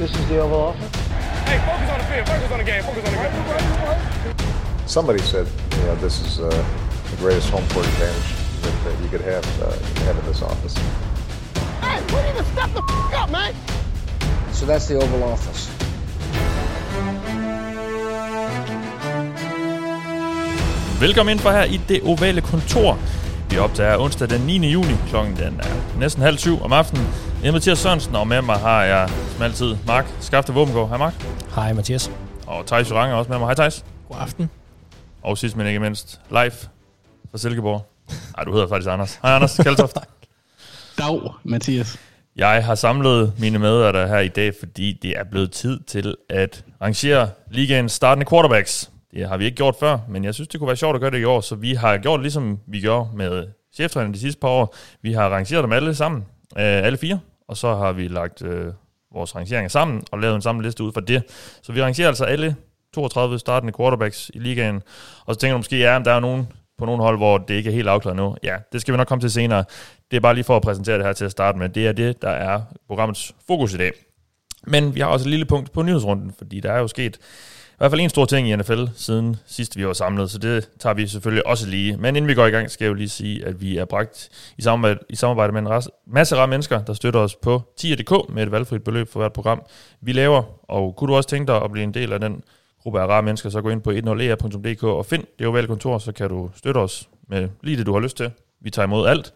This is the Oval Office. Hey, focus on the field, focus on the game, focus on the game. Somebody said, you know, this is the greatest home court advantage that you could have in this office. Hey, we need to step the f*** up, man! So that's the Oval Office. Velkommen ind for her i det ovale kontor. Vi optager onsdag den 9. juni. Klokken den er næsten 6:30 om aftenen. Jeg er Mathias Sørensen, og med mig har jeg som altid Mark Skafte-Våbengård. Hej Mark. Hej Mathias. Og Thijs Jorang er også med mig. Hej Thijs. God aften. Og sidst men ikke mindst, live fra Silkeborg. Nej, du hedder faktisk Anders. Hej Anders Galtoft. Dag Mathias. Jeg har samlet mine medarbejdere her i dag, fordi det er blevet tid til at rangere ligaens startende quarterbacks. Det har vi ikke gjort før, men jeg synes, det kunne være sjovt at gøre det i år, så vi har gjort ligesom vi gjorde med cheftrænerne de sidste par år. Vi har rangeret dem alle sammen, alle fire, og så har vi lagt vores rangeringer sammen og lavet en samlet liste ud fra det. Så vi rangerer altså alle 32 startende quarterbacks i ligaen, og så tænker du måske, ja, der er nogen på nogle hold, hvor det ikke er helt afklaret nu. Ja, det skal vi nok komme til senere. Det er bare lige for at præsentere det her til at starte med. Det er det, der er programmets fokus i dag. Men vi har også et lille punkt på nyhedsrunden, fordi der er jo sket i hvert fald en stor ting i NFL, siden sidst vi var samlet, så det tager vi selvfølgelig også lige. Men inden vi går i gang, skal jeg jo lige sige, at vi er bragt i samarbejde med en masse rare mennesker, der støtter os på tier.dk med et valgfrit beløb for hvert program, vi laver. Og kunne du også tænke dig at blive en del af den gruppe af rare mennesker, så gå ind på 10er.dk og find det ovale kontor, så kan du støtte os med lige det, du har lyst til. Vi tager imod alt,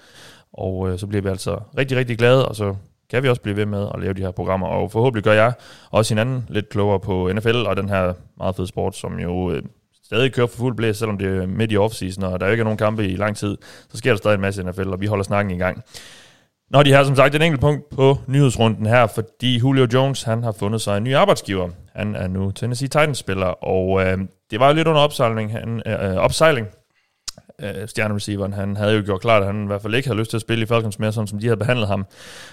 og så bliver vi altså rigtig, rigtig glade, og så kan vi også blive ved med at lave de her programmer, og forhåbentlig gør jeg også hinanden lidt klogere på NFL og den her meget fede sport, som jo stadig kører for fuld blæs, selvom det er midt i offseason, og der jo ikke er nogen kampe i lang tid, så sker der stadig en masse NFL, og vi holder snakken i gang. Nå, de har som sagt et enkelt punkt på nyhedsrunden her, fordi Julio Jones, han har fundet sig en ny arbejdsgiver. Han er nu Tennessee Titans-spiller, og det var jo lidt under opsejling. Stjernereceiveren, han havde jo gjort klart, at han i hvert fald ikke havde lyst til at spille i Falcons mere, som de havde behandlet ham.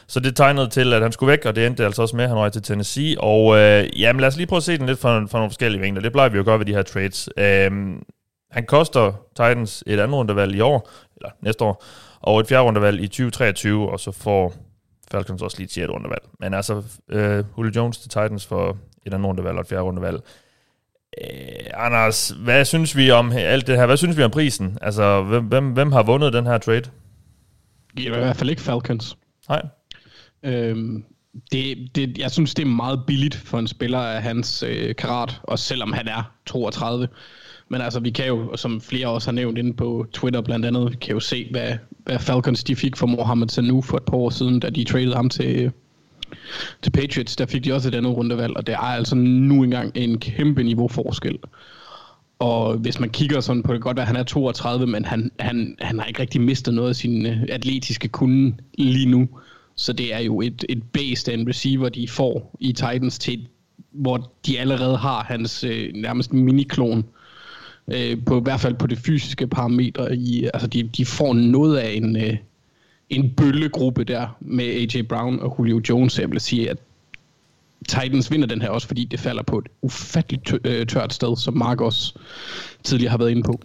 Så det tegnede til, at han skulle væk, og det endte altså også med, at han røg til Tennessee. Og jamen, lad os lige prøve at se den lidt fra nogle forskellige vinkler. Det plejer vi jo godt ved de her trades. Han koster Titans et andet rundevalg i år, eller næste år, og et fjerde rundevalg i 2023, og så får Falcons også lige et sjette rundevalg. Men altså, Julio Jones til Titans for et andet rundevalg og et fjerde rundevalg. Anders, hvad synes vi om alt det her? Hvad synes vi om prisen? Altså, hvem har vundet den her trade? I hvert fald ikke Falcons. Nej. Jeg synes, det er meget billigt for en spiller af hans karat, også selvom han er 32. Men altså, vi kan jo, som flere også har nævnt inde på Twitter blandt andet, vi kan jo se, hvad Falcons de fik for Mohamed Sanu for et par år siden, da de tradede ham til Patriots, der fik de også et andet rundevalg, og der er altså nu engang en kæmpe niveauforskel. Og hvis man kigger sådan på det, godt være, at han er 32, men han har ikke rigtig mistet noget af sin atletiske kunde lige nu. Så det er jo et base af en receiver, de får i Titans til, hvor de allerede har hans nærmest miniklon, på i hvert fald på det fysiske parametre. Altså de får noget af en bøllegruppe der med A.J. Brown og Julio Jones. Jeg vil sige, at Titans vinder den her også, fordi det falder på et ufatteligt tørt sted, som Mark også tidligere har været inde på.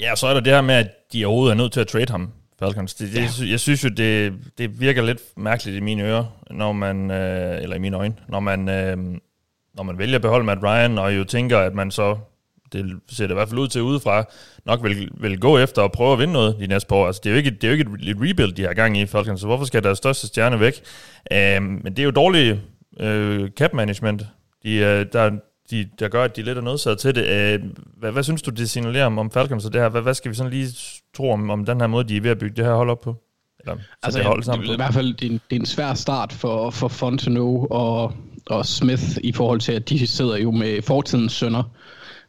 Ja, så er der det her med, at de overhovedet er nødt til at trade ham, Falcons. Jeg synes jo, det virker lidt mærkeligt i mine ører, når man, eller i mine øjne, når man vælger at beholde Matt Ryan, og jo tænker, at man så, det ser det i hvert fald ud til udefra, nok vil gå efter og prøve at vinde noget de næste par år. Altså, det er jo ikke et rebuild, de har gang i Falcons, så hvorfor skal deres største stjerne væk? Men det er jo dårlig cap management, der gør, at de lidt er nødsaget til det. Hvad synes du, det signalerer om Falcons og det her? Hvad skal vi sådan lige tro om den her måde, de er ved at bygge det her hold op på? Eller, altså, det er i hvert fald det er en svær start for Fontenot og Smith i forhold til, at de sidder jo med fortidens synder.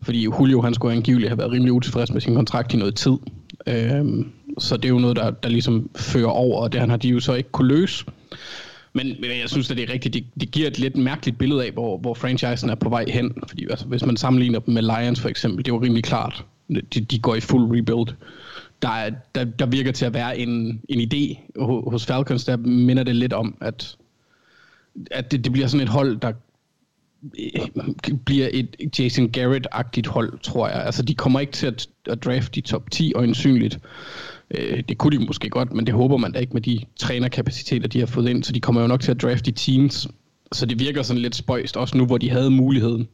Fordi Julio, han skulle angiveligt have været rimelig utilfreds med sin kontrakt i noget tid. Så det er jo noget, der ligesom fører over, og det han har de jo så ikke kunne løse. Men jeg synes, at det er rigtigt. Det giver et lidt mærkeligt billede af, hvor franchisen er på vej hen. Fordi altså, hvis man sammenligner dem med Lions for eksempel, det er jo rimelig klart. De går i fuld rebuild. Der virker til at være en idé hos Falcons, der minder det lidt om, at det bliver sådan et hold, der bliver et Jason Garrett-agtigt hold, tror jeg. Altså, de kommer ikke til at drafte i top 10, øjensynligt. Det kunne de måske godt, men det håber man da ikke med de trænerkapaciteter, de har fået ind, så de kommer jo nok til at drafte i teams, Så det virker sådan lidt spøjst, også nu hvor de havde muligheden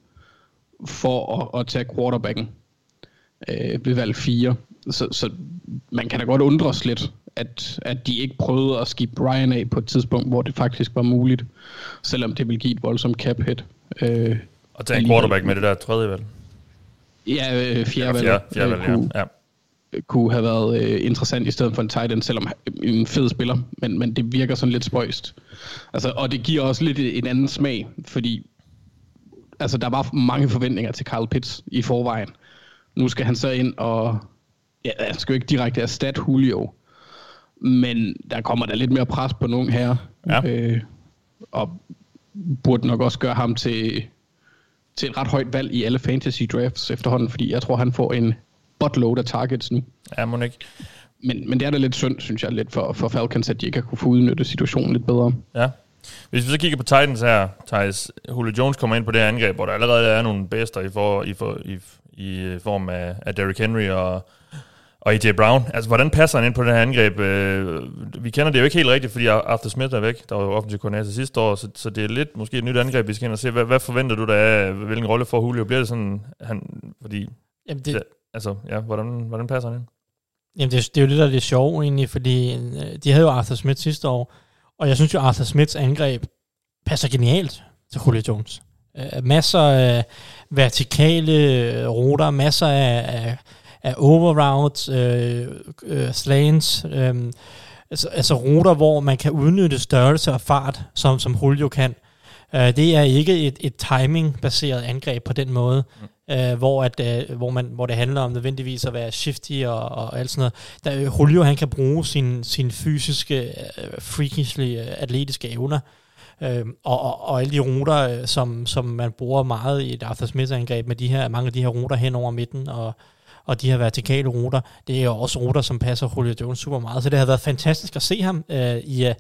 for at tage quarterbacken ved valg 4. Så man kan da godt undres lidt, at de ikke prøvede at skifte Brian af på et tidspunkt, hvor det faktisk var muligt, selvom det ville give et voldsomt cap-hit. Og tage en quarterback med det der tredje valg. Ja, fjerde valg. Ja. Kunne have været interessant i stedet for en tight end, selvom en fed spiller, men det virker sådan lidt spøjst. Altså, og det giver også lidt en anden smag, fordi altså, der var mange forventninger til Kyle Pitts i forvejen. Nu skal han så ind og... Ja, han skal jo ikke direkte erstatte Julio, men der kommer der lidt mere pres på nogen her, ja. Og burde nok også gøre ham til et ret højt valg i alle fantasy drafts efterhånden, fordi jeg tror, han får en buttload af targets nu. Ja, må ikke. Men det er da lidt synd, synes jeg, lidt for Falcons, at de ikke har kunne få udnyttet situationen lidt bedre. Ja. Hvis vi så kigger på Titans her, Thijs, Julio Jones kommer ind på det her angreb, hvor der allerede er nogle bedster i form af Derrick Henry og AJ Brown. Altså, hvordan passer han ind på det her angreb? Vi kender det jo ikke helt rigtigt, fordi Arthur Smith er væk. Der var jo offensiv koordinator sidste år, så det er lidt måske et nyt angreb, vi skal ind og se. Hvad forventer du der af? Hvilken rolle får Julio? Bliver det sådan, fordi... Jamen det... Altså, ja, hvordan passer han ind? Jamen, det er jo det, der er det sjove egentlig, fordi de havde jo Arthur Smith sidste år, og jeg synes jo, Arthur Smiths angreb passer genialt til Julio Jones. Masser af vertikale ruter, masser af overroutes, slants, altså ruter, hvor man kan udnytte størrelse og fart, som Julio kan. Det er ikke et timing-baseret angreb på den måde, hvor det handler om nødvendigvis at være shifty og alt sådan noget. Der, Julio, han kan bruge sin fysiske, freakishly atletiske evner, og alle de ruter, som man bruger meget i et Arthur Smith-angreb, med mange af de her ruter hen over midten, og de her vertikale ruter, det er jo også ruter, som passer Julio Jones super meget. Så det har været fantastisk at se ham i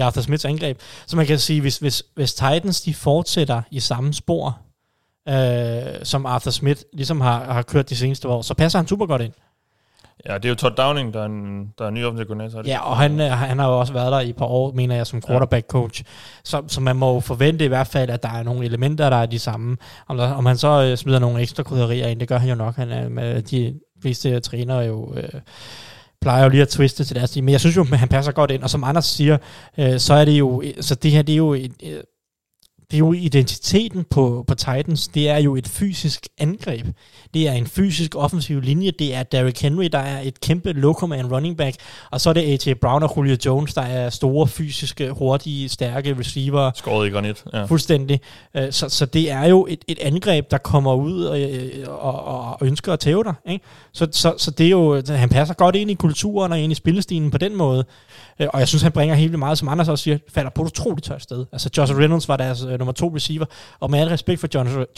Arthur Smiths angreb. Så man kan sige, hvis Titans de fortsætter i samme spor, som Arthur Smith ligesom har kørt de seneste år, så passer han super godt ind. Ja, det er jo Todd Downing, der er ny offensiv koordinator. Ja, og han har jo også været der i et par år, mener jeg, som quarterback coach. Så man må forvente i hvert fald, at der er nogle elementer, der er de samme. Om han så smider nogle ekstra krydderier ind, det gør han jo nok. De fleste trænere jo... plejer jo lige at twiste til deres stil, men jeg synes jo, at han passer godt ind, og som Anders siger, så er det jo, så det her, det er jo identiteten på Titans, det er jo et fysisk angreb, det er en fysisk offensiv linje, det er Derrick Henry, der er et kæmpe lokum af en running back, og så er det A.J. Brown og Julio Jones, der er store, fysiske, hurtige, stærke receiver. Skåret i granit. Ja. Fuldstændig. Så det er jo et angreb, der kommer ud og ønsker at tæve dig. Ikke? Så det er jo, han passer godt ind i kulturen og ind i spillestilen på den måde, og jeg synes, han bringer helt meget, som Anders også siger, falder på et utroligt tørt sted. Altså, Josh Reynolds var deres nummer 2 receiver, og med al respekt for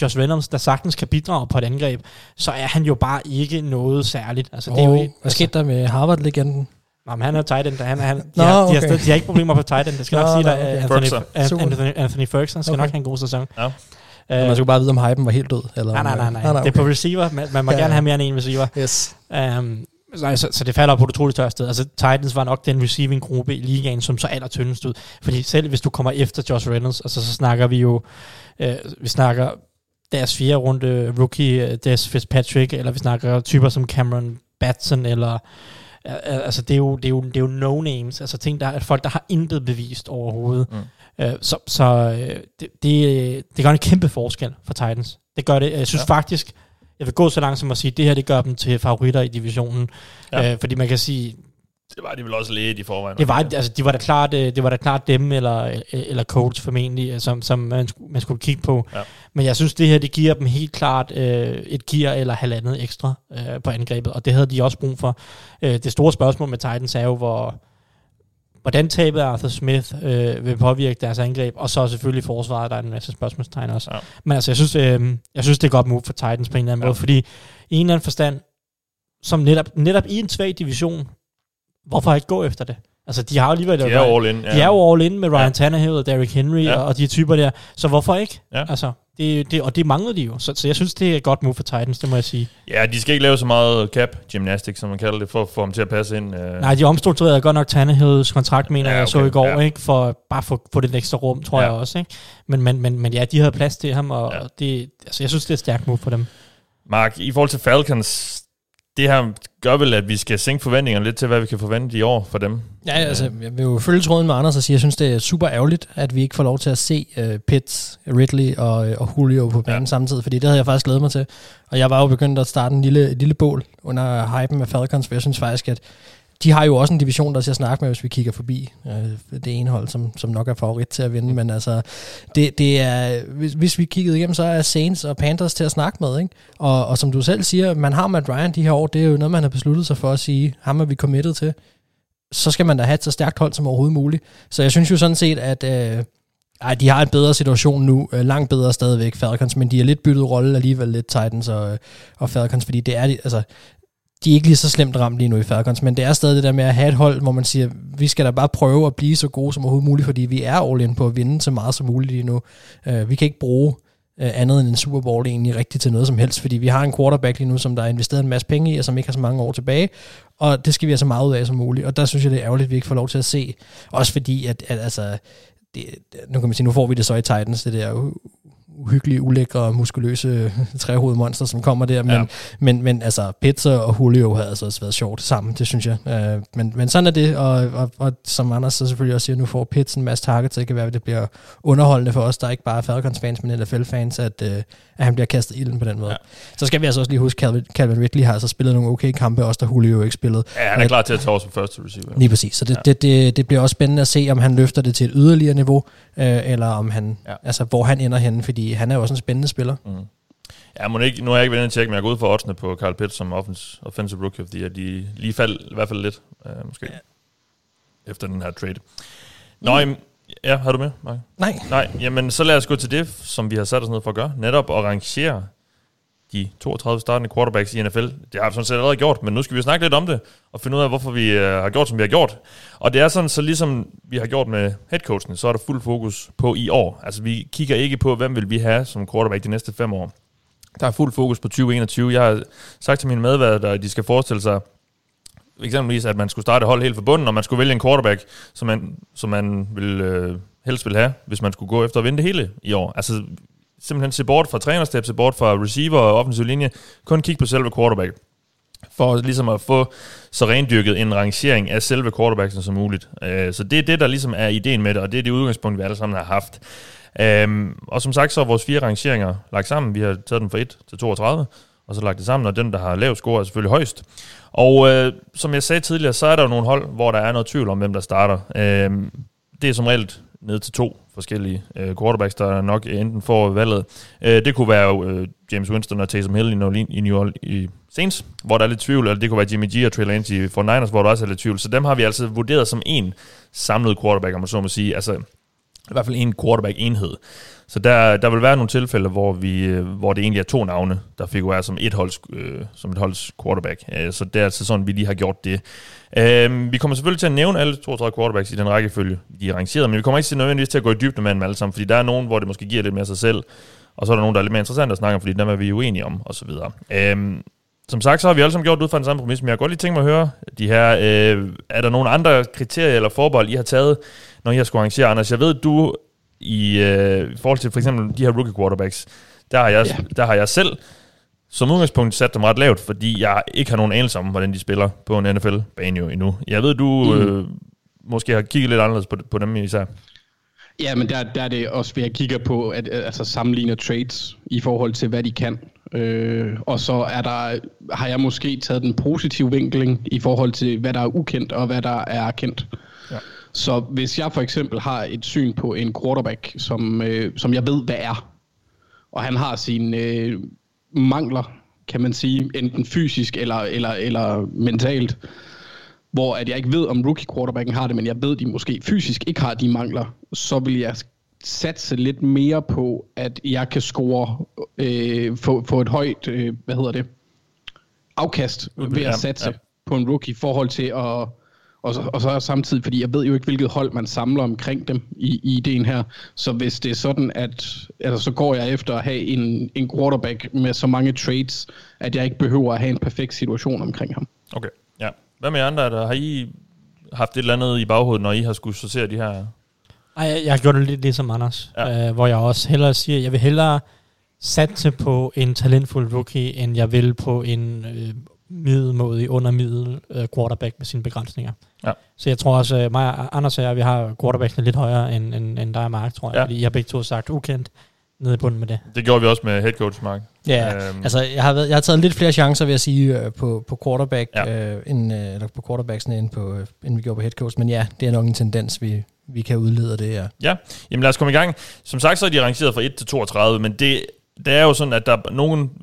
Josh Reynolds, der sagtens kan bidrage på et angreb, så er han jo bare ikke noget særligt. Altså, det er jo ikke, hvad skete der med Harvard-legenden? Nej, men han er tight end. De har ikke problemer på tight end. Det skal nok sige dig, Anthony Ferguson skal nok have en god sæson. Ja. Man skulle bare vide, om hypen var helt død. Eller nej. Okay. Det er på receiver. Man må gerne have mere end en receiver. Yes. Så det falder på et utroligt tørt sted. Altså, Titans var nok den receiving-gruppe i ligaen, som så allertyndest ud. Fordi selv hvis du kommer efter Josh Reynolds, altså, så snakker vi jo... vi snakker deres 4. runde rookie, Des Fitzpatrick, eller vi snakker typer som Cameron Batson, eller... altså, det er jo no-names. Altså, ting, der er folk, der har intet bevist overhovedet. Mm. Det gør en kæmpe forskel for Titans. Det gør det. Jeg synes faktisk... Jeg vil gå så langt som at sige, at det her, det gør dem til favoritter i divisionen. Ja. Fordi man kan sige... Det var de vel også lidt i forvejen. Det var, altså, det var da klart dem eller Colts formentlig, som man skulle kigge på. Ja. Men jeg synes, det her, det giver dem helt klart et gear eller halvandet ekstra på angrebet. Og det havde de også brug for. Det store spørgsmål med Titans er jo, hvordan tabet Arthur Smith vil påvirke deres angreb, og så selvfølgelig forsvaret, der er en masse spørgsmålstegn også. Ja. Men altså, jeg synes, det er godt move for Titans på en eller anden måde, fordi i en eller anden forstand, som netop i en svag division, hvorfor ikke gå efter det? Altså, de har jo alligevel... De er jo all in med Ryan Tannehill og Derrick Henry og de typer der, så hvorfor ikke? Ja. Altså, Og det manglede de jo, så jeg synes, det er et godt move for Titans, det må jeg sige. Ja, de skal ikke lave så meget cap-gymnastik, som man kalder det, for at få ham til at passe ind. Nej, de omstrukturerede godt nok Tannehills kontrakt, mener jeg, så i går, ikke? For bare få det ekstra rum, tror jeg også. Ikke? Men ja, de havde plads til ham, og det, altså, jeg synes, det er et stærkt move for dem. Mark, i forhold til Falcons, det her gør vel, at vi skal sænke forventningerne lidt til, hvad vi kan forvente i år for dem. Ja, altså, jeg vil jo følge tråden med Anders og sige, at jeg synes, det er super ærgerligt, at vi ikke får lov til at se Pitts, Ridley og Julio på banen samtidig, fordi det havde jeg faktisk glædet mig til. Og jeg var jo begyndt at starte en lille bål under hypen med Falcons, for jeg synes faktisk, at de har jo også en division, der skal snakke med, hvis vi kigger forbi det ene hold, som nok er favorit til at vinde. Men altså, det er, hvis vi kiggede igennem, så er Saints og Panthers til at snakke med. Ikke? Og som du selv siger, man har Matt Ryan de her år, det er jo noget, man har besluttet sig for at sige, ham er vi committed til. Så skal man da have et så stærkt hold som overhovedet muligt. Så jeg synes jo sådan set, at de har en bedre situation nu, langt bedre stadigvæk Falcons, men de er lidt byttet rolle alligevel, lidt Titans og Falcons, fordi det er altså... De er ikke lige så slemt ramt lige nu i Falcons, men det er stadig det der med at have et hold, hvor man siger, vi skal da bare prøve at blive så gode som overhovedet muligt, fordi vi er all in på at vinde så meget som muligt lige nu. Vi kan ikke bruge andet end en Super Bowl egentlig rigtigt til noget som helst, fordi vi har en quarterback lige nu, som der har investeret en masse penge i, og som ikke har så mange år tilbage, og det skal vi altså meget ud af som muligt, og der synes jeg, det er ærgerligt, at vi ikke får lov til at se. Også fordi, at altså, nu kan man sige, nu får vi det så i Titans, det der uhyggelige, ulækre, muskuløse trehovede monster, som kommer der, men altså Pitts og Julio havde altså også været sjovt sammen, det synes jeg. Men sådan er det, og som Anders så selvfølgelig også siger, nu får Pitts en masse targets, så det kan være, at det bliver underholdende for os, der er ikke bare Falcons-fans, men NFL-fans, at han bliver kastet ilden på den måde. Ja. Så skal vi altså også lige huske, Calvin Ridley har altså spillet nogle okay kampe også, der Julio ikke spillede. Ja, han er klar til at tage os som første receiver. Lige præcis, så det bliver også spændende at se, om han løfter det til et yderligere niveau, eller om han, altså hvor han ender henne, fordi han er jo også en spændende spiller. Mm. Ja, må ikke, nu har jeg ikke været inde og tjekke, men jeg er gået ud for oddsene på Kyle Pitts som offensive rookie, fordi de lige faldt i hvert fald lidt, måske, efter den her trade. Nå, ja, har du med, Mark? Nej, jamen så lad os gå til det, som vi har sat os ned for at gøre, netop at rangere de 32 startende quarterbacks i NFL. Det har vi sådan set allerede gjort, men nu skal vi snakke lidt om det, og finde ud af, hvorfor vi har gjort, som vi har gjort. Og det er sådan, så ligesom vi har gjort med headcoachen, så er der fuld fokus på i år. Altså vi kigger ikke på, hvem vil vi have som quarterback de næste 5 år. Der er fuld fokus på 2021. Jeg har sagt til mine medværter, at de skal forestille sig, eksempelvis at man skulle starte hold helt fra bunden, og man skulle vælge en quarterback, som man helst ville have, hvis man skulle gå efter at vinde det hele i år. Altså simpelthen se bort fra trænerstab, se bort fra receiver og offensiv linje. Kun kigge på selve quarterback. For ligesom at få så rendyrket en rangering af selve quarterbacken som muligt. Så det er det, der ligesom er ideen med det, og det er det udgangspunkt, vi alle sammen har haft. Og som sagt, så er vores 4 rangeringer lagt sammen. Vi har taget dem fra 1 til 32, og så lagt det sammen, og den, der har lavt score, er selvfølgelig højst. Og som jeg sagde tidligere, så er der jo nogle hold, hvor der er noget tvivl om, hvem der starter. Det er som regel ned til 2 forskellige quarterbacks, der nok enten får valget. Det kunne være Jameis Winston og Taysom Hill i New Orleans Saints, hvor der er lidt tvivl, eller det kunne være Jimmy G og Trey Lance i 49ers, hvor der også er lidt tvivl. Så dem har vi altså vurderet som en samlet quarterback, om man så må sige. Altså i hvert fald en quarterback-enhed. Så der vil være nogle tilfælde, hvor det egentlig er 2 navne, der figurerer som et holds quarterback. Så det er altså sådan, vi lige har gjort det. Vi kommer selvfølgelig til at nævne alle 32 quarterbacks i den rækkefølge, de er rangeret, men vi kommer ikke til nødvendigvis til at gå i dybden med dem alle sammen, fordi der er nogen, hvor det måske giver lidt mere sig selv, og så er der nogen, der er lidt mere interessant at snakke om, fordi dem er vi uenige om, osv. Som sagt, så har vi alle sammen gjort det ud fra den samme præmis, men jeg har godt lige tænkt mig at høre de her, er der nogle andre kriterier eller forbehold, I har taget, når I har skulle arrangere, Anders? Jeg ved, du i forhold til for eksempel de her rookie quarterbacks, der har jeg selv som udgangspunkt sat dem ret lavt, fordi jeg ikke har nogen anelse om, hvordan de spiller på en NFL-bane jo endnu. Jeg ved, du måske har kigget lidt anderledes på dem især. Ja, men der er det også, at jeg kigger på, at altså sammenligner trades i forhold til, hvad de kan. Og så har jeg måske taget den positive vinkling i forhold til, hvad der er ukendt og hvad der er kendt. Ja. Så hvis jeg for eksempel har et syn på en quarterback, som jeg ved, hvad er, og han har sine mangler, kan man sige, enten fysisk eller mentalt, hvor at jeg ikke ved, om rookie quarterbacken har det, men jeg ved, de måske fysisk ikke har de mangler, så vil jeg satse lidt mere på, at jeg kan score, få et højt, afkast ved at satse på en rookie i forhold til at Og så samtidig, fordi jeg ved jo ikke, hvilket hold man samler omkring dem i ideen her. Så hvis det er sådan, at altså, så går jeg efter at have en quarterback med så mange trades, at jeg ikke behøver at have en perfekt situation omkring ham. Okay, ja. Hvad med andre? Har I haft et eller andet i baghovedet, når I har skulle sortere de her? Ej, jeg har gjort det lidt ligesom Anders, ja. Hvor jeg også hellere siger, at jeg vil hellere satse på en talentfuld rookie, end jeg vil på en middelmådig, undermiddel quarterback med sine begrænsninger. Ja. Så jeg tror også, mig og Anders og jeg, vi har quarterbacksene lidt højere end dig og Mark, tror jeg. Ja. Fordi I har begge to sagt ukendt nede i bunden med det. Det gjorde vi også med headcoach Mark. Ja, altså jeg har taget lidt flere chancer, vil jeg sige, på quarterback, ja. Eller på quarterbacksene end vi gjorde på headcoach. Men ja, det er nok en tendens, vi kan udlede det her. Ja, jamen lad os komme i gang. Som sagt, så er de rangeret fra 1 til 32, men det er jo sådan, at der er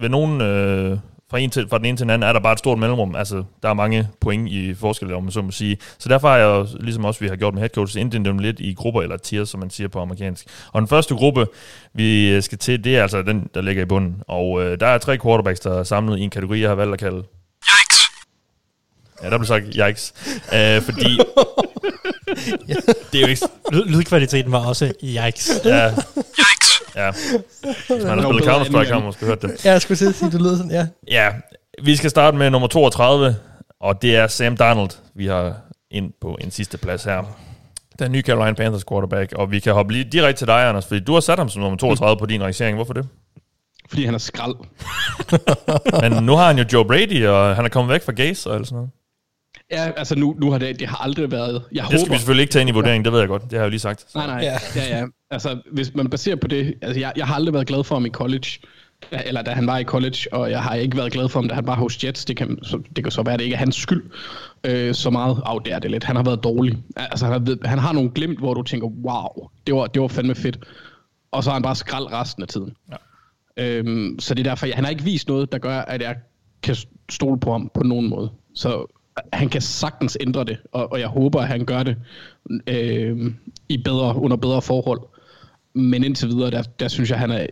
nogen fra den ene til den anden, er der bare et stort mellemrum. Altså, der er mange point i forskel, om man så må sige. Så derfor har jeg jo, ligesom også vi har gjort med headcoaches, inddelt dem lidt i grupper eller tiers, som man siger på amerikansk. Og den første gruppe, vi skal til, det er altså den, der ligger i bunden. Og der er 3 quarterbacks, der er samlet i en kategori, jeg har valgt at kalde... Yikes! Ja, der blev sagt yikes. Fordi... Det er jo ikke... Lydkvaliteten var også yikes. Ja. Ja, hvis man har spillet Counter-Strike, har man måske hørt det. Ja, jeg skulle sige, at det lyder sådan, ja. Ja, vi skal starte med nummer 32, og det er Sam Darnold, vi har ind på en sidste plads her. Den nye Carolina Panthers quarterback, og vi kan hoppe lige direkte til dig, Anders, fordi du har sat ham som nummer 32 på din rangering. Hvorfor det? Fordi han er skrald. Men nu har han jo Joe Brady, og han er kommet væk fra Gaze og alt sådan noget. Ja, altså nu har det har aldrig været... Det skal vi selvfølgelig ikke tage ind i vurderingen, det ved jeg godt. Det har jeg jo lige sagt. Så. Nej. Ja. Altså, hvis man baserer på det... Altså, jeg har aldrig været glad for ham i college, eller da han var i college, og jeg har ikke været glad for ham, da han var hos Jets. Det kan så være, det ikke er hans skyld så meget. Det er det lidt. Han har været dårlig. Altså, han har nogle glimt, hvor du tænker, wow, det var fandme fedt. Og så har han bare skrald resten af tiden. Ja. Så det er derfor, han har ikke vist noget, der gør, at jeg kan stole på ham på nogen måde. Så... Han kan sagtens ændre det, og jeg håber, at han gør det under bedre forhold. Men indtil videre, der synes jeg, han er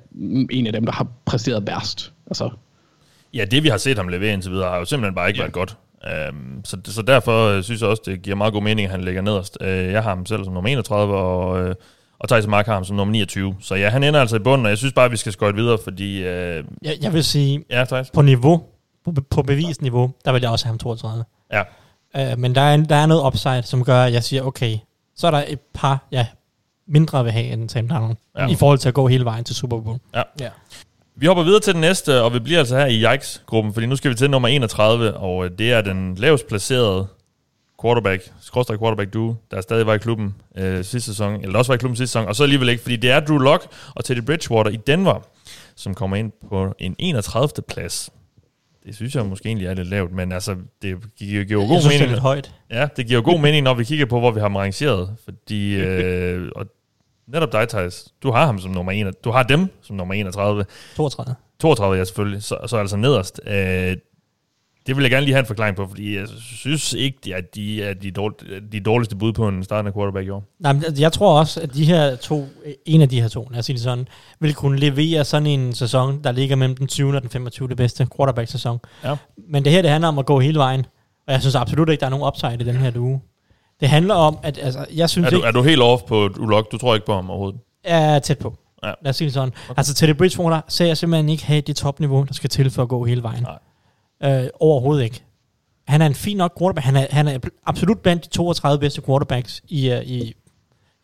en af dem, der har præsteret værst. Altså. Ja, det vi har set ham levere indtil videre, har jo simpelthen bare ikke været godt. Så derfor synes jeg også, det giver meget god mening, at han ligger nederst. Jeg har ham selv som nummer 31, og Thijs og Mark har ham som nummer 29. Så ja, han ender altså i bunden, og jeg synes bare, vi skal skøjte videre, fordi... Jeg vil sige, ja, på niveau, på bevisniveau, der vil jeg også have ham 32. Ja. Men der er noget upside, som gør, at jeg siger, okay, så er der et par, mindre vil have end Sam Darnold, i forhold til at gå hele vejen til Super Bowl. Ja. Ja. Vi hopper videre til den næste, og vi bliver altså her i Yikes-gruppen, fordi nu skal vi til nummer 31, og det er den lavest placerede quarterback-duo, der stadig var i klubben sidste sæson, eller også var i klubben sidste sæson, og så alligevel ikke, fordi det er Drew Lock og Teddy Bridgewater i Denver, som kommer ind på en 31. plads. Det synes jeg måske egentlig er lidt lavt, men altså, det giver jo god mening. Det er lidt højt. Ja, det giver god mening, når vi kigger på, hvor vi har ham rangeret. Fordi, og netop dig, Thijs, du har ham som nummer 31. Du har dem som nummer 31. 32. 32, ja, selvfølgelig. Så altså nederst. Det vil jeg gerne lige have en forklaring på, fordi jeg synes ikke, at de er de dårligste bud på en startende quarterback i år. Nej, men jeg tror også, at en af de her to, lad os sige det sådan, vil kunne levere sådan en sæson, der ligger mellem den 20. og den 25. det bedste quarterback-sæson. Ja. Men det handler om at gå hele vejen, og jeg synes absolut ikke, der er nogen upside i den her uge. Det handler om, at altså, jeg synes ikke... Er du helt off på Ulok? Du tror ikke på ham overhovedet? Ja, tæt på. Ja. Lad os sige det sådan. Okay. Altså, Teddy Bridgewater ser jeg simpelthen ikke have det topniveau, der skal til for at gå hele vejen. Nej. Overhovedet ikke. Han er en fin nok quarterback. Han er absolut blandt de 32 bedste quarterbacks i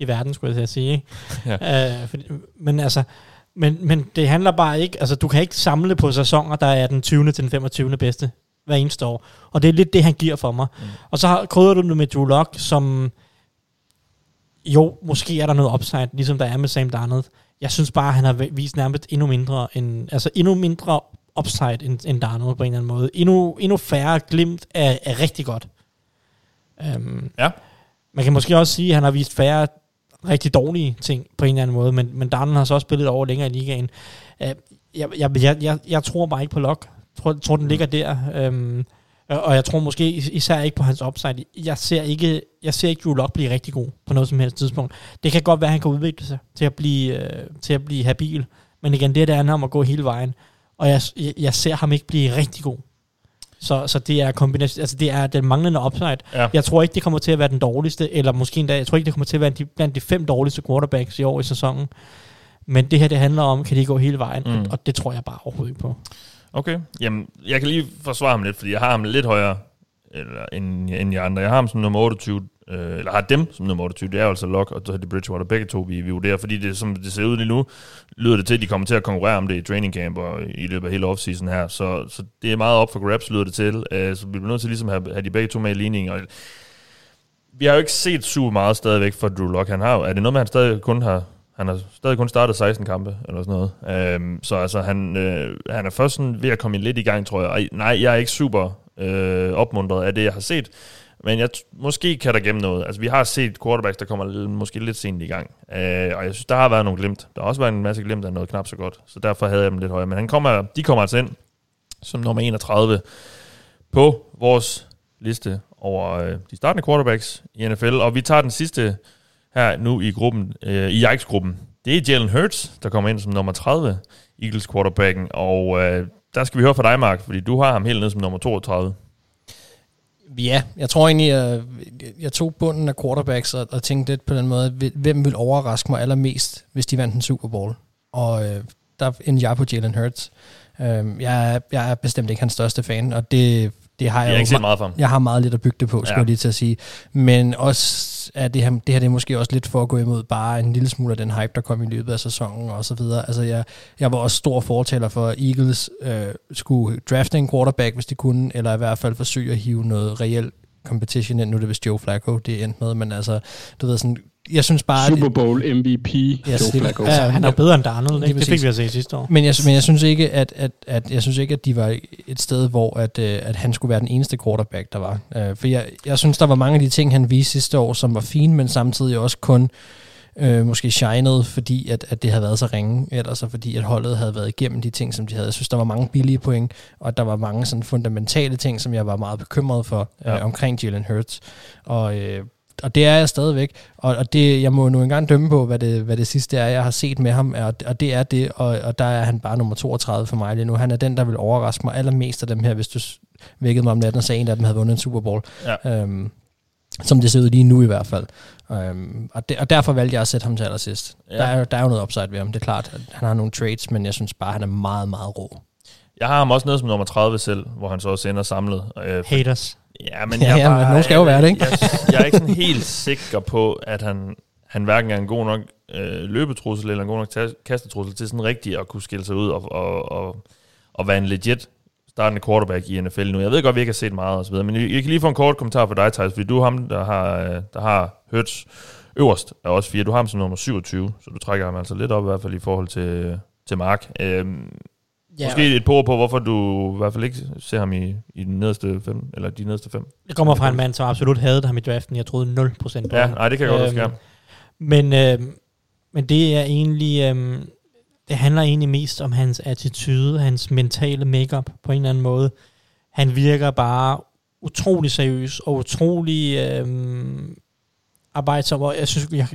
verden, skulle jeg sige. Ja. Men det handler bare ikke... Altså, du kan ikke samle på sæsoner, der er den 20. til den 25. bedste hver eneste år. Og det er lidt det, han giver for mig. Mm. Og så krydder du det med Drew Lock, som... Jo, måske er der noget upside, ligesom der er med Sam Darnold. Jeg synes bare, han har vist nærmest endnu mindre end... Altså, endnu mindre... upside, end der er noget på en eller anden måde. Endnu færre glimt er rigtig godt. Ja. Man kan måske også sige, at han har vist færre rigtig dårlige ting på en eller anden måde, men Darnold har så også spillet over længere i ligaen. Jeg tror bare ikke på Lock. Jeg tror, den ligger der. Og jeg tror måske især ikke på hans upside. Jeg ser ikke Drew Lock blive rigtig god på noget som helst tidspunkt. Det kan godt være, at han kan udvikle sig til at blive habil. Men igen, det er om at gå hele vejen. Og jeg ser ham ikke blive rigtig god. Så det er det er den manglende upside. Ja. Jeg tror ikke, det kommer til at være den dårligste, eller måske endda, jeg tror ikke, det kommer til at være blandt de 5 dårligste quarterbacks i år i sæsonen. Men det her, det handler om, kan de gå hele vejen, og det tror jeg bare overhovedet ikke på. Okay, jamen, jeg kan lige forsvare ham lidt, fordi jeg har ham lidt højere end jeg andre. Jeg har ham som nummer 28, eller har dem som nummer 28, det er altså Lock og Teddy Bridgewater, begge to vi vurderer, fordi det, som det ser ud lige nu, lyder det til, at de kommer til at konkurrere om det i training camp og i løbet af hele offseason her, så det er meget op for grabs, lyder det til, så vi bliver nødt til ligesom at have de begge to med i ligningen, og vi har jo ikke set super meget stadigvæk for Drew Lock, han har jo, er det noget med, han stadig kun har... Han har stadig kun startet 16 kampe, eller sådan noget. Så altså, han er først sådan ved at komme lidt i gang, tror jeg. Og nej, jeg er ikke super opmuntret af det, jeg har set. Men jeg måske kan der gemme noget. Altså, vi har set quarterbacks, der kommer måske lidt sent i gang. Og jeg synes, der har været nogle glimt. Der har også været en masse glimt af noget knap så godt. Så derfor havde jeg dem lidt højere. Men de kommer altså ind som nummer 31 på vores liste over de startende quarterbacks i NFL. Og vi tager den sidste... her nu i gruppen, i Yikes-gruppen. Det er Jalen Hurts, der kommer ind som nummer 30, Eagles quarterbacken, og der skal vi høre fra dig, Mark, fordi du har ham helt ned som nummer 32. Ja, jeg tror egentlig, jeg tog bunden af quarterbacks og tænkte lidt på den måde, hvem vil overraske mig allermest, hvis de vandt en Super Bowl? Og der endte jeg på Jalen Hurts. Jeg er bestemt ikke hans største fan, og det har jeg ikke set meget for ham. Jeg har meget lidt at bygge det på, skulle jeg lige til at sige. Men også, at det her det er måske også lidt for at gå imod bare en lille smule af den hype, der kom i løbet af sæsonen og så videre. Altså, jeg var også stor fortaler for, at Eagles skulle drafte en quarterback, hvis de kunne, eller i hvert fald forsøge at hive noget reelt competition ind. Nu er det vist Joe Flacco, det endte med, men altså, du ved sådan... Jeg synes bare Super Bowl MVP. Ja, han er bedre end Darnold, ikke? Det fik vi at se sidste år. Men jeg synes ikke at de var et sted hvor at han skulle være den eneste quarterback der var. For jeg synes der var mange af de ting han viste sidste år som var fine, men samtidig også kun måske shinede, fordi at det havde været så ringe, eller så fordi at holdet havde været igennem de ting, som de havde. Jeg synes, der var mange billige point, og der var mange sådan fundamentale ting, som jeg var meget bekymret for omkring Jalen Hurts. Og det er jeg stadigvæk, og det, jeg må nu engang dømme på, hvad det sidste er, jeg har set med ham, og det er det, og der er han bare nummer 32 for mig lige nu. Han er den, der vil overraske mig allermest af dem her, hvis du vækkede mig om natten og sagde, at de havde vundet en Super Bowl. Ja. Som det ser ud lige nu i hvert fald. Og derfor valgte jeg at sætte ham til allersidst. Ja. Der er jo noget upside ved ham, det er klart. At han har nogle trades, men jeg synes bare, han er meget, meget rå. Jeg har ham også nede som nummer 30 selv, hvor han så også ender samlet. Haters. Ja, men nogen skal jo være det, ikke? Jeg er ikke sådan helt sikker på, at han hverken er en god nok løbetrussel eller en god nok kastetrussel til sådan rigtigt at kunne skille sig ud og være en legit startende quarterback i NFL nu. Jeg ved godt, vi ikke har set meget og så videre, men jeg kan lige få en kort kommentar fra dig, Thijs, fordi du er ham, der har Hurts øverst af os fire. Du har ham som nummer 27, så du trækker ham altså lidt op i hvert fald i forhold til Mark. Ja. Måske et på, hvorfor du i hvert fald ikke ser ham i den nederste 5, eller de nederste 5. Det kommer fra en mand, som absolut havde ham i draften. Jeg troede 0%. Ja, nej, det kan jeg godt huske. Men det er egentlig... det handler egentlig mest om hans attitude, hans mentale makeup på en eller anden måde. Han virker bare utrolig seriøs og utrolig arbejdsom. Og jeg synes,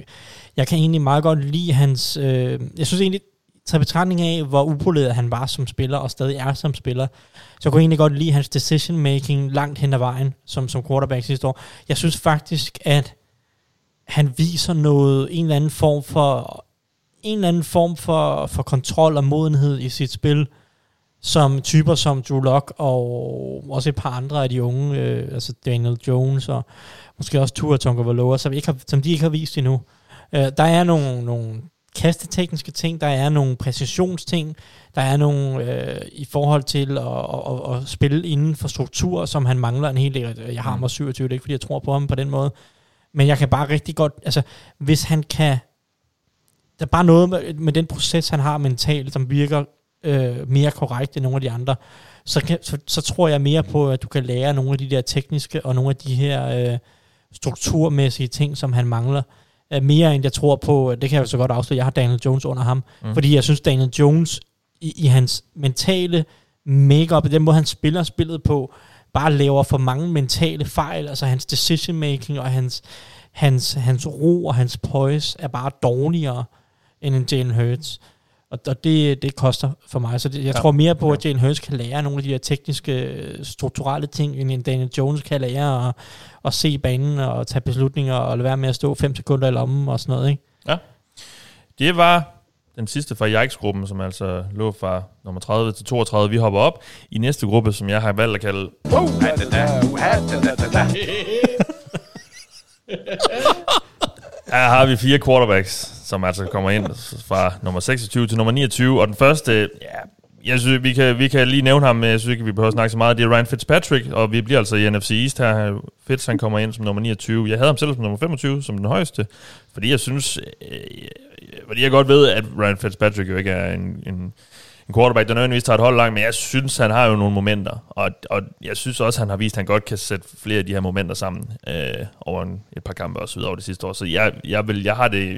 jeg kan egentlig meget godt lide hans... jeg synes egentlig... tager betragtning af, hvor upoleret han var som spiller, og stadig er som spiller, så jeg kunne egentlig godt lide hans decision-making langt hen ad vejen, som quarterback sidste år. Jeg synes faktisk, at han viser noget, en eller anden form for kontrol og modenhed i sit spil, som typer som Drew Lock, og også et par andre af de unge, altså Daniel Jones, og måske også Tua Tagovailoa, som de ikke har vist endnu. Der er nogle kastetekniske ting, der er nogle præcisionsting, der er nogle i forhold til at spille inden for struktur, som han mangler en hel del. Jeg har mig 27, det er ikke fordi jeg tror på ham på den måde, men jeg kan bare rigtig godt, altså hvis han kan, der er bare noget med den proces han har mentalt, som virker mere korrekt end nogle af de andre, så tror jeg mere på, at du kan lære nogle af de der tekniske og nogle af de her strukturmæssige ting, som han mangler. Mere end jeg tror på, det kan jeg så godt afsløre, jeg har Daniel Jones under ham, fordi jeg synes Daniel Jones i hans mentale make-up, den måde han spiller spillet på, bare laver for mange mentale fejl, altså hans decision-making og hans ro og hans poise er bare dårligere end en Jalen Hurts. Og det koster for mig. Så det, jeg tror mere på, at Jalen Hurts kan lære nogle af de her tekniske, strukturelle ting, end Daniel Jones kan lære at se banen og tage beslutninger og lade være med at stå 5 sekunder i lommen og sådan noget, ikke? Ja. Det var den sidste fra Yikes-gruppen, som altså lå fra nummer 30 til 32. Vi hopper op i næste gruppe, som jeg har valgt at kalde... Her har vi 4 quarterbacks, som altså kommer ind fra nummer 26 til nummer 29. Og den første, jeg synes, vi kan lige nævne ham, men jeg synes ikke, vi behøver at snakke så meget. Det er Ryan Fitzpatrick, og vi bliver altså i NFC East her. Fitz, han kommer ind som nummer 29. Jeg havde ham selv som nummer 25, som den højeste, fordi jeg synes... Fordi jeg godt ved, at Ryan Fitzpatrick jo ikke er en quarterback, der nødvendigvis tager et hold langt, men jeg synes, han har jo nogle momenter. Og jeg synes også, han har vist, at han godt kan sætte flere af de her momenter sammen over et par kampe også ud over det sidste år. Så jeg vil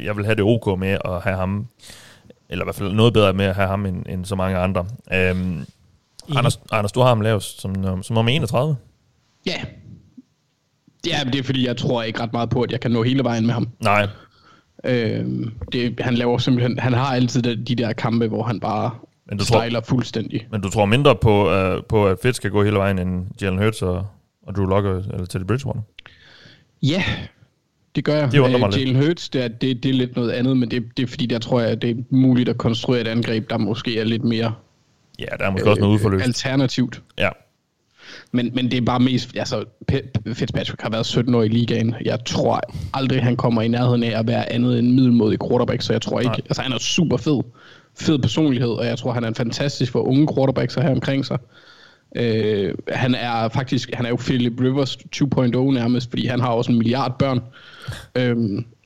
have det ok med at have ham, eller i hvert fald noget bedre med at have ham end så mange andre. Anders, du har ham lavest som nummer 31. Ja. Yeah. Ja, men det er fordi, jeg tror ikke ret meget på, at jeg kan nå hele vejen med ham. Nej. Han laver simpelthen, han har altid de der kampe, hvor han bare sejler fuldstændig. Men du tror mindre på at Fitz skal gå hele vejen end Jalen Hurts og Drew Lock eller Teddy Bridgewater? Ja, det gør jeg. Jalen Hurts, det er lidt noget andet, men det er fordi, der tror jeg, det er muligt at konstruere et angreb, der måske er lidt mere... Ja, der er måske også noget udforløst. Alternativt. Ja. Men det er bare mest... Altså, Fitzpatrick har været 17 år i ligaen. Jeg tror aldrig, han kommer i nærheden af at være andet end middelmodig quarterback, så jeg tror ikke... Nej. Altså, han er super fed personlighed, og jeg tror, han er en fantastisk for unge quarterbacks her omkring sig. Han er jo Philip Rivers 2.0 nærmest, fordi han har også 1 milliard børn.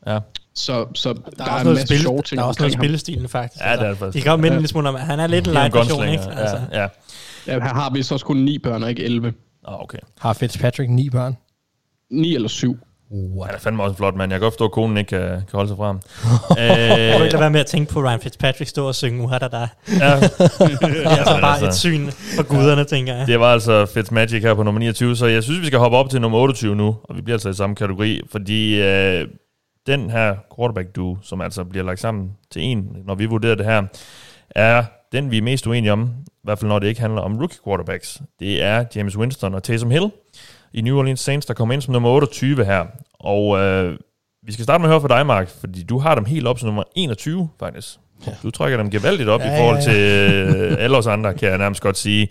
Ja. Så der er en masse sjove ting. Der er også noget spillestilen, faktisk. Ja, altså, det er faktisk. Det kan jo minde lidt smule om, han er lidt en light version, ikke? Altså. Ja. Ja, han har vist også kun 9 børn, og ikke 11. Okay. Har Fitzpatrick 9 børn? 9 eller 7. What? Han er fandme også en flot mand. Jeg kan godt forstå, at konen ikke kan holde sig fra ham. Jeg vil ikke lade være med at tænke på Ryan Fitzpatrick stå og synge uha da da. Ja. Det er altså bare et syn for guderne, tænker jeg. Det var altså Fitzmagic her på nummer 29, så jeg synes, vi skal hoppe op til nummer 28 nu, og vi bliver altså i samme kategori, fordi den her quarterback-duo, som altså bliver lagt sammen til en, når vi vurderer det her, er den, vi er mest uenige om, i hvert fald når det ikke handler om rookie quarterbacks. Det er Jameis Winston og Taysom Hill i New Orleans Saints, der kommer ind som nummer 28 her. Og vi skal starte med at høre fra dig, Mark, fordi du har dem helt op som nummer 21, faktisk. Ja. Du trækker dem gevaldigt op i forhold til alle os andre, kan jeg nærmest godt sige.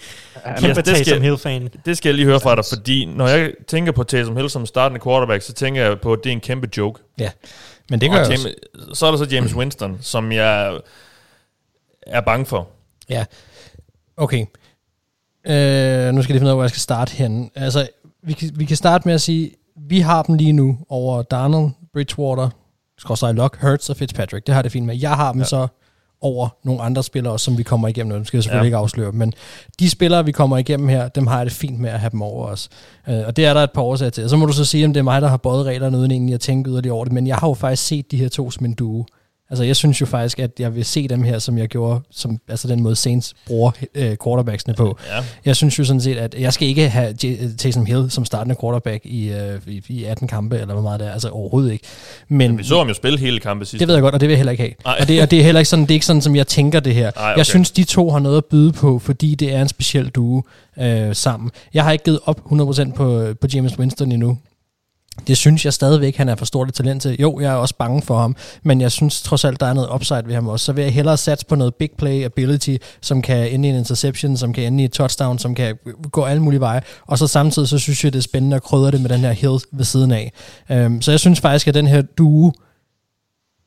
Det skal jeg lige høre fra dig, fordi når jeg tænker på Taysom Hill som startende quarterback, så tænker jeg på, at det er en kæmpe joke. Ja, men det gør jeg også. Så er der så Jameis Winston, som jeg er bange for. Ja, okay. Nu skal jeg finde ud af, hvor jeg skal starte henne. Altså, vi kan starte med at sige, vi har dem lige nu over Darnold, Bridgewater, Lock, Hurts og Fitzpatrick. Det har det fint med. Jeg har dem så over nogle andre spillere, som vi kommer igennem. Dem skal jeg selvfølgelig ikke afsløre. Men de spillere, vi kommer igennem her, dem har jeg det fint med at have dem over os. Og det er der et par årsager til. Og så må du så sige, om det er mig, der har bøjet reglerne uden egentlig at tænke yderligere over det. Men jeg har jo faktisk set de her to som en duo. Altså, jeg synes jo faktisk, at jeg vil se dem her, som jeg gjorde, som, altså den måde Saints bruger quarterbacksene på. Ja. Jeg synes jo sådan set, at jeg skal ikke have Taysom Hill som startende quarterback i 18 kampe, eller hvor meget det er, altså overhovedet ikke. Men vi så ham jo spille hele kampe sidst. Det ved jeg godt, og det vil jeg heller ikke have. Ej. Og det er heller ikke sådan, det er ikke sådan, som jeg tænker det her. Ej, okay. Jeg synes, de to har noget at byde på, fordi det er en speciel duo sammen. Jeg har ikke givet op 100% på Jameis Winston endnu. Det synes jeg stadigvæk, han er for stort et talent til. Jo, jeg er også bange for ham, men jeg synes trods alt, der er noget upside ved ham også. Så vil jeg hellere satse på noget big play ability, som kan ende i en interception, som kan ende i et touchdown, som kan gå alle mulige veje. Og så samtidig, så synes jeg, det er spændende at krydre det med den her Hill ved siden af. Så jeg synes faktisk, at den her duo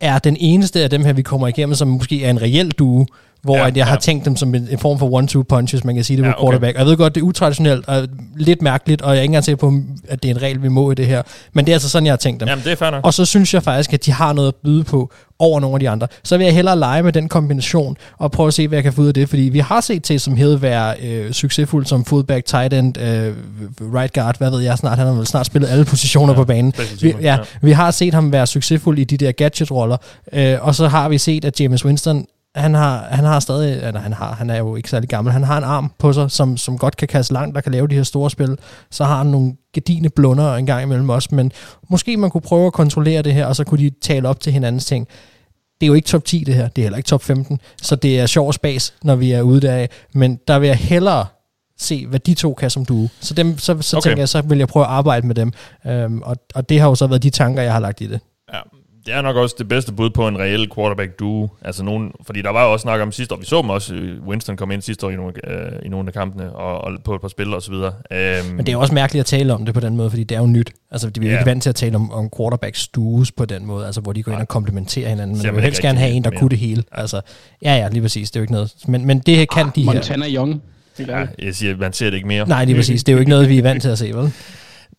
er den eneste af dem her, vi kommer igennem, som måske er en reel duo, hvor jeg har tænkt dem som en form for one-two punches, man kan sige det på quarterback. Okay. Og jeg ved godt, det er utraditionelt og lidt mærkeligt, og jeg er ikke engang sikker på, at det er en regel, vi må i det her. Men det er altså sådan, jeg har tænkt dem. Jamen, det er fair nok. Og så synes jeg faktisk, at de har noget at byde på over nogle af de andre. Så vil jeg hellere lege med den kombination, og prøve at se, hvad jeg kan få ud af det. Fordi vi har set til, som hed, være succesfuld som fullback, tight end, right guard, hvad ved jeg snart. Han har vel snart spillet alle positioner på banen. Vi har set ham være succesfuld i de der gadget-roller. Og så har vi set, at Jameis Winston han er jo ikke særlig gammel. Han har en arm på sig, som godt kan kaste langt, der kan lave de her store spil. Så har han nogle gedigne blunder en gang imellem os, men måske man kunne prøve at kontrollere det her, og så kunne de tale op til hinandens ting. Det er jo ikke top 10 det her, det er heller ikke top 15, så det er sjov spas, når vi er ude deraf. Men der vil jeg hellere se, hvad de to kan som duo. Så, dem, så okay. Tænker jeg, så vil jeg prøve at arbejde med dem. Og det har jo så været de tanker, jeg har lagt i det. Ja, det er nok også det bedste bud på en reel quarterback-duo. Altså nogen, fordi der var jo også snak om sidste år, vi så dem også, Winston kom ind sidste år i nogle af kampene, og på et par spil og så videre. Men det er også mærkeligt at tale om det på den måde, fordi det er jo nyt. Altså, vi er ikke vant til at tale om quarterbacks duos på den måde, altså hvor de går ind og komplementerer hinanden. Men man vil helst gerne have en, der kunne det hele. Altså, ja, lige præcis, det er jo ikke noget. Men det her kan de Montana her. Montana Young. Ja, jeg siger, man ser det ikke mere. Nej, lige præcis. Det er jo ikke noget, vi er vant til at se, vel?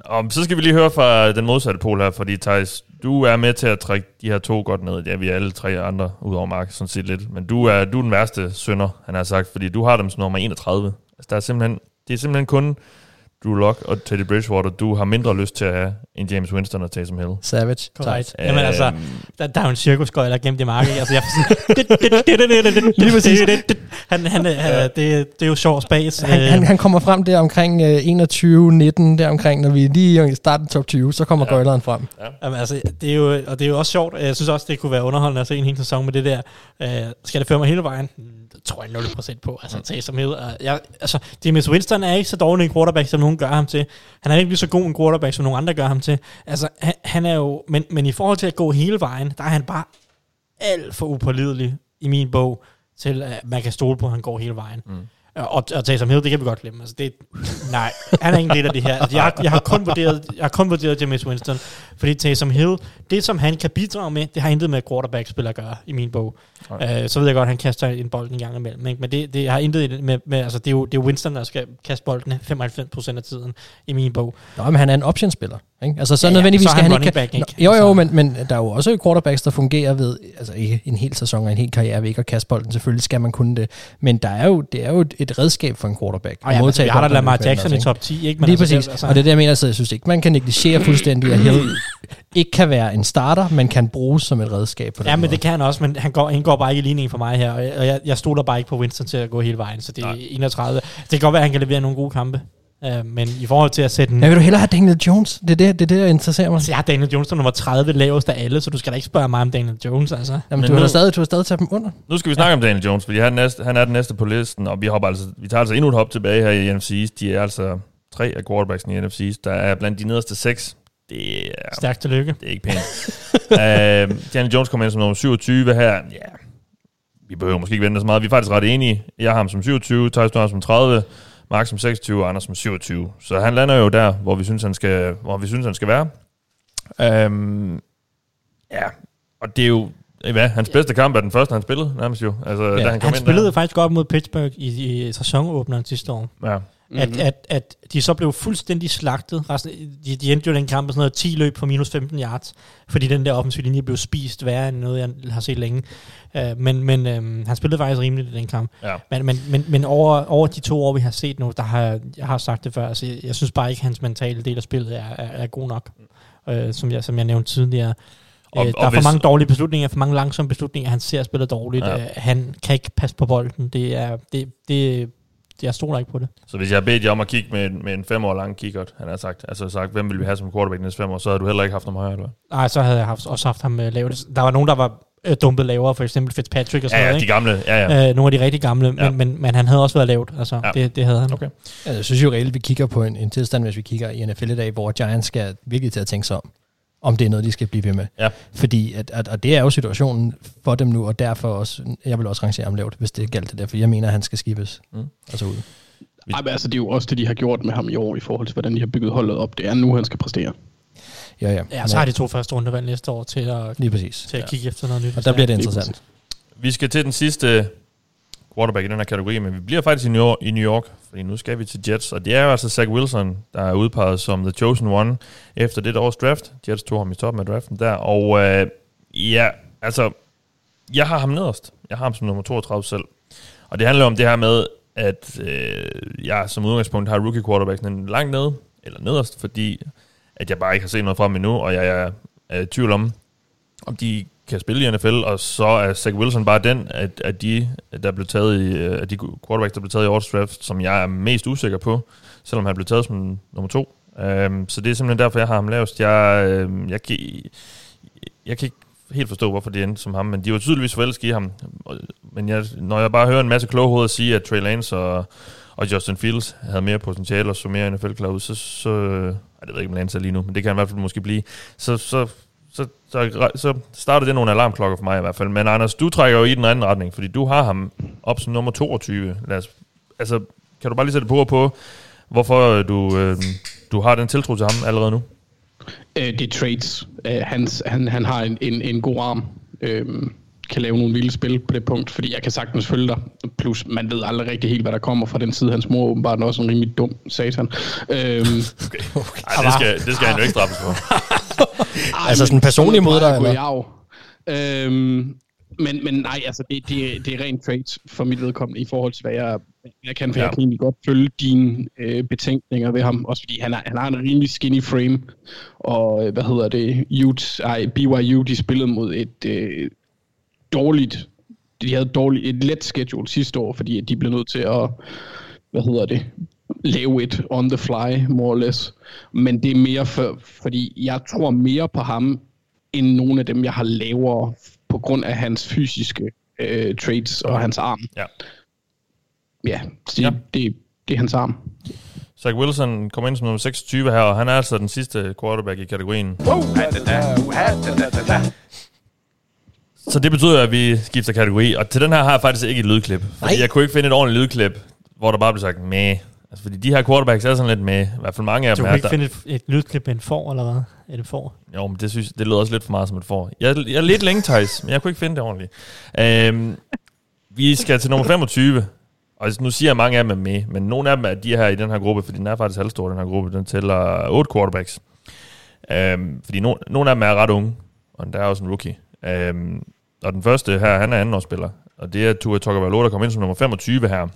Og så skal vi lige høre fra den modsatte pol her, fordi Thijs, du er med til at trække de her to godt ned. Ja, vi er alle tre andre, udover Mark, sådan set lidt. Men du er den værste synder, han har sagt, fordi du har dem som nummer 31. Altså, det er simpelthen kun Drew Lock og Teddy Bridgewater, du har mindre lyst til at have end James Winston og Taysom Hill. Savage. Tight. Jamen altså, der er jo en cirkusgøjler der gemt i marken. Altså, jeg det er jo sjov spas. Han kommer frem der omkring 21, 19, der omkring, når vi lige starter top 20, så kommer gøjleren frem. Jamen altså, det er jo, og det er jo også sjovt. Jeg synes også, det kunne være underholdende at se en hel sæson med det der. Skal det føre mig hele vejen? Det tror jeg 0% på. Altså, Taysom Hill. Altså, James Winston er ikke så dårlig en quarterback, som nogen gør ham til. Han er ikke lige så god en quarterback, som nogen andre gør ham til. Altså, han er jo... Men i forhold til at gå hele vejen, der er han bare alt for upålidelig i min bog, til at man kan stole på, at han går hele vejen. Mm. Og Taysom Hill, det kan vi godt glemme. Altså, nej, han er ikke lidt af det her. Altså, jeg har kun vurderet Jameis Winston, fordi Taysom Hill, det som han kan bidrage med, det har intet med quarterback-spil at gøre, i min bog. Okay. Så ved jeg godt, at han kaster en bold en gang imellem. Ikke? Men det har intet med altså, det er Winston, der skal kaste boldene 95% af tiden, i min bog. Nå, men han er en optionsspiller. Ikke? Altså, så nødvendigvis så skal han ikke... Back, ikke? Jo, men der er jo også quarterbacks, der fungerer ved altså, en hel sæson og en hel karriere ved ikke at kaste bolden. Selvfølgelig skal man kunne det. Men det er jo et redskab for en quarterback. Ja, altså, vi har da Lamar Jackson i top 10, ikke? Men lige præcis. Og det er det, jeg mener, så jeg synes ikke, man kan negligere fuldstændig, at Hill ikke kan være en starter, men kan bruges som et redskab på den måde. Men det kan han også, men han går bare ikke i ligningen for mig her, og jeg stoler bare ikke på Winston til at gå hele vejen, så det er 31. Det kan godt være, at han kan levere nogle gode kampe. Men i forhold til at sætte en... Ja, vil du hellere have Daniel Jones? Det er det, der interesserer mig. Altså, jeg har Daniel Jones, der nummer 30 lavest af alle, så du skal da ikke spørge mig om Daniel Jones, altså. Jamen, men du har stadig taget dem under. Nu skal vi snakke om Daniel Jones, fordi han er den næste på listen, og vi tager altså endnu et hop tilbage her i NFC East. De er altså 3 af quarterbacksen i NFC East, der er blandt de nederste 6. Det er... Stærkt tillykke. Det er ikke pænt. Daniel Jones kommer ind som nummer 27 her. Ja... Vi behøver måske ikke vente så meget. Vi er faktisk ret enige. Jeg har ham som 27, Thijs Jorang som 30, Mark som 26 og Anders som 27. Så han lander jo der, hvor vi synes han skal være. Og det er jo hans bedste kamp er den første han spillede nærmest jo. Altså da han kom ind. Han spillede faktisk godt mod Pittsburgh i sæsonåbneren sidste år. Ja. Mm-hmm. At de så blev fuldstændig slagtet. De endte jo den kamp med sådan noget 10 løb for minus 15 yards, fordi den der offensiv linje blev spist værre end noget, jeg har set længe. Men han spillede faktisk rimeligt i den kamp. Ja. Men over de 2 år, vi har set nu, jeg har sagt det før, altså, jeg synes bare ikke, hans mentale del af spillet er god nok, som jeg nævnte tidligere. Der er for mange dårlige beslutninger, for mange langsomme beslutninger, han ser spillet dårligt. Ja. Han kan ikke passe på bolden. Jeg stoler ikke på det. Så hvis jeg beder dig om at kigge med en 5 år lang kickert, han har sagt, hvem vil vi have som quarterback næste 5 år, så havde du heller ikke haft ham højere, eller hvad? Nej, så havde jeg haft ham lavt. Der var nogen, der var dumpet lavere, for eksempel Fitzpatrick og sådan noget. Ja, de gamle. Ja. Nogle af de rigtig gamle, men han havde også været lavt. Altså, det havde han. Okay. Jeg synes jo reelt, vi kigger på en tilstand, hvis vi kigger i NFL i dag, hvor Giants skal virkelig til at tænke sig om det er noget, de skal blive ved med. Ja. Fordi, og det er jo situationen for dem nu, og derfor også, jeg vil også rangere ham lavt, hvis det galt det der, for jeg mener, at han skal skibes. Altså ud. Ej, men altså, det er jo også det, de har gjort med ham i år, i forhold til, hvordan de har bygget holdet op. Det er nu, han skal præstere. Ja. Ja, så har de 2 første rundevalg næste år til at kigge efter noget nyt. Og der bliver det interessant. Vi skal til den sidste quarterback i den her kategori, men vi bliver faktisk i New York, fordi nu skal vi til Jets, og det er jo altså Zach Wilson, der er udpeget som The Chosen One efter det års draft. Jets tog ham i toppen af draften der, og jeg har ham nederst. Jeg har ham som nummer 32 selv. Og det handler om det her med, at jeg som udgangspunkt har rookie quarterbacken langt nede, eller nederst, fordi at jeg bare ikke har set noget frem endnu, og jeg er i tvivl om de kan spille i NFL, og så er Zach Wilson bare den, at de quarterbacks, der blev taget i årets draft, som jeg er mest usikker på, selvom han blev taget som nummer 2. Så det er simpelthen derfor, jeg har ham lavest. Jeg kan ikke helt forstå, hvorfor det endte som ham, men de var tydeligvis forelskede i ham. Men når jeg bare hører en masse kloge hoveder sige, at Trey Lance og Justin Fields havde mere potentiale og så mere NFL-klar ud, så det ved jeg ikke, om Lance er lige nu, men det kan han i hvert fald måske blive. Så starter det nogle alarmklokker for mig i hvert fald. Men Anders, du trækker jo i den anden retning, fordi du har ham op som nummer 22. Altså, kan du bare lige sætte på hvorfor du har den tiltro til ham allerede nu? Det er trades. Han har en god arm. Kan lave nogle vilde spil på det punkt, fordi jeg kan sagtens følge dig. Plus, man ved aldrig rigtig helt, hvad der kommer fra den side. Hans mor åbenbart også en rimelig dum satan. Okay. Ej, det skal han jo ikke straffes for. Altså sådan en personlig måde der, eller? Men nej, altså det er rent trades for mit vedkommende i forhold til, hvad jeg kan, for jeg kan egentlig godt følge dine betænkninger ved ham, også fordi han har en rimelig skinny frame, og hvad hedder det, BYU, de spillede mod et et let schedule sidste år, fordi de blev nødt til at, lave et on the fly, more or less. Men det er mere fordi jeg tror mere på ham, end nogle af dem, jeg har lavere, på grund af hans fysiske traits og hans arm. Det er hans arm. Zach Wilson kommer ind som nummer 26 her, og han er altså den sidste quarterback i kategorien. Så det betyder, at vi skifter kategori, og til den her har jeg faktisk ikke et lydklip. Fordi jeg kunne ikke finde et ordentligt lydklip, hvor der bare blev sagt, mæh. Altså, fordi de her quarterbacks er sådan lidt med, i hvert fald mange af dem. Du kan ikke finde et lydklip med en får, eller hvad? Et får? Jo, men det lyder også lidt for meget som et får. Jeg er lidt længe, Thijs, men jeg kunne ikke finde det ordentligt. Vi skal til nummer 25. Og nu siger jeg mange af dem er med, men nogle af dem er de her i den her gruppe, fordi den er faktisk halvstor, den her gruppe. Den tæller 8 quarterbacks. Fordi nogle af dem er ret unge, og der er også en rookie. Og den første her, han er andenårsspiller. Og det er Tua Tagovailoa, der kommer ind som nummer 25 her.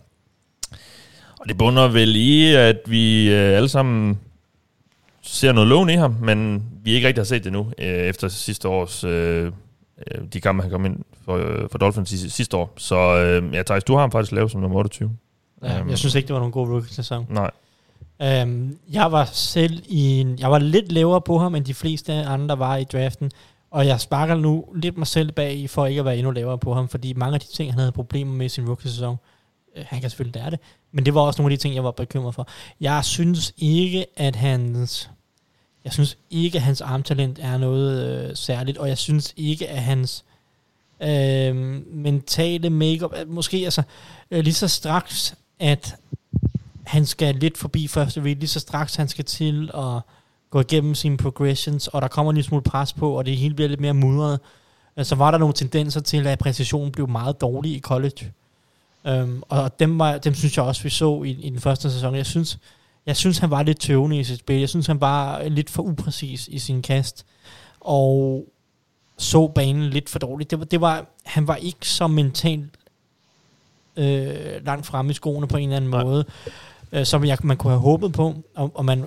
Og det bunder vel i, at vi alle sammen ser noget lovende i ham, men vi ikke rigtig har set det nu efter sidste års de kampe, han kom ind for Dolphins sidste år. Så Thijs, du har ham faktisk lavet som nummer 28. Ja, jeg synes ikke, det var nogen god rookie-sæson. Nej. Jeg var selv jeg var lidt lavere på ham, end de fleste andre, der var i draften. Og jeg sparker nu lidt mig selv bag for ikke at være endnu lavere på ham, fordi mange af de ting, han havde problemer med i sin rookie-sæson, han kan selvfølgelig lære det, men det var også nogle af de ting, jeg var bekymret for. Jeg synes ikke, at hans armtalent er noget særligt, og jeg synes ikke, at hans mentale makeup, måske altså lige så straks, at han skal lidt forbi første read, lige så straks han skal til at gå igennem sine progressions, og der kommer en lille smule pres på, og det hele bliver lidt mere mudret, så var der nogle tendenser til, at præcisionen blev meget dårlig i college. Og dem synes jeg også vi så i den første sæson. Jeg synes han var lidt tøvende i sit spil. Jeg synes han var lidt for upræcis i sin kast og så banen lidt for dårligt. Han var ikke så mentalt langt fremme i skoene på en eller anden måde, som man kunne have håbet på,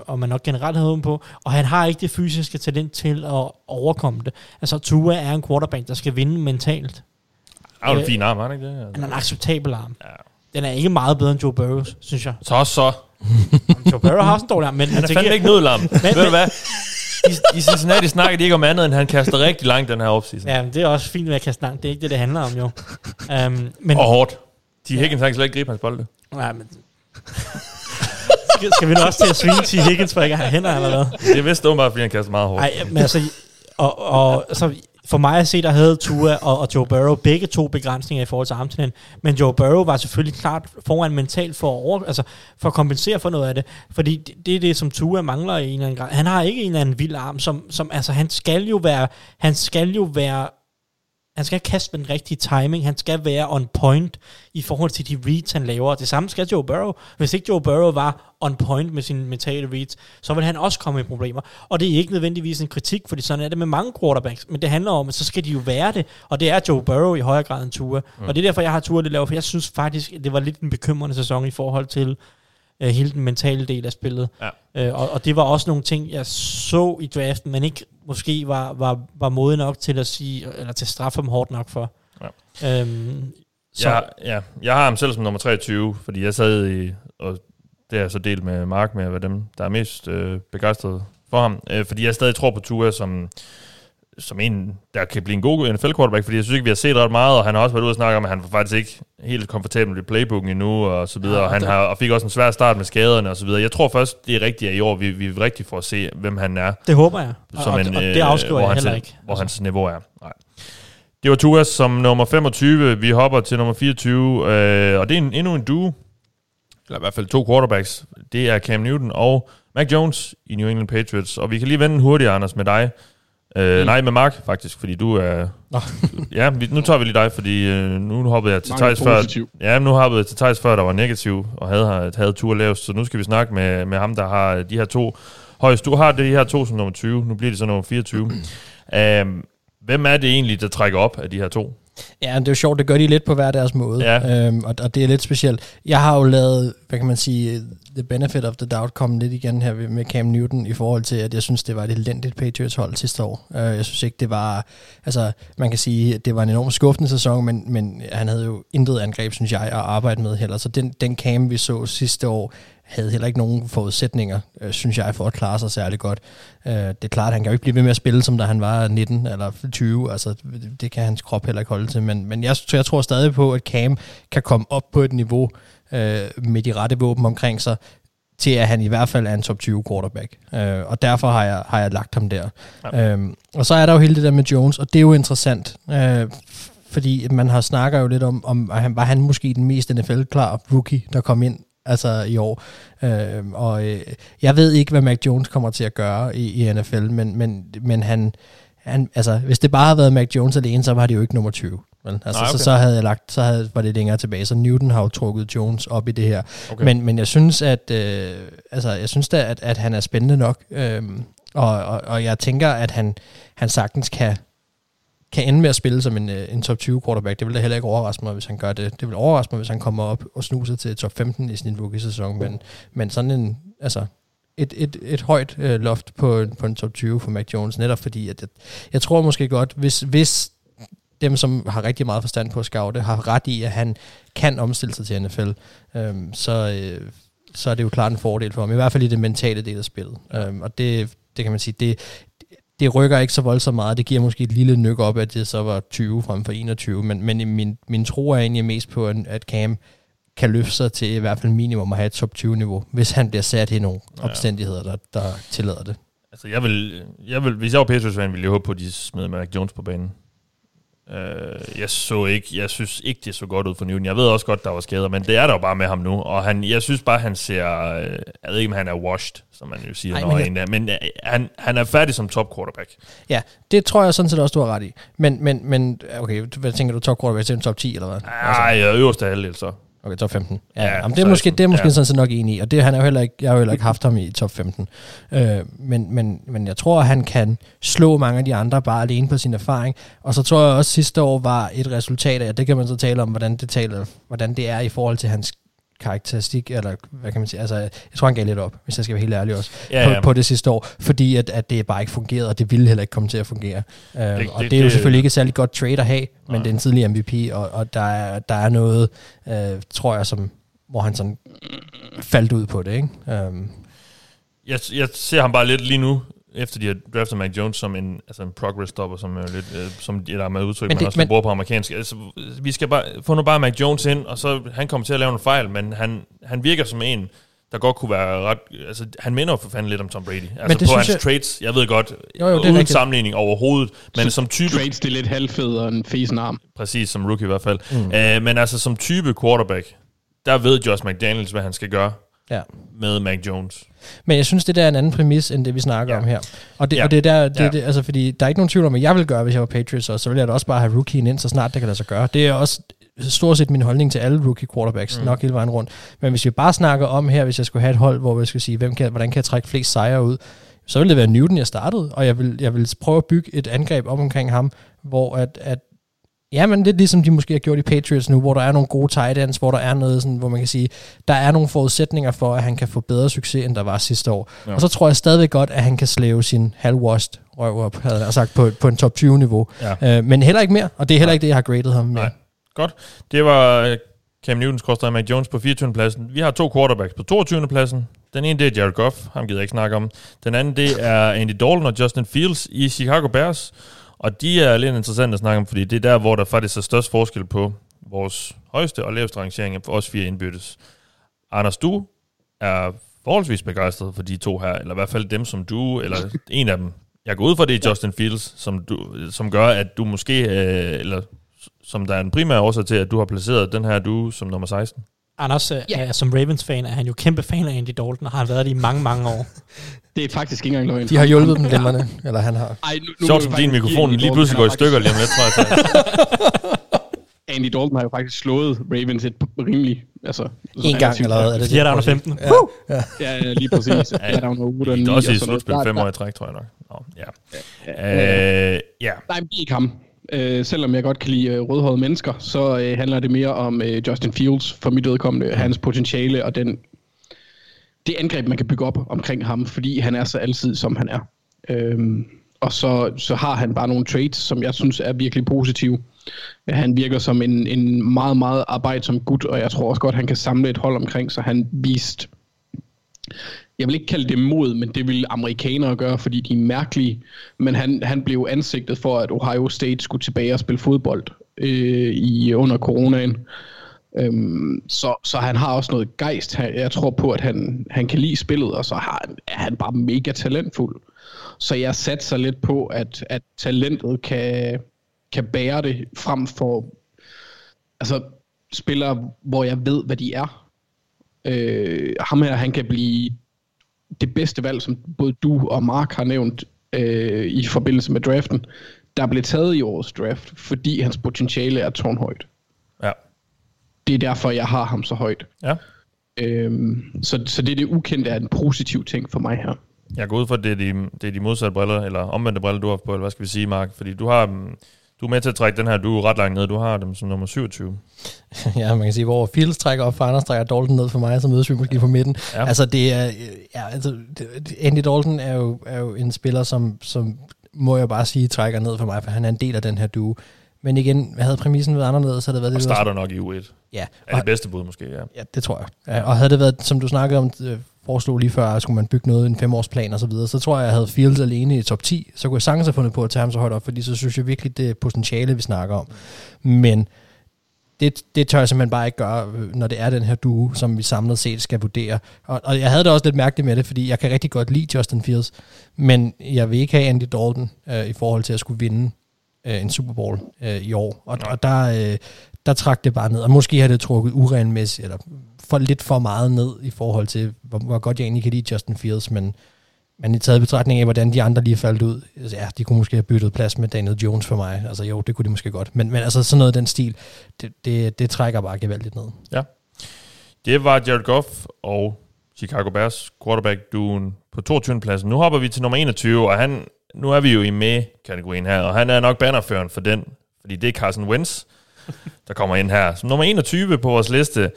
og man nok generelt havde håbet på, og han har ikke det fysiske talent til at overkomme det. Altså Tua er en quarterback, der skal vinde mentalt. Han har en fin arm, har han ikke det? Han har en acceptabel arm. Ja. Den er ikke meget bedre end Joe Burrows, synes jeg. Så. Joe Burrow har også en dårlig arm. Men han er fandme ikke nødlarm. Ved du hvad? I Cincinnati snakker de ikke om andet, end han kaster rigtig langt den her offseason. Ja, det er også fint med at kaste langt. Det er ikke det, det handler om, jo. Og hårdt. T. Higgins har slet ikke gribe hans bolde. Nej, men... skal vi nu også til at svine T. Higgins, for ikke at have hænder eller hvad? Det er vist åbenbart, fordi han kaster meget hårdt. Nej, men altså... Og for mig at se, der havde Tua og Joe Burrow begge to begrænsninger i forhold til armtalent, men Joe Burrow var selvfølgelig klart foran mentalt for at kompensere for noget af det, fordi det er det, som Tua mangler i en eller anden grad. Han har ikke en eller anden vild arm, som altså han skal kaste med den rigtige timing, han skal være on point i forhold til de reads, han laver. Det samme skal Joe Burrow. Hvis ikke Joe Burrow var on point med sine mentale reads, så vil han også komme i problemer. Og det er ikke nødvendigvis en kritik, fordi sådan er det med mange quarterbacks, men det handler om, at så skal de jo være det, og det er Joe Burrow i højere grad end Tua. Og det er derfor, jeg har Tua lidt lavere, for jeg synes faktisk, det var lidt en bekymrende sæson i forhold til hele den mentale del af spillet. Ja. Og det var også nogle ting, jeg så i draften, men ikke måske var modig nok til at sige, eller til at straffe ham hårdt nok for. Ja. Jeg har ham selv som nummer 23, fordi jeg sad i, og det er så delt med Mark med at være dem, der er mest begejstret for ham, fordi jeg stadig tror på Tua som som en, der kan blive en god NFL-quarterback, fordi jeg synes ikke, vi har set ret meget, og han har også været ude og snakke om, at han var faktisk ikke helt komfortabel i playbooken endnu, og så videre, og han har, og fik også en svær start med skaderne, og så videre. Jeg tror først, det er rigtigt, at i år, vi rigtig får at se, hvem han er. Det håber jeg, og det afskriver jeg heller ikke. Hvor hans niveau er. Nej. Det var Tua som nummer 25, vi hopper til nummer 24, og det er endnu en duo, eller i hvert fald to quarterbacks, det er Cam Newton og Mac Jones i New England Patriots, og vi kan lige vende hurtigt, Anders, med dig. Nej, med Mark faktisk, fordi du er... ja, nu tager vi lige dig, fordi nu hoppede jeg til Thijs før... Ja, nu hoppede jeg til Thijs før, der var negativ, og havde Tua lavest, så nu skal vi snakke med ham, der har de her to højst. Du har de her to som nummer 20, nu bliver det så nummer 24. Hvem er det egentlig, der trækker op af de her to? Ja, det er jo sjovt, det gør de lidt på hver deres måde, ja. Og det er lidt specielt. Jeg har jo lavet, hvad kan man sige, the benefit of the doubt komme lidt igen her med Cam Newton, i forhold til, at jeg synes, det var et elendigt Patriots-hold sidste år. Jeg synes ikke, det var, altså man kan sige, det var en enormt skuffende sæson, men han havde jo intet angreb, synes jeg, at arbejde med heller. Så den Cam, vi så sidste år, havde heller ikke nogen forudsætninger, synes jeg, for at klare sig særlig godt. Det er klart, at han kan jo ikke blive ved med at spille, som da han var 19 eller 20. Altså, det kan hans krop heller ikke holde til. Men jeg tror stadig på, at Cam kan komme op på et niveau med de rette våben omkring sig, til at han i hvert fald er en top 20 quarterback. Og derfor har jeg lagt ham der. Ja. Og så er der jo hele det der med Jones, og det er jo interessant. Fordi man har snakker jo lidt om var han måske den mest NFL-klare rookie, der kom ind altså i år, jeg ved ikke, hvad Mac Jones kommer til at gøre i NFL, men han, altså hvis det bare havde været Mac Jones alene, så var det jo ikke nummer 20. Men, altså, nej, okay. så havde jeg lagt, var det længere tilbage, så Newton har jo trukket Jones op i det her. Okay. Men jeg synes, at jeg synes da, at han er spændende nok, og jeg tænker, at han sagtens kan ende med at spille som en top 20 quarterback. Det vil da heller ikke overraske mig, hvis han gør det. Det vil overraske mig, hvis han kommer op og snuser til top 15 i sin rookie-sæson. Men sådan en, altså et højt loft på en top 20 for Mac Jones, netop fordi, at jeg tror måske godt, hvis dem, som har rigtig meget forstand på at scoute, har ret i, at han kan omstille sig til NFL, så er det jo klart en fordel for ham. I hvert fald i det mentale del af spillet. Og det kan man sige, det rykker ikke så voldsomt meget. Det giver måske et lille nyk op, at det så var 20 frem for 21. Men min tro er egentlig mest på, at Cam kan løfte sig til i hvert fald minimum at have et top 20-niveau, hvis han bliver sat i nogle omstændigheder, der tillader det. Altså jeg vil hvis jeg var Patriots-fan, ville jeg håbe på, at de smed Mac Jones på banen. Jeg synes ikke, det så godt ud for Newton. Jeg ved også godt, der var skader, men det er der jo bare med ham nu. Og jeg synes bare, han ser... jeg ved ikke, om han er washed, som man jo siger, han er færdig som top quarterback. Ja, det tror jeg sådan set også, du har ret i. Men okay, hvad tænker du, top quarterback til en top 10, eller hvad? Nej, øverste halvdel så. Okay, top 15. Ja, det er måske, sådan set nok enig i, og det, han er jo heller ikke, jeg har jo heller ikke haft ham i top 15. Men jeg tror, at han kan slå mange af de andre bare alene på sin erfaring, og så tror jeg også, sidste år var et resultat af, det kan man så tale om, hvordan det er i forhold til hans karakteristik, eller hvad kan man sige, altså jeg tror, han gav lidt op, hvis jeg skal være helt ærlig også, på det sidste år, fordi at det bare ikke fungerede, og det ville heller ikke komme til at fungere. Det er jo selvfølgelig ikke et særlig godt trade at have, men det er en tidlig MVP, og der er noget, tror jeg, som, hvor han sådan faldt ud på det, ikke? Jeg ser ham bare lidt lige nu, efter de har draftet Mac Jones som en progress stopper, som er lidt som der er med udtryk, men man også bruger på amerikansk. Altså, vi skal bare få nu bare Mac Jones ind, og så han kommer til at lave en fejl, men han virker som en, der godt kunne være ret... Altså, han minder jo for fanden lidt om Tom Brady. Altså, på hans trades, jeg ved godt, uden sammenligning overhovedet, men som type... Trades, det er lidt halvfed og en fesen arm. Præcis, som rookie i hvert fald. Men altså, som type quarterback, der ved Josh McDaniels, hvad han skal gøre. Ja. Med Mac Jones. Men jeg synes, det der er en anden præmis, end det vi snakker om her. Og det er der, det, altså, fordi der er ikke nogen tvivl om, hvad jeg ville gøre, hvis jeg var Patriots, og så ville jeg da også bare have rookien ind, så snart det kan lade sig gøre. Det er også stort set min holdning til alle rookie quarterbacks, nok hele vejen rundt. Men hvis vi bare snakker om her, hvis jeg skulle have et hold, hvor jeg skulle sige, hvordan kan jeg trække flest sejre ud, så ville det være Newton, jeg startede, og jeg vil prøve at bygge et angreb op omkring ham, hvor at ja, men lidt ligesom de måske har gjort i Patriots nu, hvor der er nogle gode tight ends, hvor der er noget sådan, hvor man kan sige, der er nogle forudsætninger for, at han kan få bedre succes, end der var sidste år. Ja. Og så tror jeg stadigvæk godt, at han kan slæve sin halvwashed røv op, havde jeg sagt, på en top 20-niveau. Ja. Men heller ikke mere, og det er heller ikke det, jeg har graded ham med. Nej. Godt. Det var Cam Newtons koster Mac Jones på 24. pladsen. Vi har to quarterbacks på 22. pladsen. Den ene, det er Jared Goff, ham gider jeg ikke snakke om. Den anden, det er Andy Dalton og Justin Fields i Chicago Bears. Og de er lidt interessante at snakke om, fordi det er der, hvor der faktisk er størst forskel på vores højeste og laveste rangering af os fire indbyrdes. Anders, du er forholdsvis begejstret for de to her, eller i hvert fald dem, som du, eller en af dem. Jeg går ud fra det, Justin Fields, som gør, at du måske, eller som der er en primær årsag til, at du har placeret den her duo som nummer 16. Anders, som Ravens-fan, er han jo kæmpe fan af Andy Dalton, og har været det i mange, mange år. Det er faktisk ikke engang løgn. De har hjulpet dem, lemmerne, eller han har. Sjovt, som din mikrofon lige pludselig går i stykker lige om lidt, tror jeg. Andy Dalton har jo faktisk slået Ravens et rimeligt... Altså, en gang allerede. Er det 4-15. Ja, lige præcis. Det er også i slutspil 5 år i træk, tror jeg nok. Nej, men det er ikke ham. Selvom jeg godt kan lide rødhårede mennesker, så handler det mere om Justin Fields for mit vedkommende, hans potentiale og det angreb, man kan bygge op omkring ham, fordi han er så altid, som han er. Og så har han bare nogle traits, som jeg synes er virkelig positive. Han virker som en meget, meget arbejdsom gut, og jeg tror også godt, han kan samle et hold omkring, så han viste... Jeg vil ikke kalde det mod, men det ville amerikanere gøre, fordi de er mærkelige. Men han blev ansigtet for, at Ohio State skulle tilbage og spille fodbold under coronaen. Så han har også noget gejst. Jeg tror på, at han kan lide spillet, og så er han bare mega talentfuld. Så jeg satser lidt på, at talentet kan bære det frem for altså, spillere, hvor jeg ved, hvad de er. Ham her, han kan blive det bedste valg, som både du og Mark har nævnt i forbindelse med draften, der blev taget i årets draft, fordi hans potentiale er tårnhøjt. Ja. Det er derfor, jeg har ham så højt. Ja. Så det ukendte er en positiv ting for mig her. Jeg går ud fra, at det er de modsatte briller, eller omvendte briller, du har på, eller hvad skal vi sige, Mark? Fordi du er med til at trække den her, du er ret langt ned, du har dem som nummer 27. Ja, man kan sige, hvor Fields trækker op for Anders, trækker Dalton ned for mig, så mødes vi måske på midten. Ja. Altså, Andy Dalton er jo en spiller, som må jeg bare sige, trækker ned for mig, for han er en del af den her duo. Men igen, havde præmissen været anderledes, så havde det været... Og starter nok i U1. Ja. Er det bedste bud måske, ja. Ja, det tror jeg. Ja, og havde det været, som du snakkede om, foreslog lige før, skulle man bygge noget, en 5-årsplan og så videre, så tror jeg, jeg havde Fields alene i top 10, så kunne jeg sagtens have fundet på at tage ham så højt op, fordi så synes jeg virkelig, det er potentiale, vi snakker om. Men det tør jeg simpelthen bare ikke gøre, når det er den her duo, som vi samlet set skal vurdere. Og jeg havde det også lidt mærkeligt med det, fordi jeg kan rigtig godt lide Justin Fields, men jeg vil ikke have Andy Dalton i forhold til at skulle vinde en Super Bowl i år. Og der trak det bare ned, og måske har det trukket uregelmæssigt, eller for lidt for meget ned i forhold til, hvor godt jeg egentlig kan lide Justin Fields, men i taget betragtning af, hvordan de andre lige faldt ud, ja, de kunne måske have byttet plads med Daniel Jones for mig, altså jo, det kunne de måske godt, men altså sådan noget af den stil, det trækker bare gevaldigt ned. Ja, det var Jared Goff og Chicago Bears quarterback-duen på 22. pladsen. Nu hopper vi til nummer 21, og nu er vi jo i med-kategorien her, og han er nok bannerføren for den, fordi det er Carson Wentz, der kommer ind her. Som nummer 21 på vores liste.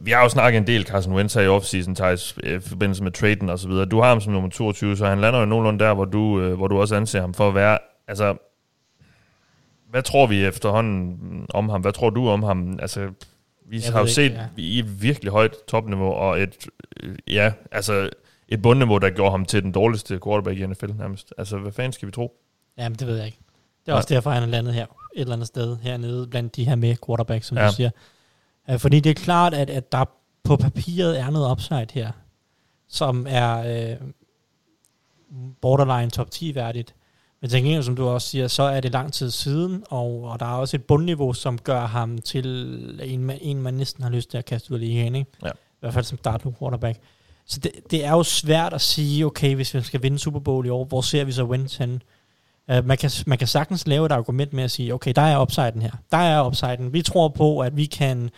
Vi har jo snakket en del Carson Wentz her i offseason, Thijs, i forbindelse med traden og så videre. Du har ham som nummer 22, så han lander jo nogenlunde der, hvor du også anser ham for at være. Altså, hvad tror vi efterhånden om ham? Hvad tror du om ham? Altså, vi har jo set i et virkelig højt topniveau, og et bundniveau, der gjorde ham til den dårligste quarterback i NFL nærmest. Altså, hvad fanden skal vi tro? Jamen, det ved jeg ikke. Det er også derfor, han er landet her. Et eller andet sted hernede, blandt de her med quarterbacks, som du siger. Fordi det er klart, at der på papiret er noget upside her, som er borderline top 10-værdigt. Men til gengæld, som du også siger, så er det lang tid siden, og der er også et bundniveau, som gør ham til en man næsten har lyst til at kaste ud af ligaen, ikke? Ja. I hvert fald som startende quarterback. Så det er jo svært at sige, okay, hvis vi skal vinde Super Bowl i år, hvor ser vi så Wentz henne? Man kan sagtens lave et argument med at sige, okay, der er upsiden her. Der er upsiden. Vi tror på, at vi kan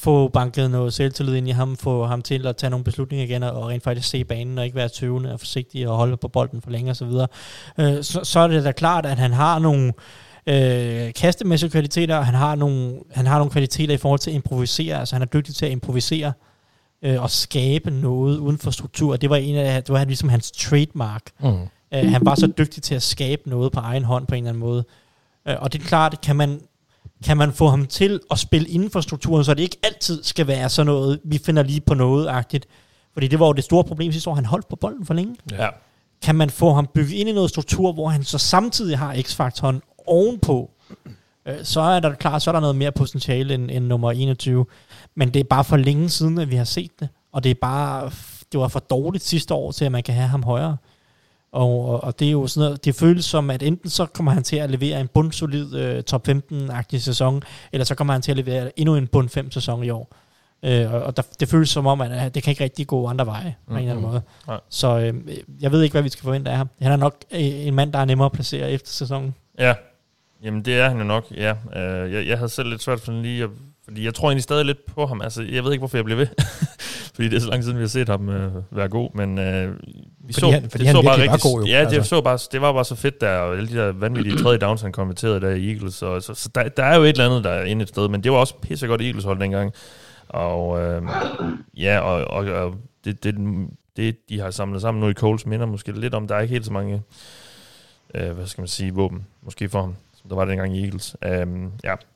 få banket noget selvtillid ind i ham, få ham til at tage nogle beslutninger igen, og rent faktisk se banen, og ikke være tøvende og forsigtig, og holde på bolden for længe og så videre. Så er det da klart, at han har nogle kastemæssige kvaliteter, og han har nogle kvaliteter i forhold til at improvisere, altså han er dygtig til at improvisere, og skabe noget uden for struktur. Det var ligesom hans trademark. Mm. Han var så dygtig til at skabe noget på egen hånd på en eller anden måde. Og det er klart, kan man få ham til at spille inden for strukturen, så det ikke altid skal være sådan noget, vi finder lige på noget-agtigt. Fordi det var jo det store problem sidste år, han holdt på bolden for længe. Ja. kan man få ham bygget ind i noget struktur, hvor han så samtidig har X-faktoren ovenpå, så er der klart, så er der noget mere potentiale end nummer 21. Men det er bare for længe siden, at vi har set det. Og det er bare, det var for dårligt sidste år til, at man kan have ham højere. Og det er jo sådan noget, det føles som, at enten så kommer han til at levere en bundsolid top 15-agtig sæson, eller så kommer han til at levere endnu en bund 5-sæson i år. Og det føles som om, at det kan ikke rigtig gå andre veje på en eller anden måde. Nej. Så jeg ved ikke, hvad vi skal forvente af ham. Han er nok en mand, der er nemmere at placere efter sæsonen. Ja, jamen det er han jo nok, ja. Jeg havde selv lidt svært for den lige, fordi jeg tror egentlig stadig lidt på ham. Altså, jeg ved ikke, hvorfor jeg blev ved. Fordi det er så lang siden, vi har set ham være god, men det var bare så fedt der, og alle de der vanvittige tredje downs, han konverterede der i Eagles, og så der er jo et eller andet, der er inde et sted, men det var også pissegodt Eagles hold dengang, og det de har samlet sammen nu i Coles minder måske lidt om, der er ikke helt så mange, hvad skal man sige, våben, måske for ham. Der var det engang i Eagles.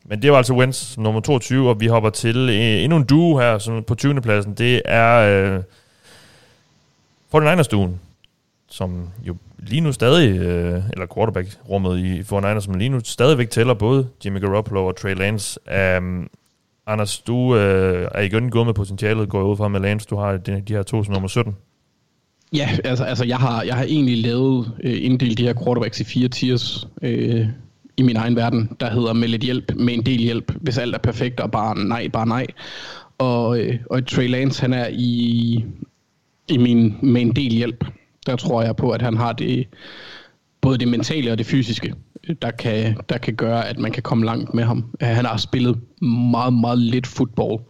Men det var altså Wentz nummer 22, og vi hopper til endnu en duo her som på 20. pladsen. Det er 49ers-duen, som jo lige nu stadig, eller quarterback-rummet i 49ers, som lige nu stadigvæk tæller både Jimmy Garoppolo og Trey Lance. Anders, du er igen gået med potentialet, går ud fra med Lance. Du har de her to som nummer 17. Ja, altså jeg har egentlig lavet inddelt de her quarterbacks i 4 tiers, i min egen verden, der hedder med lidt hjælp, med en del hjælp, hvis alt er perfekt, og bare nej. Og Trey Lance, han er i min, med en del hjælp, der tror jeg på, at han har det, både det mentale og det fysiske, der kan gøre, at man kan komme langt med ham. Han har spillet meget, meget lidt fodbold.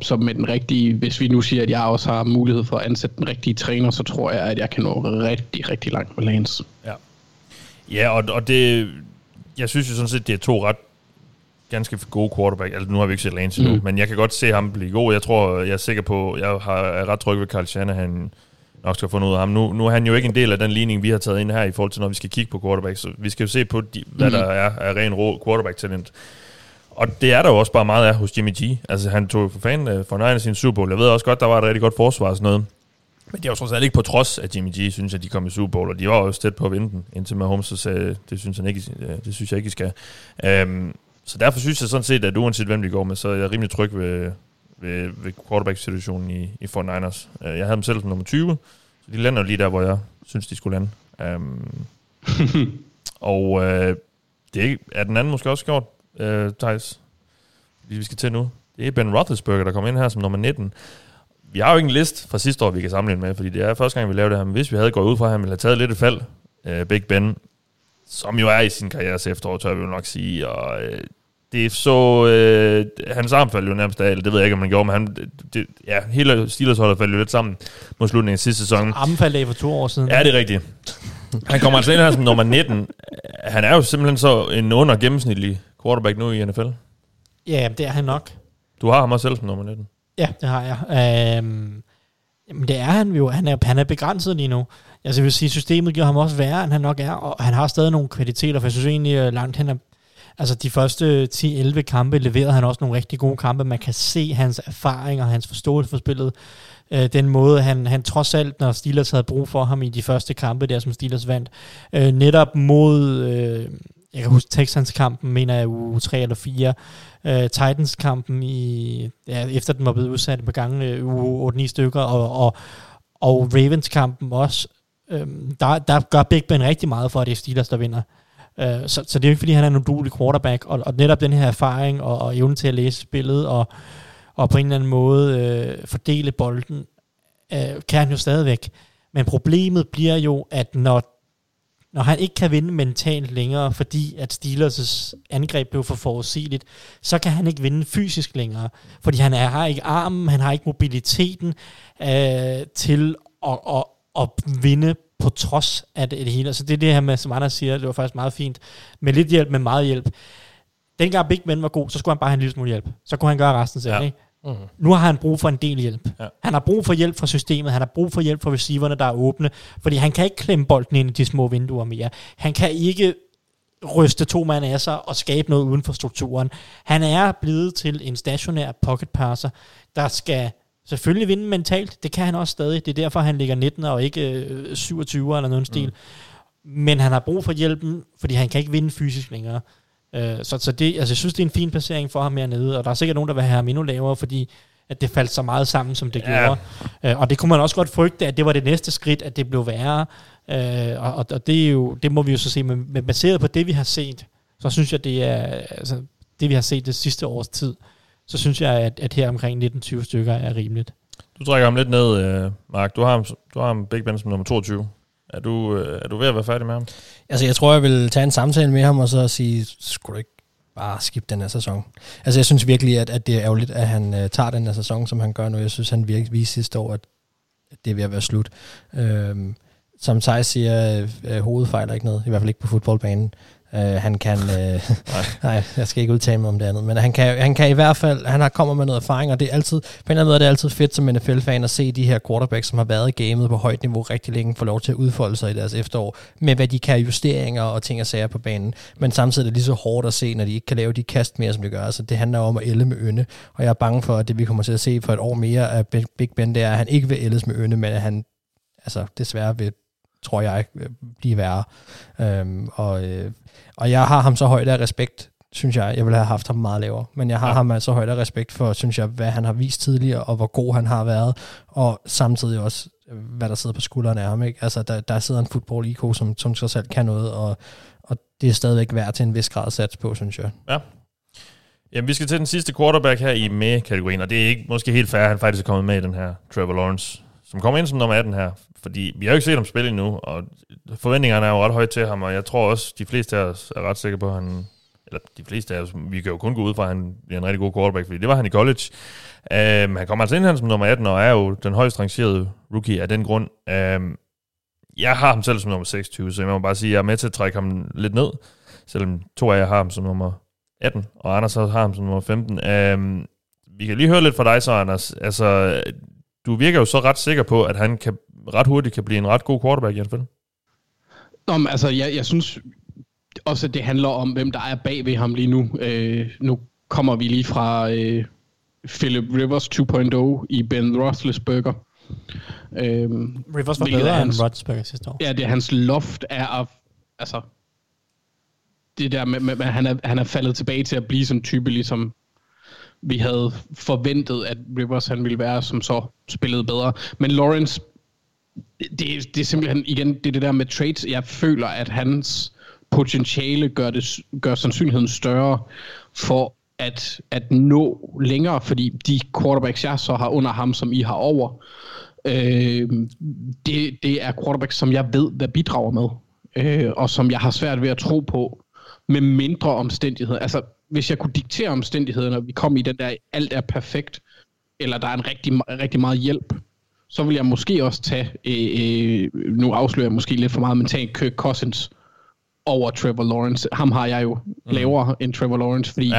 Så med den rigtige, hvis vi nu siger, at jeg også har mulighed for at ansætte den rigtige træner, så tror jeg, at jeg kan nå rigtig, rigtig langt med Lance. Ja. Ja, og det, jeg synes jo sådan set, det er to ret ganske gode quarterback. Altså, nu har vi ikke set Lance endnu, men jeg kan godt se ham blive god. Jeg tror, jeg er sikker på, jeg er ret tryg ved Kyle Shanahan nok skal få noget af ham. Nu er han jo ikke en del af den ligning, vi har taget ind her i forhold til, når vi skal kigge på quarterback. Så vi skal jo se på, hvad der er af ren rå quarterback-talent. Og det er der jo også bare meget af hos Jimmy G. Altså, han tog for fanden for Niners i en Super Bowl. Jeg ved også godt, der var et rigtig godt forsvar og sådan noget. Men det er jo trods alt ikke på trods, at Jimmy G synes, at de kom i Super Bowl, og de var jo tæt på at vinde den, indtil Mahomes så sagde, det synes jeg ikke, I skal. Så derfor synes jeg sådan set, at uanset hvem de går med, så er jeg rimelig tryg ved quarterback-situationen i 49ers. Jeg havde dem selv som nummer 20, så de lander jo lige der, hvor jeg synes, de skulle lande. Det er den anden måske også gjort, Thijs, vi skal til nu. Det er Ben Roethlisberger, der kommer ind her som nummer 19. Vi har jo ikke en liste fra sidste år, vi kan sammenligne med, fordi det er første gang, vi lavede det her. Men hvis vi havde gået ud fra ham, ville have taget lidt et fald. Big Ben, som jo er i sin karrieres efterår, tør vi jo nok sige. Og det så... hans arm faldt jo nærmest af, eller det ved jeg ikke, om man gjorde, men hele Steelers-holdet faldt jo lidt sammen mod slutningen af sidste sæson. Armen faldt af for 2 år siden. Ja, det er rigtigt. Han kommer altså ind her som nummer 19. Han er jo simpelthen så en under gennemsnitlig quarterback nu i NFL. Ja, det er han nok. Du har ham også selv som nummer 19. Ja, det har jeg. Jamen det er han jo. Han er begrænset lige nu. Altså jeg vil sige, systemet giver ham også værre, end han nok er, og han har stadig nogle kvaliteter, for jeg synes egentlig langt hen. Altså de første 10-11 kampe leverede han også nogle rigtig gode kampe. Man kan se hans erfaring og hans forståelse for spillet. Den måde, han trods alt, når Steelers havde brug for ham i de første kampe, der som Steelers vandt, netop mod... jeg kan huske Texans-kampen, mener jeg, uge 3 eller 4. Titans-kampen, efter den var blevet udsat på gangen, uge 8-9 stykker, og Ravens-kampen også. Der gør Big Ben rigtig meget for, at det er Steelers, der vinder. Så det er jo ikke, fordi han er en uduelig quarterback, og netop den her erfaring, og evnen til at læse spillet, og på en eller anden måde fordele bolden, kan han jo stadigvæk. Men problemet bliver jo, at når han ikke kan vinde mentalt længere, fordi at Steelers' angreb blev for forudsigeligt, så kan han ikke vinde fysisk længere, fordi han har ikke armen, han har ikke mobiliteten til at vinde på trods af det hele. Så det er det her med, som Anders siger, det var faktisk meget fint, med lidt hjælp, med meget hjælp. Dengang Big Ben var god, så skulle han bare have en lille smule hjælp. Så kunne han gøre resten selv, ikke? Mm-hmm. Nu har han brug for en del hjælp. Ja. Han har brug for hjælp fra systemet, han har brug for hjælp fra receiverne, der er åbne, fordi han kan ikke klemme bolden ind i de små vinduer mere. Han kan ikke ryste 2 mand af sig og skabe noget uden for strukturen. Han er blevet til en stationær pocket passer, der skal selvfølgelig vinde mentalt, det kan han også stadig. Det er derfor, han ligger 19 og ikke 27 eller nogen stil. Men han har brug for hjælpen, fordi han kan ikke vinde fysisk længere. Så det, altså, jeg synes, det er en fin placering for ham hernede, og der er sikkert nogen, der vil have ham endnu lavere, fordi at det faldt så meget sammen, som det gjorde. Og det kunne man også godt frygte, at det var det næste skridt, at det blev værre. Og det, er jo, det må vi jo så se, men baseret på det, vi har set, så synes jeg, det er altså, det, vi har set det sidste års tid, så synes jeg, at her omkring 19-20 stykker er rimeligt. Du trækker ham lidt ned, Mark. Du har ham Big Ben som nummer 22. Er du ved at være færdig med ham? Altså, jeg tror, jeg vil tage en samtale med ham og så sige, skulle du ikke bare skip den her sæson? Altså, jeg synes virkelig, at det er ærgerligt, at han tager den her sæson, som han gør nu. Jeg synes, han virkelig viste sidste år, at det er ved at være slut. Som Thijs siger, hovedet fejler ikke noget. I hvert fald ikke på fodboldbanen. Han kan... nej, jeg skal ikke udtale mig om det andet. Men han kan i hvert fald... Han kommer med noget erfaring, og det er altid... På en eller anden måde er det altid fedt som NFL-fan at se de her quarterbacks, som har været i gamet på højt niveau rigtig længe, få lov til at udfolde sig i deres efterår, med hvad de kan justeringer og ting og sager på banen. Men samtidig er det lige så hårdt at se, når de ikke kan lave de kast mere, som de gør. Altså, det handler om at ælde med ynde. Og jeg er bange for, at det vi kommer til at se for et år mere af Big Ben, det er, at han ikke vil ældes med ynde, men at han altså, desværre vil, tror jeg, blive værre. Og jeg har ham så højt af respekt, synes jeg. Jeg ville have haft ham meget lavere, men jeg har ham altså højt af respekt for, synes jeg, hvad han har vist tidligere, og hvor god han har været, og samtidig også, hvad der sidder på skuldrene af ham. Ikke? Altså, der sidder en football IQ, som sig selv kan noget, og det er stadigvæk værd til en vis grad sats på, synes jeg. Ja. Jamen, vi skal til den sidste quarterback her i med-kategorien, og det er ikke måske helt fair, at han faktisk er kommet med i den her, Trevor Lawrence, som kommer ind som nummer 18 her, fordi vi har jo ikke set ham spille endnu, og forventningerne er jo ret høje til ham, og jeg tror også, de fleste af os er ret sikre på, at han, eller de fleste af os, vi kan jo kun gå ud fra, at han bliver en rigtig god quarterback, fordi det var han i college. Han kommer altså ind her som nummer 18, og er jo den højst rangerede rookie af den grund. Jeg har ham selv som nummer 26, så jeg må bare sige, at jeg er med til at trække ham lidt ned, selvom to af jer har ham som nummer 18, og Anders har ham som nummer 15. Vi kan lige høre lidt fra dig så, Anders. Altså... Du virker jo så ret sikker på, at han kan, ret hurtigt kan blive en ret god quarterback i hvert fald. Nå, men altså, jeg synes også, at det handler om, hvem der er bag ved ham lige nu. Nu kommer vi lige fra Philip Rivers 2.0 i Ben Roethlisberger. Rivers var bedre end Roethlisberger sidste år. Ja, det er hans loft af... Altså, det der med at han er faldet tilbage til at blive sådan type ligesom... Vi havde forventet, at Rivers han ville være, som så spillede bedre. Men Lawrence, det er simpelthen, igen, det er det der med trades. Jeg føler, at hans potentiale gør sandsynligheden større for at nå længere, fordi de quarterbacks, jeg så har under ham, som I har over, det er quarterbacks, som jeg ved, hvad bidrager med, og som jeg har svært ved at tro på, med mindre omstændigheder. Altså, hvis jeg kunne diktere omstændighederne, og vi kom i den der, alt er perfekt, eller der er en rigtig, rigtig meget hjælp, så vil jeg måske også tage, nu afslører jeg måske lidt for meget, men tage en Kirk Cousins over Trevor Lawrence. Ham har jeg jo lavere end Trevor Lawrence, fordi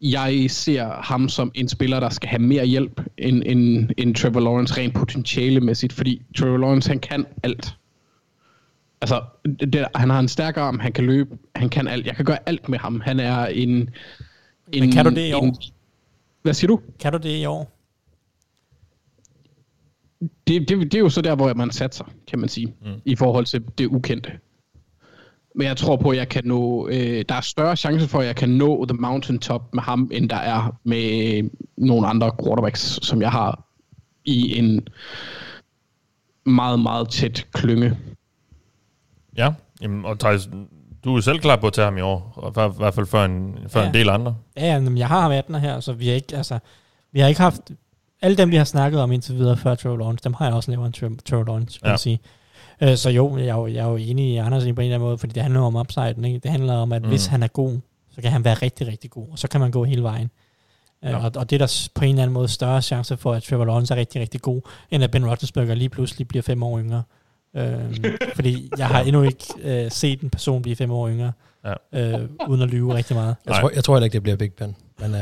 jeg ser ham som en spiller, der skal have mere hjælp end Trevor Lawrence rent potentialemæssigt, fordi Trevor Lawrence, han kan alt. Altså, han har en stærk arm, han kan løbe, han kan alt. Jeg kan gøre alt med ham. Han er en... Men kan du det i år? Hvad siger du? Kan du det i år? Det er jo så der, hvor man satser, kan man sige, i forhold til det ukendte. Men jeg tror på, at jeg kan nå... der er større chance for, at jeg kan nå the mountaintop med ham, end der er med nogle andre quarterbacks, som jeg har i en meget, meget tæt klynge. Ja, jamen, og Thijs, du er selv klar på at tage ham i år, i hvert fald før en del andre. Ja, men jeg har ham 18'er her, så vi har ikke, altså, vi har ikke haft, alle dem, vi har snakket om indtil videre før Trevor Lawrence, dem har jeg også lavet en Trevor Lawrence, kan man sige. Så jo, jeg er jo enig i Anders på en eller anden måde, fordi det handler om upsiden, ikke? Det handler om, at hvis han er god, så kan han være rigtig, rigtig god, og så kan man gå hele vejen. Og det er der på en eller anden måde større chance for, at Trevor Lawrence er rigtig, rigtig god, end at Ben Roethlisberger lige pludselig bliver 5 år yngre. Fordi jeg har endnu ikke set en person blive 5 år yngre uden at lyve rigtig meget. Jeg tror heller ikke det bliver Big Ben, men,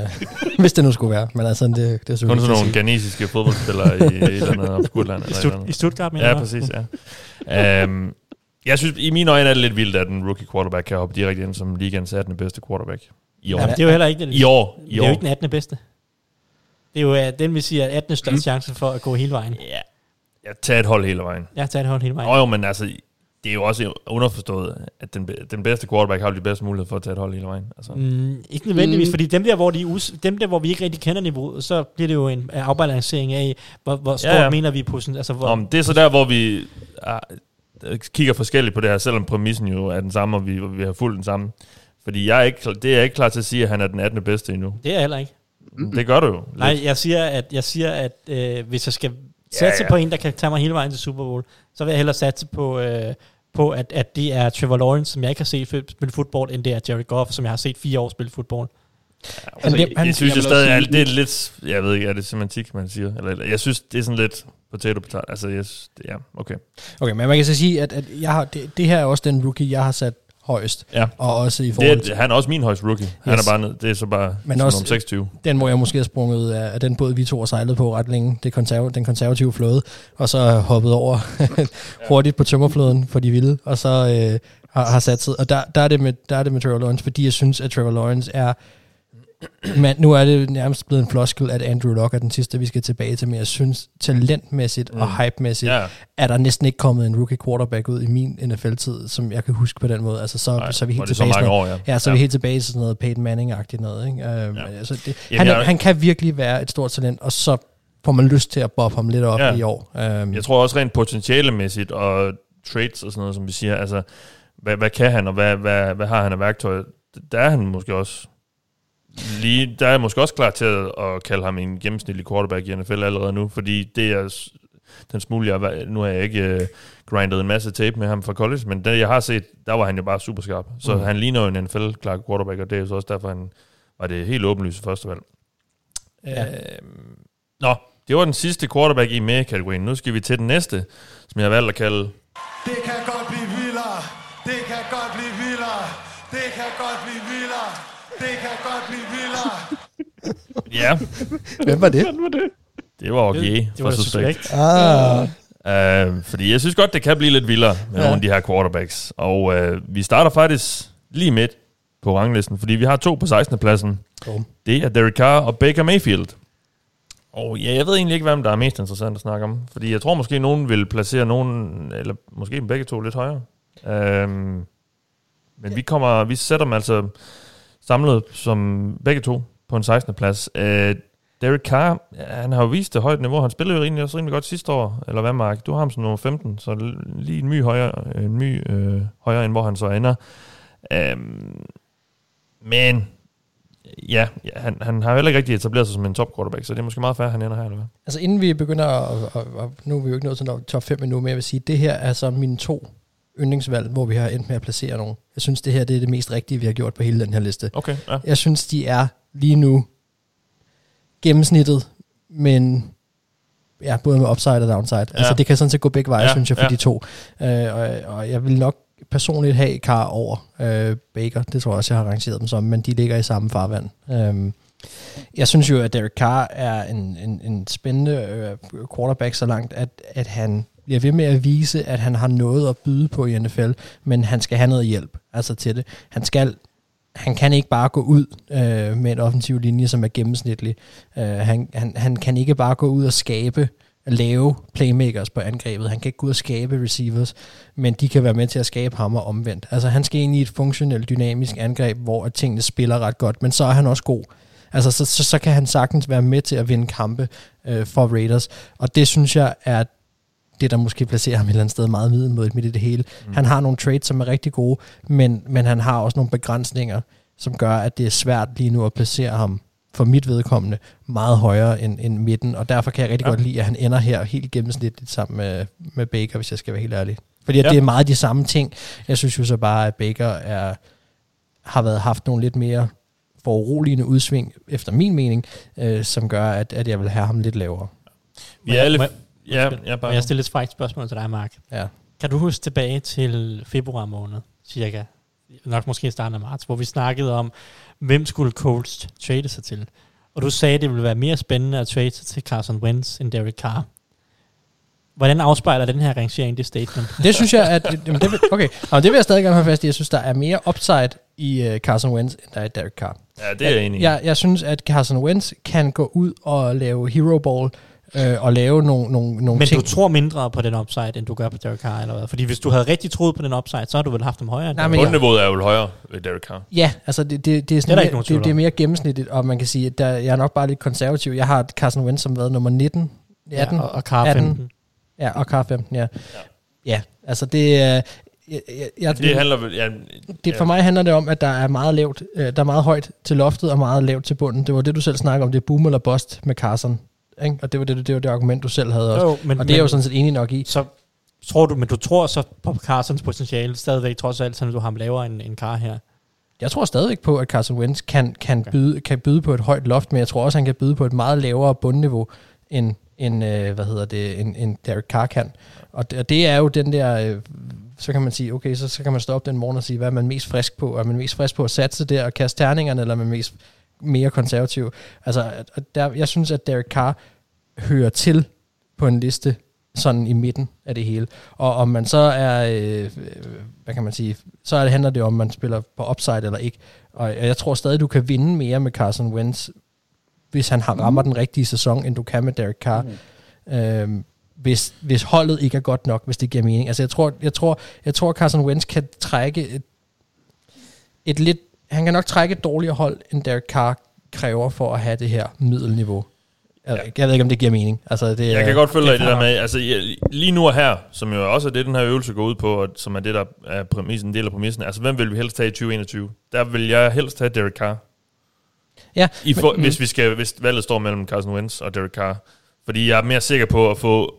hvis det nu skulle være. Men altså, det er kun sådan nogle ghanesiske fodboldspillere i Skotland i Stuttgart, mener jeg. Ja, præcis, ja. Jeg synes, i mine øjne er det lidt vildt, at en rookie quarterback kan hoppe direkte ind som ligaens 18. bedste quarterback i år. Ja, det er jo heller ikke den 18. bedste. Det er jo den, vi siger, at 18. største chance for at gå hele vejen. Ja, jeg tager et hold hele vejen. Ja, tager et hold hele vejen. Nå jo, men altså, det er jo også underforstået, at den bedste quarterback har jo de bedste muligheder for at tage et hold hele vejen. Altså. Ikke nødvendigvis, fordi dem der, hvor vi ikke rigtig kender niveauet, så bliver det jo en afbalancering af, hvor stort mener vi på sådan... Altså, det er så der, hvor vi kigger forskelligt på det her, selvom præmissen jo er den samme, og vi har fulgt den samme. Fordi jeg er ikke klar til at sige, at han er den 18. bedste endnu. Det er heller ikke. Det gør du jo. Lidt. Nej, jeg siger, at hvis jeg skal satse på en, der kan tage mig hele vejen til Super Bowl, så vil jeg hellere satse på at det er Trevor Lawrence, som jeg ikke har set spille fodbold, end det er Jared Goff, som jeg har set 4 år spille fodbold. Ja, altså, jeg synes jo stadig, at det er lidt... Jeg ved ikke, er det semantik, man siger? Eller, jeg synes, det er sådan lidt... potato. Altså, yes, ja, okay. Okay, men man kan så sige, at jeg har, det her er også den rookie, jeg har sat højst. Ja. Og også i forhold til... Han er også min højst rookie. Yes. Han er bare ned. Det er så bare... Men også 26. Den, hvor jeg måske har sprunget ud af den båd, vi to har sejlet på ret længe. Den konservative flåde. Og så hoppet over hurtigt på tømmerflåden for de vilde. Og så har sat sig. Og der er det med Trevor Lawrence, fordi jeg synes, at Trevor Lawrence er... Men nu er det nærmest blevet en floskel, at Andrew Luck er den sidste, vi skal tilbage til, men jeg synes talentmæssigt og hypemæssigt er der næsten ikke kommet en rookie quarterback ud i min NFL-tid, som jeg kan huske på den måde. Altså så er vi helt tilbage til noget. Ja, så er vi helt tilbage til sådan noget Peyton Manning-agtigt noget, ikke? Altså, han kan virkelig være et stort talent, og så får man lyst til at bobbe ham lidt op i år. Jeg tror også rent potentialemæssigt og traits og sådan noget, som vi siger, altså hvad kan han, og hvad har han af værktøjet? Der er han måske også... der er jeg måske også klar til at kalde ham en gennemsnitlig quarterback i NFL allerede nu, fordi det er den smule, nu har jeg ikke grindet en masse tape med ham fra college, men det jeg har set, der var han jo bare super skarp. Så han ligner jo en NFL-klar quarterback, og det er jo så også derfor, han var det helt åbenlyse første valg. Ja. Nå, det var den sidste quarterback i med-kategorien. Nu skal vi til den næste, som jeg har valgt at kalde... Det kan godt blive vildere! Det kan godt blive vildere! Det kan godt blive vildere! Det kan godt blive vildere. Ja. Hvem var det? Det var okay for Suspekt. Fordi jeg synes godt, det kan blive lidt vildere med nogle af de her quarterbacks. Og vi starter faktisk lige midt på ranglisten, fordi vi har 2 på 16. pladsen. Cool. Det er Derek Carr og Baker Mayfield. Og ja, jeg ved egentlig ikke, hvem der er mest interessant at snakke om. Fordi jeg tror måske, nogen vil placere nogen, eller måske begge to lidt højere. Men vi sætter dem altså... samlet som begge to på en 16. plads. Derek Carr, han har jo vist det højt niveau. Han spillede jo egentlig også rimelig godt sidste år. Eller hvad, Mark? Du har ham som nummer 15, så lige en my højere, højere end hvor han så ender. Men ja, han har heller ikke rigtig etableret sig som en top quarterback, så det er måske meget fair, han ender her, eller hvad? Altså inden vi begynder, og nu er vi jo ikke nået til top 5 endnu, men jeg vil sige, det her er så mine 2 yndlingsvalg, hvor vi har endt med at placere nogen. Jeg synes, det her det er det mest rigtige, vi har gjort på hele den her liste. Okay, ja. Jeg synes, de er lige nu gennemsnittet, men ja, både med upside og downside. Ja. Altså, det kan sådan set gå begge veje, synes jeg, for de to. Og jeg vil nok personligt have Carr over Baker. Det tror jeg også, jeg har rangeret dem som, men de ligger i samme farvand. Jeg synes jo, at Derek Carr er en spændende quarterback så langt, at han bliver ved med at vise, at han har noget at byde på i NFL, men han skal have noget hjælp altså til det. Han kan ikke bare gå ud med en offensiv linje, som er gennemsnitlig. Han kan ikke bare gå ud og lave playmakers på angrebet. Han kan ikke gå ud og skabe receivers, men de kan være med til at skabe ham og omvendt. Altså han skal ind i et funktionelt, dynamisk angreb, hvor tingene spiller ret godt, men så er han også god. Altså, så kan han sagtens være med til at vinde kampe for Raiders, og det synes jeg er det, der måske placerer ham et eller andet sted meget middelmådigt midt i det hele. Han har nogle trades, som er rigtig gode, men han har også nogle begrænsninger, som gør, at det er svært lige nu at placere ham for mit vedkommende meget højere end midten, og derfor kan jeg rigtig godt lide, at han ender her helt gennemsnitligt sammen med Baker, hvis jeg skal være helt ærlig. Fordi det er meget de samme ting. Jeg synes jo så bare, at Baker har haft nogle lidt mere foruroligende udsving, efter min mening, som gør, at jeg vil have ham lidt lavere. Må jeg stille et frækt spørgsmål til dig, Mark? Ja. Kan du huske tilbage til februar måned, cirka, nok måske i starten af marts, hvor vi snakkede om, hvem skulle Colts trade sig til? Og du sagde, det ville være mere spændende at trade sig til Carson Wentz end Derek Carr. Hvordan afspejler den her rangering det statement? Det synes jeg, at... Det vil jeg stadig gerne have fast i. Jeg synes, der er mere upside i Carson Wentz, end der er i Derek Carr. Ja, det er jeg enig i. Jeg synes, at Carson Wentz kan gå ud og lave hero ball, og lave nogle men ting. Men du tror mindre på den upside, end du gør på Derek Carr, eller hvad? Fordi hvis du havde rigtig troet på den upside, så har du vel haft dem højere? Nej, men bundniveauet er jo højere ved Derek Carr. Ja, altså det er sådan det er mere, det er mere gennemsnitligt, og man kan sige, at jeg er nok bare lidt konservativ. Jeg har Carson Wentz som været nummer 19, 18, ja, og Carr 15. Ja, og Carr 15, ja. Ja, altså det... Det for mig handler det om, at der er meget lavt, der er meget højt til loftet og meget lavt til bunden. Det var det, du selv snakkede om, det er boom eller bust med Carson, ikke? Og det var det argument, du selv havde også. Men det er jo sådan set enig nok i. Så tror du, men du tror så på Carsons potentiale stadigvæk, trods alt, så du har ham lavere end Carr her? Jeg tror stadigvæk på, at Carson Wentz kan byde på et højt loft, men jeg tror også, han kan byde på et meget lavere bundniveau end Derek Carr kan. Og det er jo den der... så kan man sige, okay, så kan man stå op den morgen og sige, hvad er man mest frisk på? Er man mest frisk på at satse der og kaste terningerne, eller er man mere konservativ? Altså, jeg synes, at Derek Carr hører til på en liste, sådan i midten af det hele. Og om man så er, hvad kan man sige, så handler det om, man spiller på upside eller ikke. Og jeg tror stadig, du kan vinde mere med Carson Wentz, hvis han rammer den rigtige sæson, end du kan med Derek Carr. Hvis holdet ikke er godt nok, hvis det giver mening. Altså jeg tror Carson Wentz kan trække et lidt, han kan nok trække et dårligere hold, end Derek Carr kræver for at have det her middelniveau. Jeg ved ikke, om det giver mening. Altså, jeg kan godt følge dig i det der med, altså lige nu og her, som jo også er det, den her øvelse går ud på, og som er det, der er præmissen, en del af præmissen, altså hvem vil vi helst tage i 2021? Der vil jeg helst tage Derek Carr. Ja, hvis valget står mellem Carson Wentz og Derek Carr. Fordi jeg er mere sikker på at få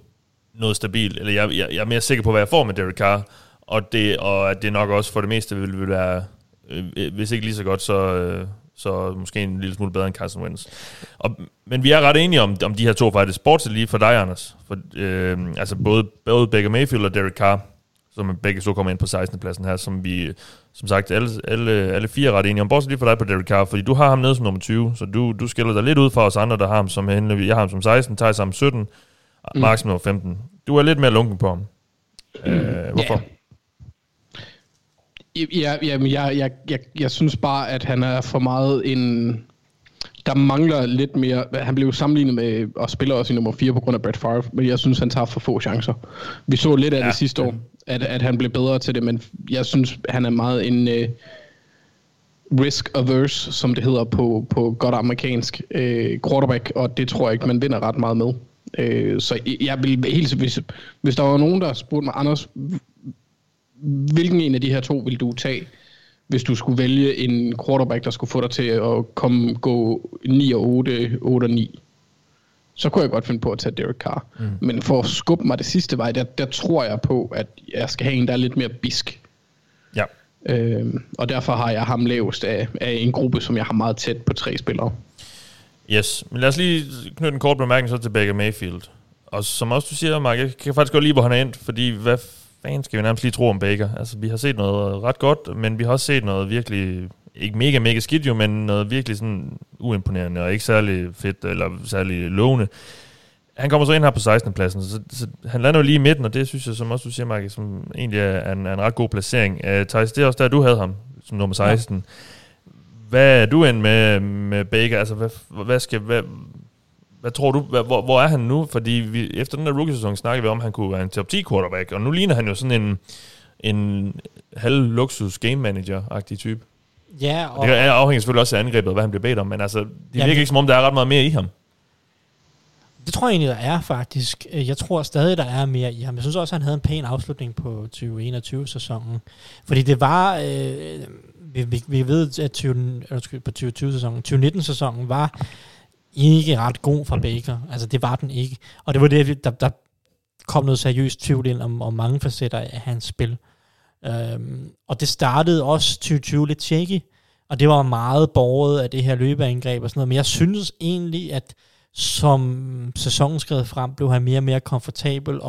noget stabilt, eller jeg er mere sikker på, hvad jeg får med Derek Carr, og at det nok også for det meste vil være, hvis ikke lige så godt, så måske en lille smule bedre end Carson Wentz. Men vi er ret enige om de her to, for er det sportslige for dig, Anders? For, altså både Baker Mayfield og Derek Carr, som begge så kommer ind på 16. pladsen her, som vi, som sagt, alle fire er ret enige om. Bortset lige for dig på Derek Carr, fordi du har ham nede som nummer 20, så du skiller dig lidt ud fra os andre, der har ham som henne. Jeg har ham som 16, Thijs har ham 17, Mark som nummer 15. Du er lidt mere lunken på ham. Hvorfor? Jeg synes bare, at han er for meget en... Der mangler lidt mere... Han blev sammenlignet med og spiller også i nummer 4 på grund af Brett Favre, men jeg synes, han tager for få chancer. Vi så lidt af det sidste år, at han blev bedre til det, men jeg synes, han er meget en risk-averse, som det hedder på godt amerikansk quarterback, og det tror jeg ikke, man vinder ret meget med. Så jeg vil helt... Hvis der var nogen, der spurgte mig, Anders, hvilken en af de her to vil du tage, hvis du skulle vælge en quarterback, der skulle få dig til at gå 9-8, 8-9, så kunne jeg godt finde på at tage Derek Carr. Men for at skubbe mig det sidste vej, der tror jeg på, at jeg skal have en, der er lidt mere bisk. Ja. Og derfor har jeg ham lavest af en gruppe, som jeg har meget tæt på 3 spillere. Yes, men lad os lige knytte en kort bemærkning så til Baker Mayfield. Og som også du siger, Mark, jeg kan faktisk godt lide, hvor han er endt, fordi hvad fanden skal vi nærmest lige tro om Baker? Altså, vi har set noget ret godt, men vi har også set noget virkelig, ikke mega, mega skidt jo, men noget virkelig sådan uimponerende og ikke særlig fedt eller særlig lovende. Han kommer så ind her på 16. pladsen, så han lander jo lige i midten, og det synes jeg, som også du siger, Mark, som egentlig er en ret god placering. Thijs, det er også der, du havde ham som nummer 16. Ja. Hvad er du end med Baker? Altså, hvad tror du, hvor er han nu? Fordi efter den der rookie-sæson snakkede vi om, at han kunne være en top 10 quarterback, og nu ligner han jo sådan en halv-luksus game-manager-agtig type. Ja, og det afhænger selvfølgelig også af angrebet, hvad han bliver bedt om, men altså, det virker ikke som om, der er ret meget mere i ham. Det tror jeg egentlig, der er faktisk. Jeg tror stadig, der er mere i ham. Jeg synes også, han havde en pæn afslutning på 2021-sæsonen. Fordi det var... vi ved, at 2019-sæsonen var... ikke ret god fra Baker. Altså, det var den ikke. Og det var det, der kom noget seriøst tvivl ind om mange facetter af hans spil. Og det startede også 2020 lidt shaky, og det var meget båret af det her løbeangreb og sådan noget. Men jeg synes egentlig, at som sæsonen skred frem, blev han mere og mere komfortabel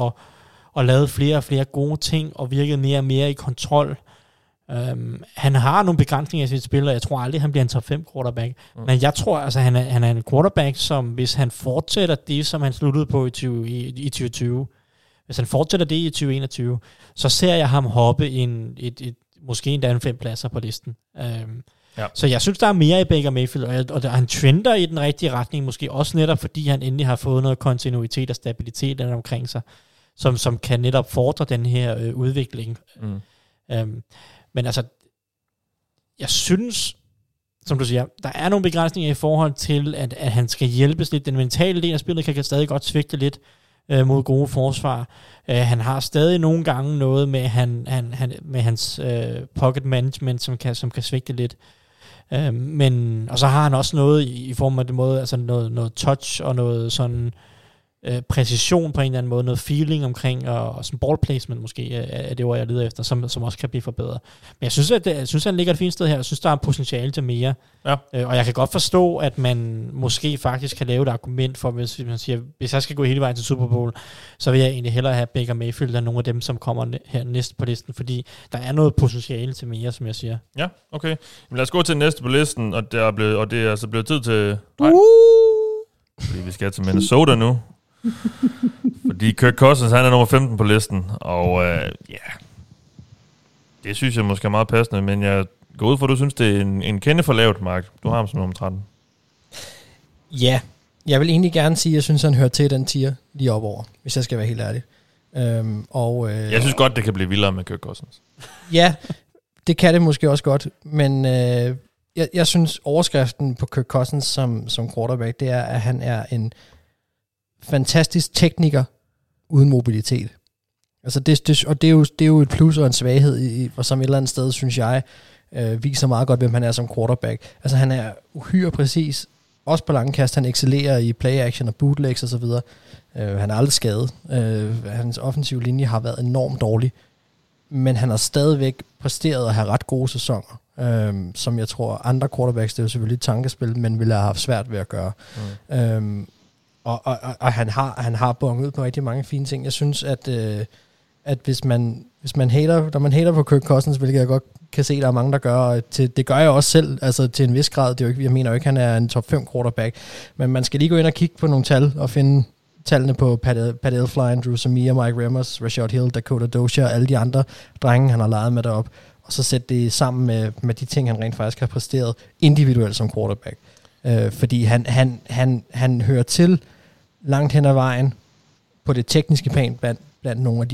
og lavede flere og flere gode ting og virkede mere og mere i kontrol. Han har nogle begrænsninger i sit spil, og jeg tror aldrig, han bliver en top 5 quarterback. Men jeg tror, altså, han er en quarterback, som hvis han fortsætter det, som han sluttede på i 2020, hvis han fortsætter det i 2021, så ser jeg ham hoppe måske endda en 5 pladser på listen. Ja. Så jeg synes, der er mere i Baker Mayfield, og han trender i den rigtige retning, måske også netop, fordi han endelig har fået noget kontinuitet og stabilitet omkring sig, som kan netop fordre den her udvikling. Mm. Men altså, jeg synes, som du siger, der er nogle begrænsninger i forhold til, at han skal hjælpes lidt. Den mentale del af spillet kan stadig godt svigte lidt mod gode forsvar. Han har stadig nogle gange noget med, med hans pocket management, som kan svigte lidt. Men, og så har han også noget i form af den måde, altså noget touch og noget sådan præcision på en eller anden måde, noget feeling omkring, og sådan ball placement måske, er det ord, jeg leder efter, som også kan blive forbedret. Men jeg synes, at han ligger et fint sted her. Jeg synes, der er potentiale til mere. Ja. Og jeg kan godt forstå, at man måske faktisk kan lave et argument for, hvis man siger, hvis jeg skal gå hele vejen til Super Bowl, så vil jeg egentlig hellere have Baker Mayfield end nogle af dem, som kommer her næste på listen, fordi der er noget potentiale til mere, som jeg siger. Ja, okay. Jamen, lad os gå til næste på listen, og det er altså blevet tid til... Nej. Fordi vi skal til Minnesota nu. Fordi Kirk Cousins, han er nummer 15 på listen. Og det synes jeg måske er meget passende. Men jeg går ud for, du synes, det er en kende for lavt, Mark. Du har ham som nummer 13. Ja, jeg vil egentlig gerne sige, at jeg synes, han hører til den tier lige op over, hvis jeg skal være helt ærlig. Jeg synes godt, det kan blive vildere med Kirk Cousins. Ja, det kan det måske også godt. Men jeg synes, overskriften på Kirk Cousins som quarterback, det er, at han er en fantastisk tekniker uden mobilitet. Altså det er jo et plus og en svaghed, og som et eller andet sted, synes jeg, viser meget godt, hvem han er som quarterback. Altså han er uhyre præcis, også på langkast, han excellerer i play-action og bootlegs og så videre. Han er aldrig skadet. Hans offensive linje har været enormt dårlig, men han har stadigvæk præsteret at have ret gode sæsoner, som jeg tror andre quarterbacks, det er jo selvfølgelig et tankespil, men ville have haft svært ved at gøre. Mm. Og han har bonget på rigtig mange fine ting. Jeg synes, at hvis man hater, når man hater på Kirk Cousins, hvilket jeg godt kan se, der er mange, der gør, og det gør jeg også selv, altså til en vis grad. Det er jo ikke, jeg mener jo ikke, han er en top 5 quarterback, men man skal lige gå ind og kigge på nogle tal, og finde tallene på Pat Elflein, Drew Samia, Mike Remmers, Rashad Hill, Dakota Dozier, alle de andre drenge, han har leget med derop, og så sætte det sammen med de ting, han rent faktisk har præsteret individuelt som quarterback. Fordi han hører til langt hen ad vejen på det tekniske plan blandt nogle af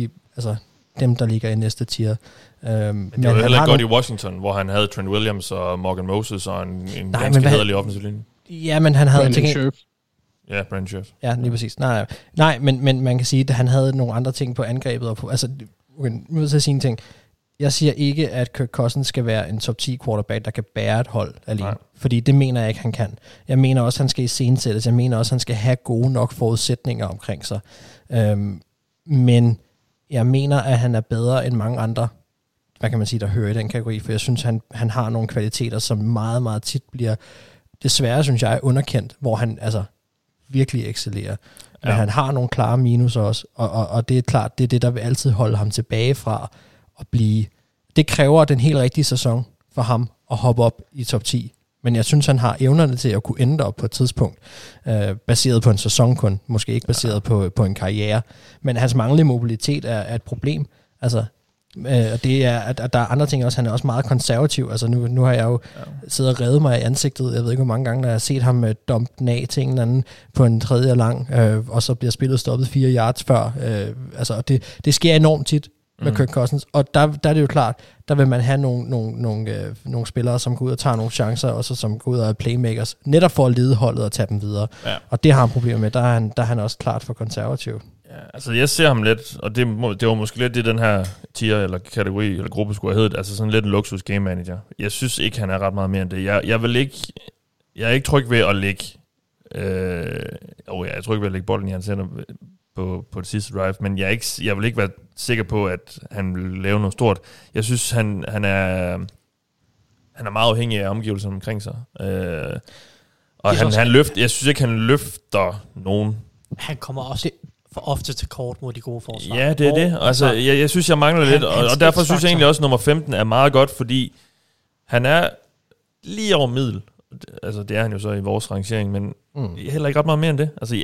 dem, der ligger i næste tier. Men det var heller godt i Washington, hvor han havde Trent Williams og Morgan Moses og en ganske hederlig offensiv linje. Ja, men han havde... Brandon Scherf. Ja, lige præcis. Nej, men man kan sige, at han havde nogle andre ting på angrebet. Og på, altså, nu vil jeg sige en ting. Jeg siger ikke, at Kirk Cousins skal være en top 10 quarterback, der kan bære et hold alene. Nej. Fordi det mener jeg ikke, han kan. Jeg mener også, han skal iscenesættes. Jeg mener også, han skal have gode nok forudsætninger omkring sig. Men jeg mener, at han er bedre end mange andre, hvad kan man sige, der hører i den kategori. For jeg synes, han har nogle kvaliteter, som meget, meget tit bliver, desværre synes jeg, underkendt. Hvor han altså virkelig excellerer. Men han har nogle klare minuser også. Og det er klart, det er det, der vil altid holde ham tilbage fra at blive. Det kræver den helt rigtige sæson for ham at hoppe op i top 10. Men jeg synes, han har evnerne til at kunne ende op på et tidspunkt, baseret på en sæson kun, måske ikke baseret på en karriere. Men hans manglende mobilitet er et problem. Altså, og det er, at der er andre ting også. Han er også meget konservativ. Altså, nu har jeg jo siddet og reddet mig i ansigtet. Jeg ved ikke, hvor mange gange, når jeg har set ham dumpe den af til en eller anden på en tredje lang, og så bliver spillet stoppet 4 yards før. Altså, det sker enormt tit med Kirk Cousins, og der er det jo klart, der vil man have nogle spillere, som går ud og tager nogle chancer, og så som går ud og er playmakers, netop for at lede holdet og tage dem videre. Ja. Og det har han problemer med, der er han også klart for konservativ. Ja, altså jeg ser ham lidt, og det var måske lidt det, den her tier eller kategori eller gruppe skulle have heddet, altså sådan lidt en luksus game manager. Jeg synes ikke, han er ret meget mere end det. Jeg er ikke tryg ved at lægge jeg er tryg ved at lægge bolden i hans hænder på det sidste drive, men jeg vil ikke være sikker på, at han vil lave noget stort. Jeg synes, han er meget afhængig af omgivelserne omkring sig. Og jeg synes ikke, han løfter nogen. Han kommer også for ofte til kort mod de gode forsvar. Ja, det er det. Altså, jeg synes, jeg mangler lidt, og derfor synes jeg egentlig også, at nummer 15 er meget godt, fordi han er lige over middel. Altså, det er han jo så i vores rangering, men heller ikke ret meget mere end det. Altså,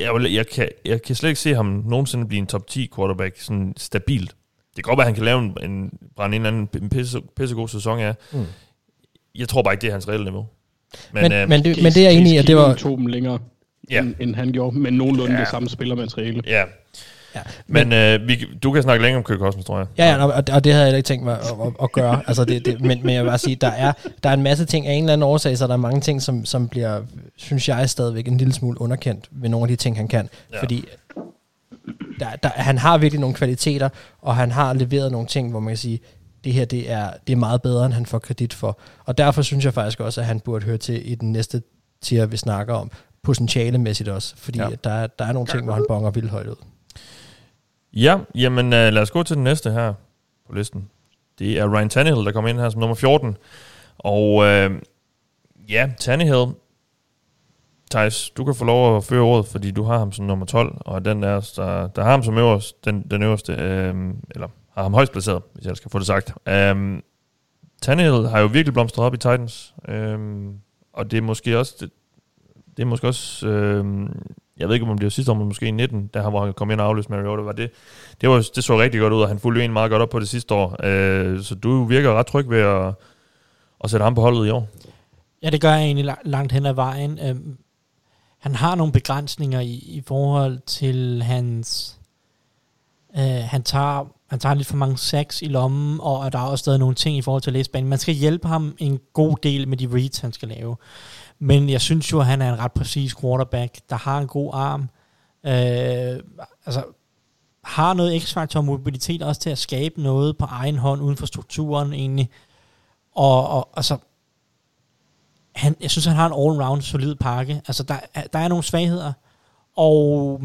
jeg kan slet ikke se ham nogensinde blive en top 10 quarterback sådan stabilt. Det kan godt være, at han kan lave en eller anden pissegod sæson af. jeg tror bare ikke, det er hans reelle niveau. Men det er jeg enig i, at det var... tog dem længere, end han gjorde, men nogenlunde det samme spillermateriale. Ja. Ja. Du kan snakke længere om Kirk Cousins, tror jeg. Ja, og det havde jeg ikke tænkt mig at gøre. Altså det, men jeg vil bare sige, der er en masse ting af en eller anden årsag, så der er mange ting, som bliver, synes jeg, stadigvæk en lille smule underkendt ved nogle af de ting, han kan. Ja. Fordi han har virkelig nogle kvaliteter, og han har leveret nogle ting, hvor man kan sige, det her det er meget bedre, end han får kredit for. Og derfor synes jeg faktisk også, at han burde høre til i den næste tier, vi snakker om, potentialemæssigt også. Fordi der er nogle ting, hvor han bonger vildt højt ud. Ja, jamen lad os gå til den næste her på listen. Det er Ryan Tannehill, der kommer ind her som nummer 14. Og Tannehill, Thijs, du kan få lov at føre ordet, fordi du har ham som nummer 12, og den der har ham som den øverste, eller har ham højst placeret, hvis jeg skal få det sagt. Tannehill har jo virkelig blomstret op i Titans, og det er måske også... jeg ved ikke, om det var sidste år, men måske i 19, der hvor han kom ind og afløste Mariota, var det. Det så rigtig godt ud, og han fulgte en meget godt op på det sidste år. Så du virker ret tryg ved at sætte ham på holdet i år. Ja, det gør jeg egentlig langt hen ad vejen. Han har nogle begrænsninger i forhold til hans... Han tager lidt for mange sacks i lommen, og der er også stadig nogle ting i forhold til læsbanen. Man skal hjælpe ham en god del med de reads, han skal lave. Men jeg synes jo, at han er en ret præcis quarterback, der har en god arm. Har noget x-faktor og mobilitet også til at skabe noget på egen hånd, uden for strukturen egentlig. Jeg synes, han har en all-round solid pakke. Altså, der er nogle svagheder, og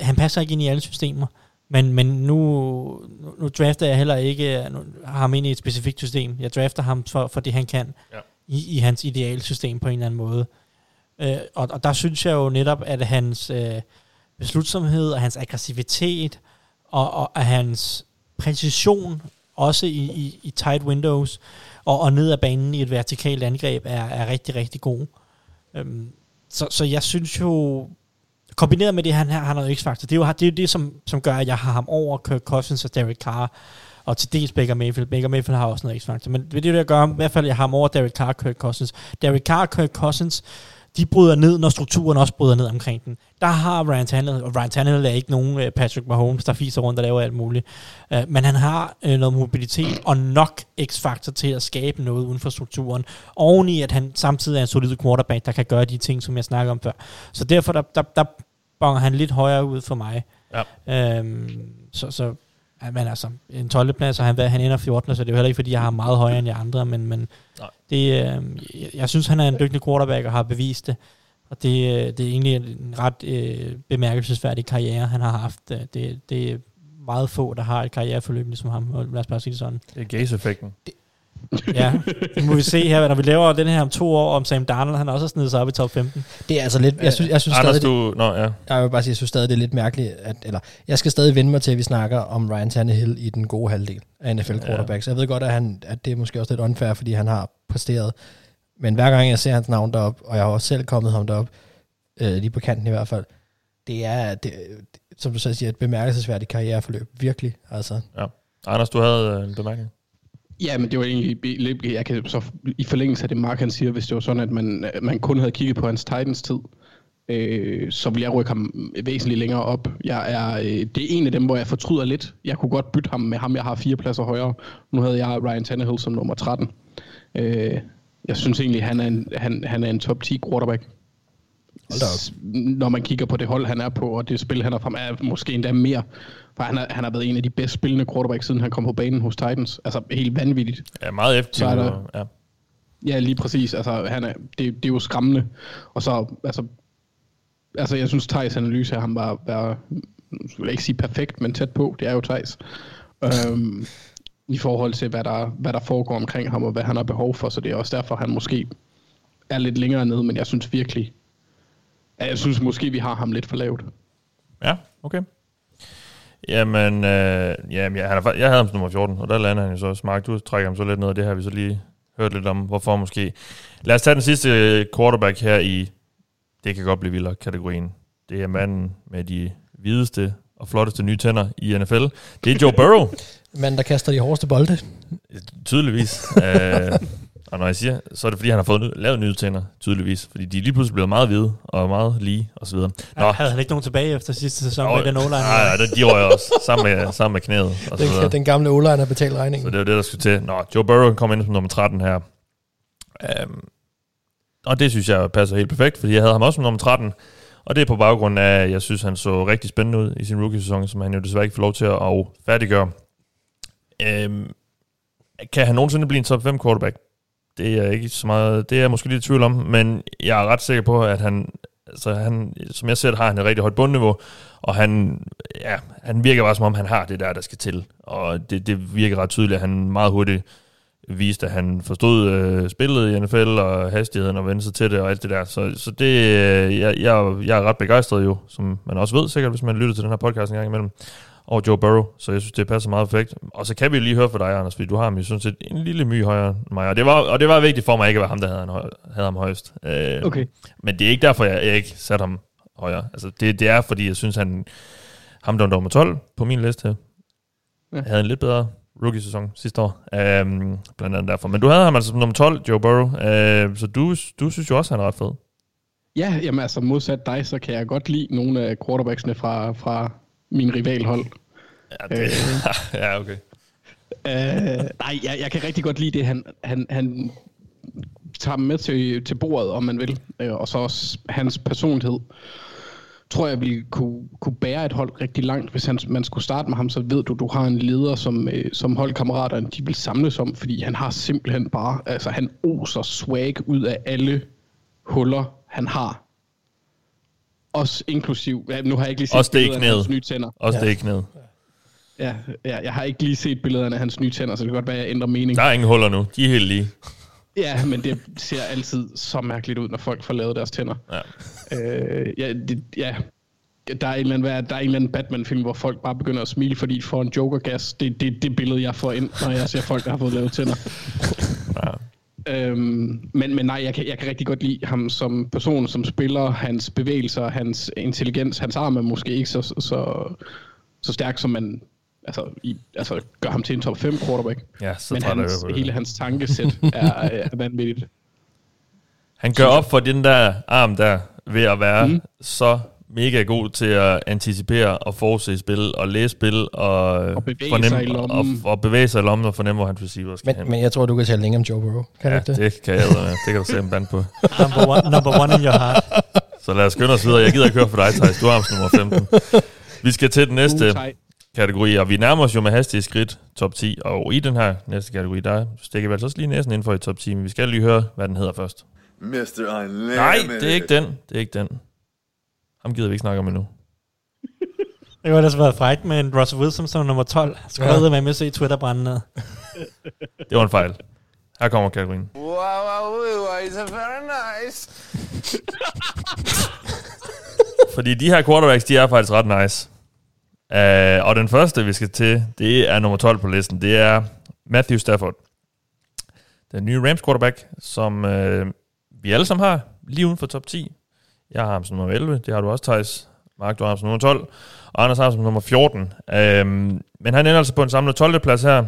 han passer ikke ind i alle systemer. Men nu drafter jeg heller ikke ham ind i et specifikt system. Jeg drafter ham for det, han kan. Ja. I hans idealsystem på en eller anden måde. Og der synes jeg jo netop, at hans beslutsomhed og hans aggressivitet og hans præcision også i tight windows og ned ad banen i et vertikalt angreb er rigtig, rigtig god. Så jeg synes jo, kombineret med det, han har noget x-faktor, det er jo det, som gør, at jeg har ham over Kirk Cousins og Derek Carr. Og til dels Baker Mayfield. Baker Mayfield har også noget x-faktor. Men det er det, jeg gør. I hvert fald, jeg har ham over Derek Carr og Kirk Cousins. Derek Carr og Kirk Cousins, de bryder ned, når strukturen også bryder ned omkring den. Der har Ryan Tannehill, og Ryan Tannehill er ikke nogen Patrick Mahomes, der fiser rundt og laver alt muligt. Men han har noget mobilitet og nok x-faktor til at skabe noget uden for strukturen. Oven i, at han samtidig er en solid quarterback, der kan gøre de ting, som jeg snakker om før. Så derfor, der bonger han lidt højere ud for mig. Ja. Men altså, en 12. plads, og han ender 14, så det er jo heller ikke, fordi jeg har meget højere end de andre, men jeg synes, han er en dygtig quarterback og har bevist det, og det er egentlig en ret bemærkelsesværdig karriere, han har haft. Det er meget få, der har et karriereforløb ligesom ham, og lad os bare sige det sådan. Det er gaze-effekten. Ja, det må vi se her, når vi laver den her om 2 år, om Sam Darnold, han også har snedet sig op i top 15. Det er altså lidt, jeg synes Anders, stadig, jeg vil bare sige, jeg synes stadig, det er lidt mærkeligt, jeg skal stadig vende mig til, at vi snakker om Ryan Tannehill i den gode halvdel af NFL quarterbacks. Jeg ved godt, at det er måske også lidt unfair, fordi han har præsteret, men hver gang jeg ser hans navn derop, og jeg har også selv kommet ham derop, lige på kanten i hvert fald, det er som du selv siger, et bemærkelsesværdigt karriereforløb, virkelig, altså. Ja. Anders, du havde en bemærkning? Ja, men det var egentlig, jeg kan så i forlængelse af det, Mark han siger, hvis det var sådan, at man kun havde kigget på hans Titans tid, så ville jeg rykke ham væsentligt længere op. Det er en af dem, hvor jeg fortryder lidt. Jeg kunne godt bytte ham med ham, jeg har 4 pladser højere. Nu havde jeg Ryan Tannehill som nummer 13. Jeg synes egentlig, han er en top 10 quarterback. Når man kigger på det hold, han er på, og det spil, han er frem, er måske endda mere. For han har været en af de bedst spillende quarterbacks, siden han kom på banen hos Titans. Altså helt vanvittigt. Ja, meget effektivt. Ja, lige præcis. Altså, det er jo skræmmende. Og så, altså jeg synes, Thijs' analyse af ham var jeg vil ikke sige perfekt, men tæt på. Det er jo Thijs. I forhold til, hvad der foregår omkring ham, og hvad han har behov for. Så det er også derfor, han måske er lidt længere nede, men jeg synes virkelig, måske, vi har ham lidt for lavt. Ja, okay. Jeg havde ham som nummer 14, og der lander han jo så smart. Du trækker ham så lidt ned, og det har vi så lige hørt lidt om, hvorfor måske. Lad os tage den sidste quarterback her i, det kan godt blive vildere, kategorien. Det er manden med de hvideste og flotteste nye tænder i NFL. Det er Joe Burrow. Manden, der kaster de hårdeste bolde. Tydeligvis. Og når jeg siger, så er det fordi, han har fået lavet nye tænder, tydeligvis. Fordi de lige pludselig blev meget hvide og meget lige, og så videre. Nå. Havde han ikke nogen tilbage efter sidste sæson med den O-line? Nej, det gjorde jeg også, sammen med knæet. Og det er den gamle O-line har betalt regningen. Så det er det, der skulle til. Nå, Joe Burrow kom ind som nummer 13 her. Og det synes jeg passer helt perfekt, fordi jeg havde ham også som nummer 13. Og det er på baggrund af, jeg synes, han så rigtig spændende ud i sin rookie-sæson, som han jo desværre ikke får lov til at færdiggøre. Kan han nogensinde blive en top 5 quarterback? Det er ikke så meget, det er måske lidt i tvivl om, men jeg er ret sikker på, at han som jeg ser det, har han et rigtig højt bundniveau, og han virker bare som om, han har det der skal til. Og det virker ret tydeligt, at han meget hurtigt viste, at han forstod spillet i NFL, og hastigheden og vendte sig til det, og alt det der. Så det, jeg er ret begejstret jo, som man også ved sikkert, hvis man lytter til den her podcast en gang imellem, over Joe Burrow, så jeg synes, det passer meget perfekt. Og så kan vi lige høre fra dig, Anders, fordi du har ham jo sådan set en lille my højere end mig, og det var vigtigt for mig ikke at være ham, der havde ham højst. Okay. Men det er ikke derfor, jeg ikke satte ham højere. Altså, det er, fordi jeg synes, ham der var nummer 12 på min liste, havde en lidt bedre rookie-sæson sidste år, blandt andet derfor. Men du havde ham altså som nummer 12, Joe Burrow, så du synes jo også, han er ret fed. Ja, jamen altså modsat dig, så kan jeg godt lide nogle af quarterbacksene fra min rivalhold. Ja, det, ja okay. Nej, jeg kan rigtig godt lide det. Han tager med til bordet, om man vil. Og så også hans personlighed. Tror jeg ville kunne bære et hold rigtig langt. Hvis man skulle starte med ham, så ved du har en leder, som holdkammeraterne de vil samles om. Fordi han har simpelthen bare... Altså, han oser swag ud af alle huller, han har. Også inklusiv, nu har jeg ikke lige set også billederne af hans nye tænder. Også det er ikke ned. Ja, jeg har ikke lige set billederne af hans nye tænder, så det kan godt være, jeg ændrer mening. Der er ingen huller nu, de er helt lige. Ja, men det ser altid så mærkeligt ud, når folk får lavet deres tænder. Ja. Der er en eller anden Batman-film, hvor folk bare begynder at smile, fordi de får en jokergas. Det billede, jeg får ind, når jeg ser folk, der har fået lavet tænder. Ja. Men nej, jeg kan rigtig godt lide ham som person, som spiller, hans bevægelser, hans intelligens, hans arm er måske ikke så stærk, som man altså gør ham til en top 5 quarterback. Ja, så men hele hans tankesæt er vanvittigt. Han gør op for den der arm der, ved at være så mega god til at anticipere og forudse spil og læse spil og bevæge sig i lommen og fornemme, hvor han receiver skal hen. Men jeg tror, du kan tale længe om Joe Burrow. Kan du det? Det kan jeg. Det kan du se en band på. Number one in your heart. Så lad os skynde os videre. Jeg gider ikke høre for dig, Thijs. Du har arms nummer 15. Vi skal til den næste kategori, og vi nærmer os jo med hastige skridt top 10. Og i den her næste kategori, der stikker vi altså også lige næsten inden for i top 10, men vi skal lige høre, hvad den hedder først. Mr. Unlimited. Nej, det er ikke den. Det er ikke den. Ham gider vi ikke snakke om endnu. Det kunne ellers have været frækt med en Russell Wilson som nummer 12. Så kunne jeg have været med at se Twitter brænde ned. Det var en fejl. Her kommer kategorien. Wow, it's a very nice. Fordi de her quarterbacks, de er faktisk ret nice. Og den første, vi skal til, det er nummer 12 på listen. Det er Matthew Stafford. Den nye Rams quarterback, som vi alle sammen har lige uden for top 10. Jeg har ham som nummer 11, det har du også, Thijs. Mark, du har ham som nummer 12, og Anders har ham som nummer 14. Men han ender altså på en samlet 12. plads her,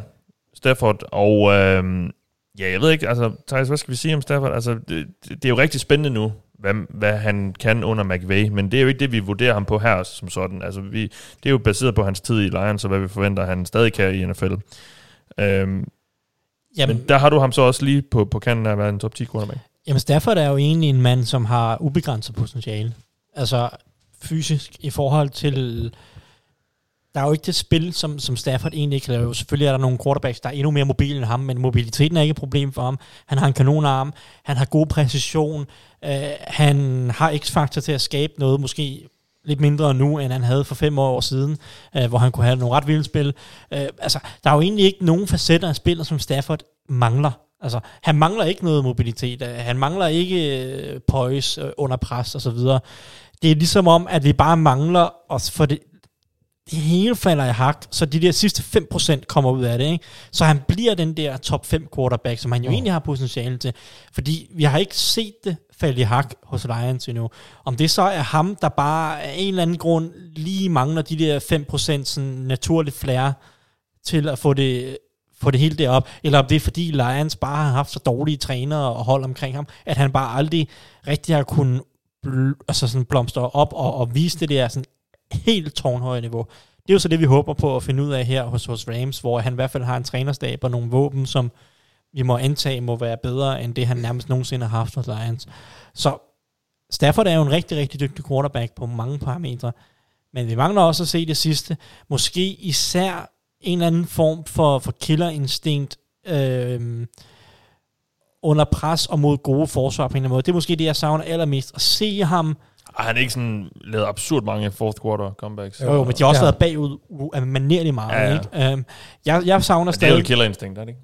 Stafford, og jeg ved ikke, altså Thijs, hvad skal vi sige om Stafford? Altså, det er jo rigtig spændende nu, hvad han kan under McVay, men det er jo ikke det, vi vurderer ham på her som sådan. Altså, det er jo baseret på hans tid i Lions, og hvad vi forventer, han stadig kan i NFL. Jamen, men der har du ham så også lige på kanten af at være en top 10 quarterback. Jamen Stafford er jo egentlig en mand, som har ubegrænset potentiale. Altså fysisk i forhold til... Der er jo ikke det spil, som Stafford egentlig kan lave. Selvfølgelig er der nogle quarterbacks, der er endnu mere mobile end ham, men mobiliteten er ikke et problem for ham. Han har en kanonarm, han har god præcision, han har x-faktor til at skabe noget, måske lidt mindre nu, end han havde for 5 år siden, hvor han kunne have nogle ret vilde spil. Altså, der er jo egentlig ikke nogen facetter af spillet, som Stafford mangler. Altså, han mangler ikke noget mobilitet, han mangler ikke poise under pres og så videre. Det er ligesom om, at det bare mangler, og for det hele falder i hak, så de der sidste 5% kommer ud af det, ikke? Så han bliver den der top 5 quarterback, som han jo egentlig har potentiale til, fordi vi har ikke set det falde i hak hos Lions endnu. Om det så er ham, der bare af en eller anden grund lige mangler de der 5% sådan naturligt flair til at få det få det hele derop, eller om det er fordi Lions bare har haft så dårlige trænere og hold omkring ham, at han bare aldrig rigtig har kunnet altså sådan blomstre op og vise det der sådan helt tårnhøje niveau. Det er jo så det, vi håber på at finde ud af her hos Rams, hvor han i hvert fald har en trænerstab og nogle våben, som vi må antage må være bedre, end det han nærmest nogensinde har haft hos Lions. Så Stafford er jo en rigtig, rigtig dygtig quarterback på mange parametre, men vi mangler også at se det sidste. Måske især en eller anden form for killerinstinkt under pres og mod gode forsvar på en eller anden måde. Det er måske det, jeg savner allermest. At se ham... Han er ikke sådan lavet absurd mange fourth quarter comebacks. Jo, men de har også været bagud manerligt meget. Ja, ja. Ikke? Jeg savner stadig... Det er jo killerinstinkt, er det ikke?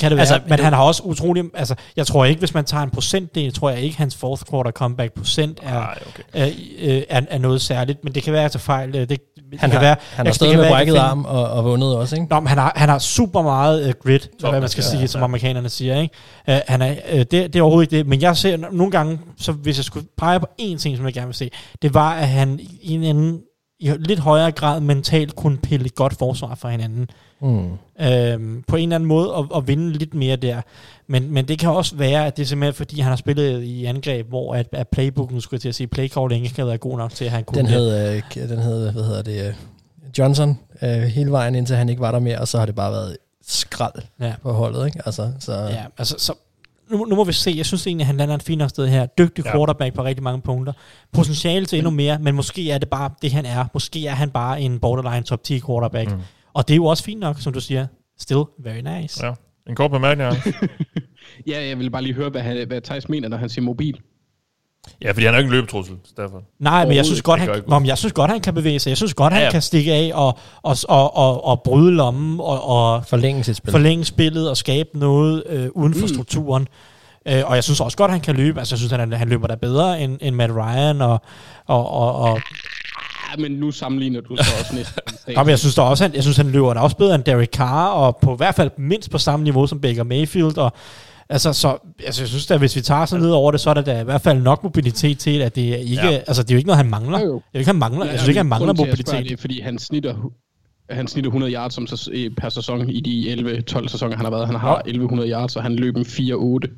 Kan det være, men han har også utrolig... Altså, jeg tror ikke, hvis man tager en procentdel, tror jeg ikke, hans fourth quarter comeback procent er noget særligt. Men det kan være, at jeg fejl. Han har stadig med brækket arm og vundet også, ikke? Nå, men han har super meget grit, hvad man skal sige, som amerikanerne siger, ikke? Det er overhovedet ikke det. Men jeg ser nogle gange, så hvis jeg skulle pege på én ting, som jeg gerne vil se, det var, at han i en anden... i lidt højere grad mentalt kunne pille et godt forsvar fra hinanden. På en eller anden måde, og vinde lidt mere der. Men det kan også være, at det er simpelthen fordi, han har spillet i angreb, hvor at playbooken, skulle til at sige, playcalling ikke havde været god nok til, at han kunne... Den hed hvad hedder det, Johnson, hele vejen indtil han ikke var der mere, og så har det bare været skrald på holdet, ikke? Nu må vi se. Jeg synes egentlig, han lander et finere sted her. Dygtig quarterback på rigtig mange punkter. Potentiale til endnu mere, men måske er det bare det, han er. Måske er han bare en borderline top 10 quarterback. Og det er jo også fint nok, som du siger. Still very nice. Ja. En kort bemærkning. Ja, jeg vil bare lige høre, hvad Thijs mener, når han siger mobil. Ja, fordi han er ikke en løbetrussel, Stafford. Nej, men jeg synes godt, han kan bevæge sig. Jeg synes godt, han kan stikke af og bryde lommen og forlænge spillet og skabe noget uden for strukturen. Og jeg synes også godt, han kan løbe. Altså, jeg synes, han løber da bedre end Matt Ryan og men nu sammenligner du så også næsten. Jamen, jeg synes da også, han løber da også bedre end Derek Carr, og på i hvert fald mindst på samme niveau som Baker Mayfield, og Altså, jeg synes, at hvis vi tager sådan ned over det, så er der i hvert fald nok mobilitet til, at det ikke... Ja. Altså, det er jo ikke noget, han mangler. Jo. Det er ikke, han mangler. Jeg synes ikke, han mangler mobilitet. Det er, fordi han snitter 100 yards per sæson i de 11-12 sæsoner, han har været. Han har 1100 yards, og han løb en 4-8-40.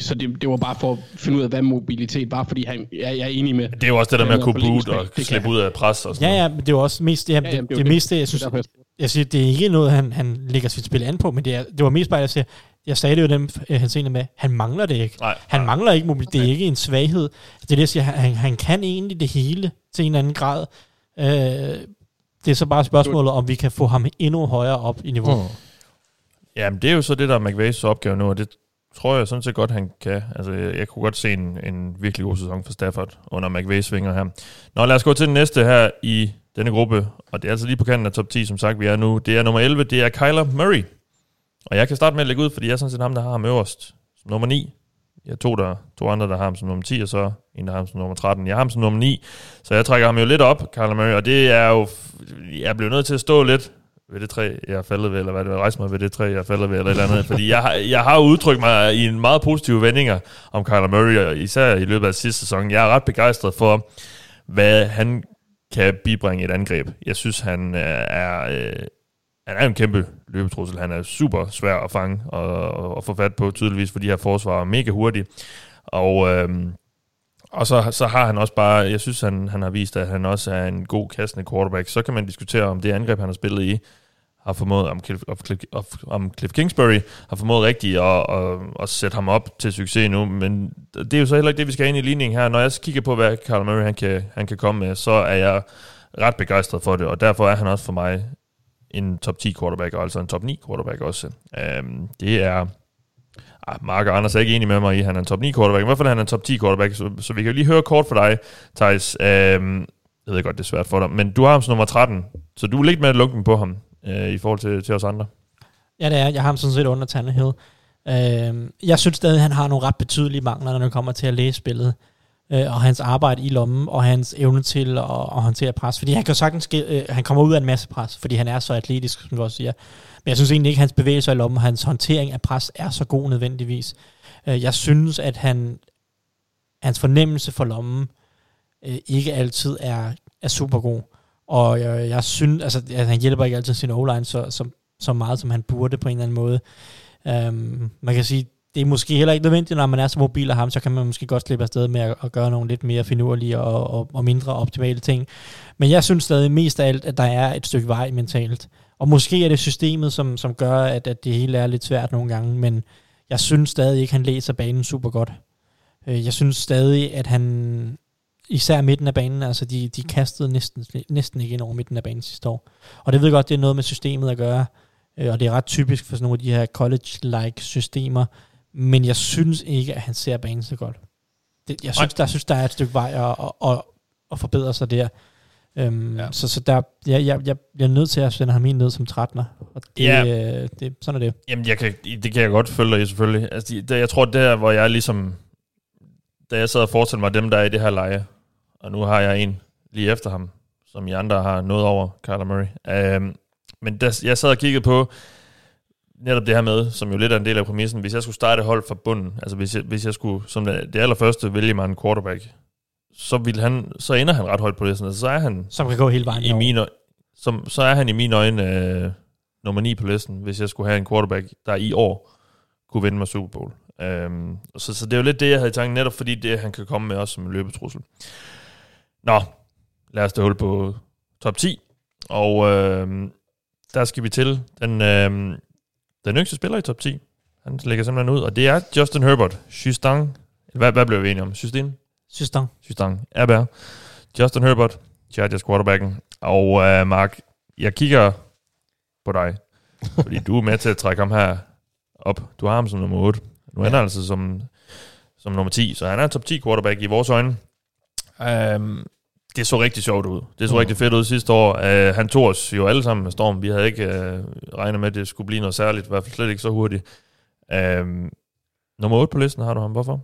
Så det var bare for at finde ud af, hvad mobilitet var, fordi jeg er enig med... Det er jo også det der med at kunne boot og slippe ud af pres og sådan noget. Ja, men det er også mest... Jeg siger, det er ikke noget, han lægger sit spil an på, men det var mest bare, jeg sagde det jo dem henseende med, han mangler det ikke. Nej. Mangler ikke mobilitet. Det er ikke en svaghed. Det er det, jeg siger, han kan egentlig det hele til en anden grad. Det er så bare spørgsmålet, om vi kan få ham endnu højere op i niveau. Jamen, det er jo så det, der er McVays opgave nu, og det tror jeg sådan set godt, han kan. Altså, jeg kunne godt se en virkelig god sæson for Stafford under McVays svinger her. Nå, lad os gå til den næste her i denne gruppe, og det er altså lige på kanten af top 10, som sagt, vi er nu. Det er nummer 11, det er Kyler Murray. Og jeg kan starte med at lægge ud, fordi jeg er sådan set ham, der har ham øverst som nummer 9. Jeg har to andre, der har ham som nummer 10, og så en, der har ham som nummer 13. Jeg har ham som nummer 9, så jeg trækker ham jo lidt op, Kyler Murray, og det er jo... Jeg blev nødt til at stå lidt ved det træ, jeg er faldet ved, eller hvad det var, rejse mig ved det træ, jeg er faldet ved, eller et eller andet, fordi jeg har udtrykt mig i en meget positive vendinger om Kyler Murray, især i løbet af sidste sæson. Jeg er ret begejstret for, hvad han kan bibringe et angreb. Jeg synes, han er en kæmpe løbetrussel. Han er super svær at fange og få fat på, tydeligvis, fordi her forsvarer mega hurtigt. Og så har han også bare... Jeg synes, han har vist, at han også er en god kastende quarterback. Så kan man diskutere, om det angreb, han har spillet i, har formået, om Cliff Kingsbury har formået rigtigt at sætte ham op til succes nu. Men det er jo så heller ikke det, vi skal ind i ligningen her. Når jeg kigger på, hvad Kyler Murray han kan komme med, så er jeg ret begejstret for det. Og derfor er han også for mig en top 10 quarterback, og altså en top 9 quarterback også. Det er... Mark og Anders er ikke enige med mig i, at han er en top 9 quarterback. I hvert fald er han en top 10 quarterback, så vi kan jo lige høre kort for dig, Thijs. Jeg ved godt, det er svært for dig, men du har ham som nummer 13, så du er lidt med at lukke den på ham i forhold til os andre. Ja, det er. Jeg har ham sådan set under Tannehill. Jeg synes stadig, at han har nogle ret betydelige mangler, når det kommer til at læse spillet, og hans arbejde i lommen, og hans evne til at håndtere pres. Fordi han kan sagtens, han kommer ud af en masse pres, fordi han er så atletisk, som du også siger. Men jeg synes egentlig ikke, at hans bevægelser i lommen, hans håndtering af pres er så god nødvendigvis. Jeg synes, at hans fornemmelse for lommen ikke altid er super god. Og jeg synes, altså, at han hjælper ikke altid sin O-line, så så meget, som han burde på en eller anden måde. Man kan sige, det er måske heller ikke nødvendigt, når man er så mobil af ham, så kan man måske godt slippe afsted med at gøre nogle lidt mere finurlige og mindre optimale ting. Men jeg synes stadig mest af alt, at der er et stykke vej mentalt. Og måske er det systemet, som gør, at det hele er lidt svært nogle gange, men jeg synes stadig ikke, han læser banen super godt. Jeg synes stadig, at han, især midten af banen, altså de kastede næsten ikke ind over midten af banen sidste år. Og det ved jeg godt, det er noget med systemet at gøre, og det er ret typisk for sådan nogle af de her college-like systemer, men jeg synes ikke, at han ser banen så godt. Jeg synes, der er et stykke vej at forbedre sig der. Ja. Så der, jeg bliver nødt til at sende ham ind ned som 13'er. Og det, ja. Det, sådan er det. Jamen, det kan jeg godt følge dig selvfølgelig. Altså, jeg tror, der hvor jeg ligesom, da jeg sad og forestillede mig dem, der er i det her leje, og nu har jeg en lige efter ham, som I andre har noget over, Kyler Murray. Men der, jeg sad og kiggede på netop det her med, som jo lidt er en del af præmissen, hvis jeg skulle starte hold fra bunden, altså hvis jeg skulle, som det allerførste, vælge mig en quarterback, så ender han ret højt på listen. Altså, så er han som kan gå hele vejen så er han i mine øjne nummer 9 på listen, hvis jeg skulle have en quarterback, der i år kunne vinde mig Super Bowl. Så det er jo lidt det, jeg havde i tanken, netop fordi det, han kan komme med også som en løbetrussel. Nå, lad os da holde på top 10, og der skal vi til den yngste spiller i top 10. Han lægger simpelthen ud, og det er Justin Herbert. Justin. Hvad blev vi enige om? Justin. RBR. Justin Herbert, Chargers quarterbacken. Og Mark, jeg kigger på dig, fordi du er med til at trække ham her op. Du har ham som nummer 8. Nu ender han altså som nummer 10, så han er en top 10 quarterback i vores øjne. Det så rigtig sjovt ud. Det så rigtig fedt ud sidste år. Han tog os jo alle sammen med storm. Vi havde ikke regnet med, at det skulle blive noget særligt. I hvert fald slet ikke så hurtigt. Nummer 8 på listen har du ham. Hvorfor?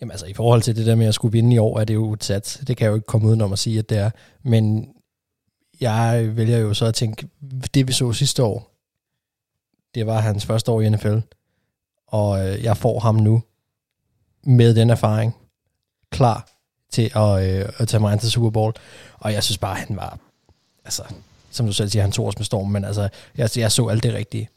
Jamen altså, i forhold til det der med at skulle vinde i år, er det jo et sats. Det kan jeg jo ikke komme udenom at sige, at det er. Men jeg vælger jo så at tænke, det vi så sidste år, det var hans første år i NFL. Og jeg får ham nu med den erfaring klar til at tage mig ind til Super Bowl. Og jeg synes bare, han var, altså, som du selv siger, han tog os med storm, men altså, jeg så alt det rigtige.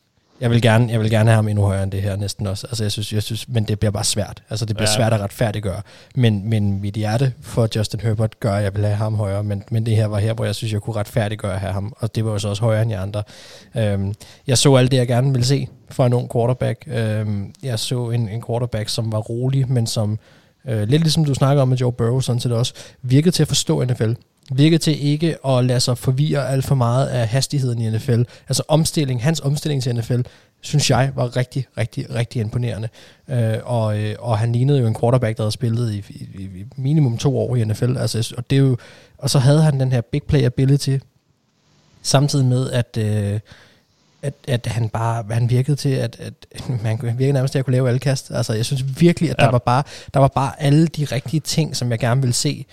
Jeg vil gerne have ham endnu højere end det her næsten også. Altså, jeg synes, men det bliver bare svært. Altså, det bliver svært at retfærdiggøre. Men mit hjerte for Justin Herbert gør, at jeg vil have ham højere, men det her var her, hvor jeg synes, jeg kunne retfærdiggøre at have ham, og det var jo så også højere end jeg andre. Jeg så alt det, jeg gerne ville se fra en ung quarterback. Jeg så en quarterback, som var rolig, men som lidt ligesom du snakker om med Joe Burrow, sådan set også, virkede til at forstå NFL. Virkede til ikke at lade sig forvirre alt for meget af hastigheden i NFL. Altså hans omstilling til NFL, synes jeg, var rigtig, rigtig, rigtig imponerende. Og han lignede jo en quarterback, der havde spillet i minimum 2 år i NFL. Altså, og, det er jo, og så havde han den her big play ability, samtidig med, at han virkede til, at man virkede nærmest til at kunne lave alle kast. Altså, jeg synes virkelig, at der var bare alle de rigtige ting, som jeg gerne ville se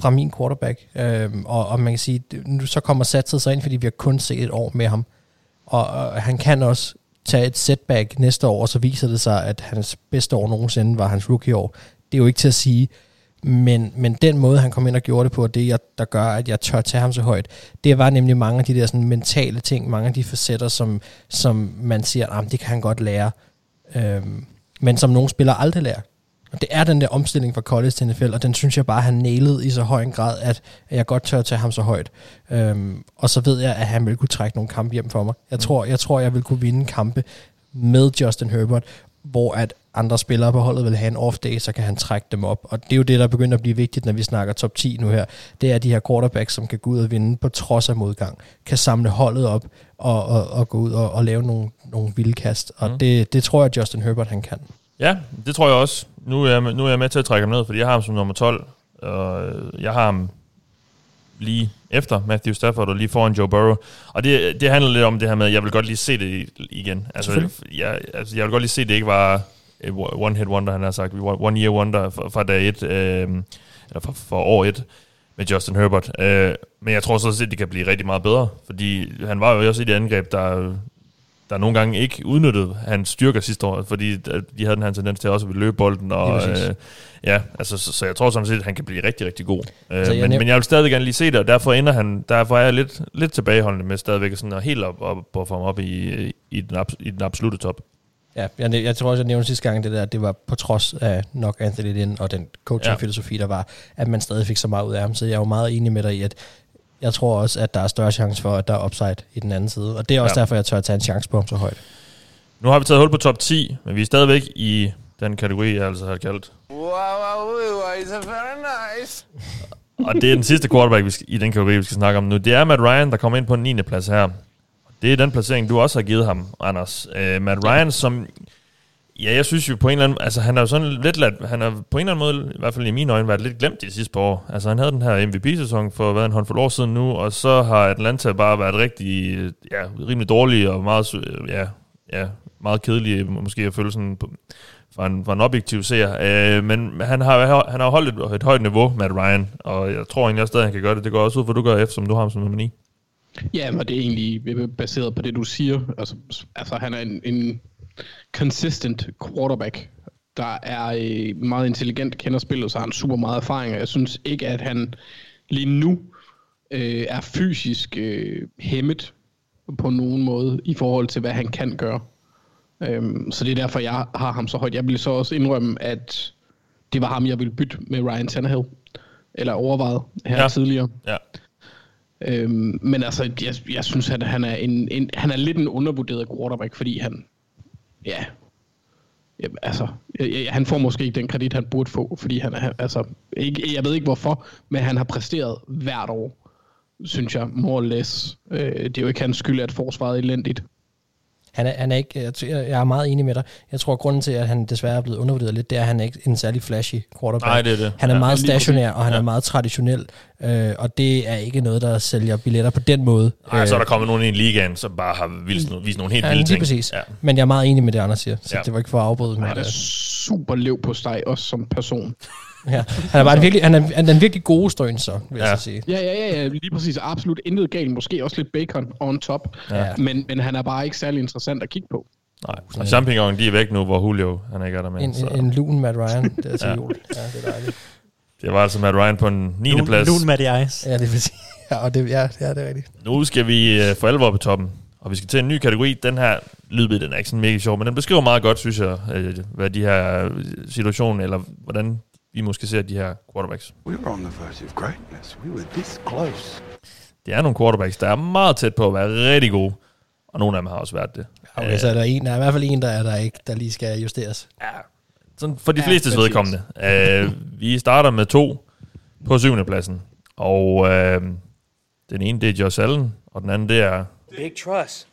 fra min quarterback. Og man kan sige, nu så kommer satset så ind, fordi vi har kun set et år med ham. Og han kan også tage et setback næste år, og så viser det sig, at hans bedste år nogensinde var hans rookieår. Det er jo ikke til at sige. Men den måde, han kom ind og gjorde det på, det, der gør, at jeg tør tage ham så højt, det var nemlig mange af de der sådan, mentale ting, mange af de facetter, som man siger, at det kan han godt lære, men som nogle spillere aldrig lærer. Og det er den der omstilling fra college til NFL, og den synes jeg bare, han nailede i så høj en grad, at jeg godt tør tage ham så højt. Og så ved jeg, at han ville kunne trække nogle kampe hjem for mig. Jeg tror, jeg ville kunne vinde kampe med Justin Herbert, hvor at andre spillere på holdet vil have en off day, så kan han trække dem op. Og det er jo det, der begynder at blive vigtigt, når vi snakker top 10 nu her. Det er de her quarterbacks, som kan gå ud og vinde på trods af modgang, kan samle holdet op og gå ud og lave nogle vilde kast. Og det tror jeg, Justin Herbert han kan. Ja, det tror jeg også. Nu er jeg med til at trække ham ned, fordi jeg har ham som nummer 12. Og jeg har ham lige efter Matthew Stafford og lige foran Joe Burrow. Og det handler lidt om det her med, at jeg vil godt lige se det igen. Altså, jeg vil godt lige se, at det ikke var one hit wonder, han har sagt. One year wonder fra dag 1, eller fra år 1 med Justin Herbert. Men jeg tror så, at det kan blive rigtig meget bedre, fordi han var jo også i det angreb, der der nogle gange ikke udnyttede hans styrker sidste år, fordi de havde den her tendens til også at løbe bolden. Og, så jeg tror sådan set, at han kan blive rigtig, rigtig god. Altså, men jeg vil stadig gerne lige se det, og derfor ender han, derfor er jeg lidt tilbageholdende med stadigvæk sådan at helt op og få ham op i den absolutte top. Ja, jeg tror også, jeg nævnte sidste gang det der, at det var på trods af nok Anthony Lynn og den coaching-filosofi, der var, at man stadig fik så meget ud af ham. Så jeg er jo meget enig med dig i, at jeg tror også, at der er større chance for, at der er upside i den anden side. Og det er også derfor, jeg tør at tage en chance på ham så højt. Nu har vi taget hul på top 10, men vi er stadigvæk i den kategori, jeg altså har kaldt. Wow, it's a very nice. Og det er den sidste quarterback i den kategori, vi skal snakke om nu. Det er Matt Ryan, der kommer ind på den 9. plads her. Det er den placering, du også har givet ham, Anders. Matt Ryan, som... Ja, jeg synes jo på en eller anden... Altså, han er jo sådan lidt... Han har på en eller anden måde, i hvert fald i mine øjne, været lidt glemt de sidste par år. Altså, han havde den her MVP-sæson for en håndfuld år siden nu, og så har Atlanta bare været rigtig... Ja, rimelig dårlig og meget... Ja, meget kedelig, måske at føle sådan... Fra en objektiv seer. Men han har holdt et højt niveau, Matt Ryan, og jeg tror egentlig også stadig, han kan gøre det. Det går også ud, for du gør F, som du har ham som nummer 9. Ja, men det er egentlig baseret på det, du siger. Altså han er en consistent quarterback, der er meget intelligent, kender spillet, så har han super meget erfaring, og jeg synes ikke, at han lige nu er fysisk hæmmet på nogen måde i forhold til, hvad han kan gøre. Så det er derfor, jeg har ham så højt. Jeg ville så også indrømme, at det var ham, jeg ville bytte med Ryan Tannehill, eller overvejet her tidligere. Ja. Men altså, jeg synes, at han er han er lidt en undervurderet quarterback, fordi han, han får måske ikke den kredit, han burde få, fordi han er, altså, ikke, jeg ved ikke hvorfor, men han har præsteret hvert år, synes jeg, more or less. Det er jo ikke hans skyld, at forsvaret er elendigt. Han er ikke, jeg er meget enig med dig. Jeg tror, at grunden til, at han desværre er blevet undervurderet lidt, det er, at han ikke er en særlig flashy quarterback. Nej, det er det. Han er meget stationær, og han er meget traditionel, og det er ikke noget, der sælger billetter på den måde. Nej, så er der kommet nogen i ligaen, som bare har vist nogle helt vilde ting. Ja, lige præcis. Ja. Men jeg er meget enig med det, Anders siger, så det var ikke for at afbryde. Han er super lev på steg, også som person. Ja, han er bare den virkelig gode strøn, så vil jeg så sige. Ja, lige præcis. Absolut intet galt. Måske også lidt bacon on top. Ja. Men han er bare ikke særlig interessant at kigge på. Nej, og champignon, de er væk nu, hvor Julio, han ikke er der med. En lun Matt Ryan, det er til jul. Ja, det er dejligt. Det var altså Matt Ryan på den 9. plads. Lun Matty Ice. Ja, det vil sige. Ja, det er rigtigt. Nu skal vi for alvor på toppen. Og vi skal til en ny kategori. Den her lydbid, den er ikke sådan mega sjov, men den beskriver meget godt, synes jeg, hvad de her situationer, eller hvordan vi måske ser de her quarterbacks. Det er nogle quarterbacks, der er meget tæt på at være rigtig gode, og nogle af dem har også været det. Okay, så er der en, der er i hvert fald en, der lige skal justeres. Ja, sådan for de flestes vedkommende. Vi starter med 2 på 7. pladsen, og den ene, det er Josh Allen, og den anden, det er... Big Truss.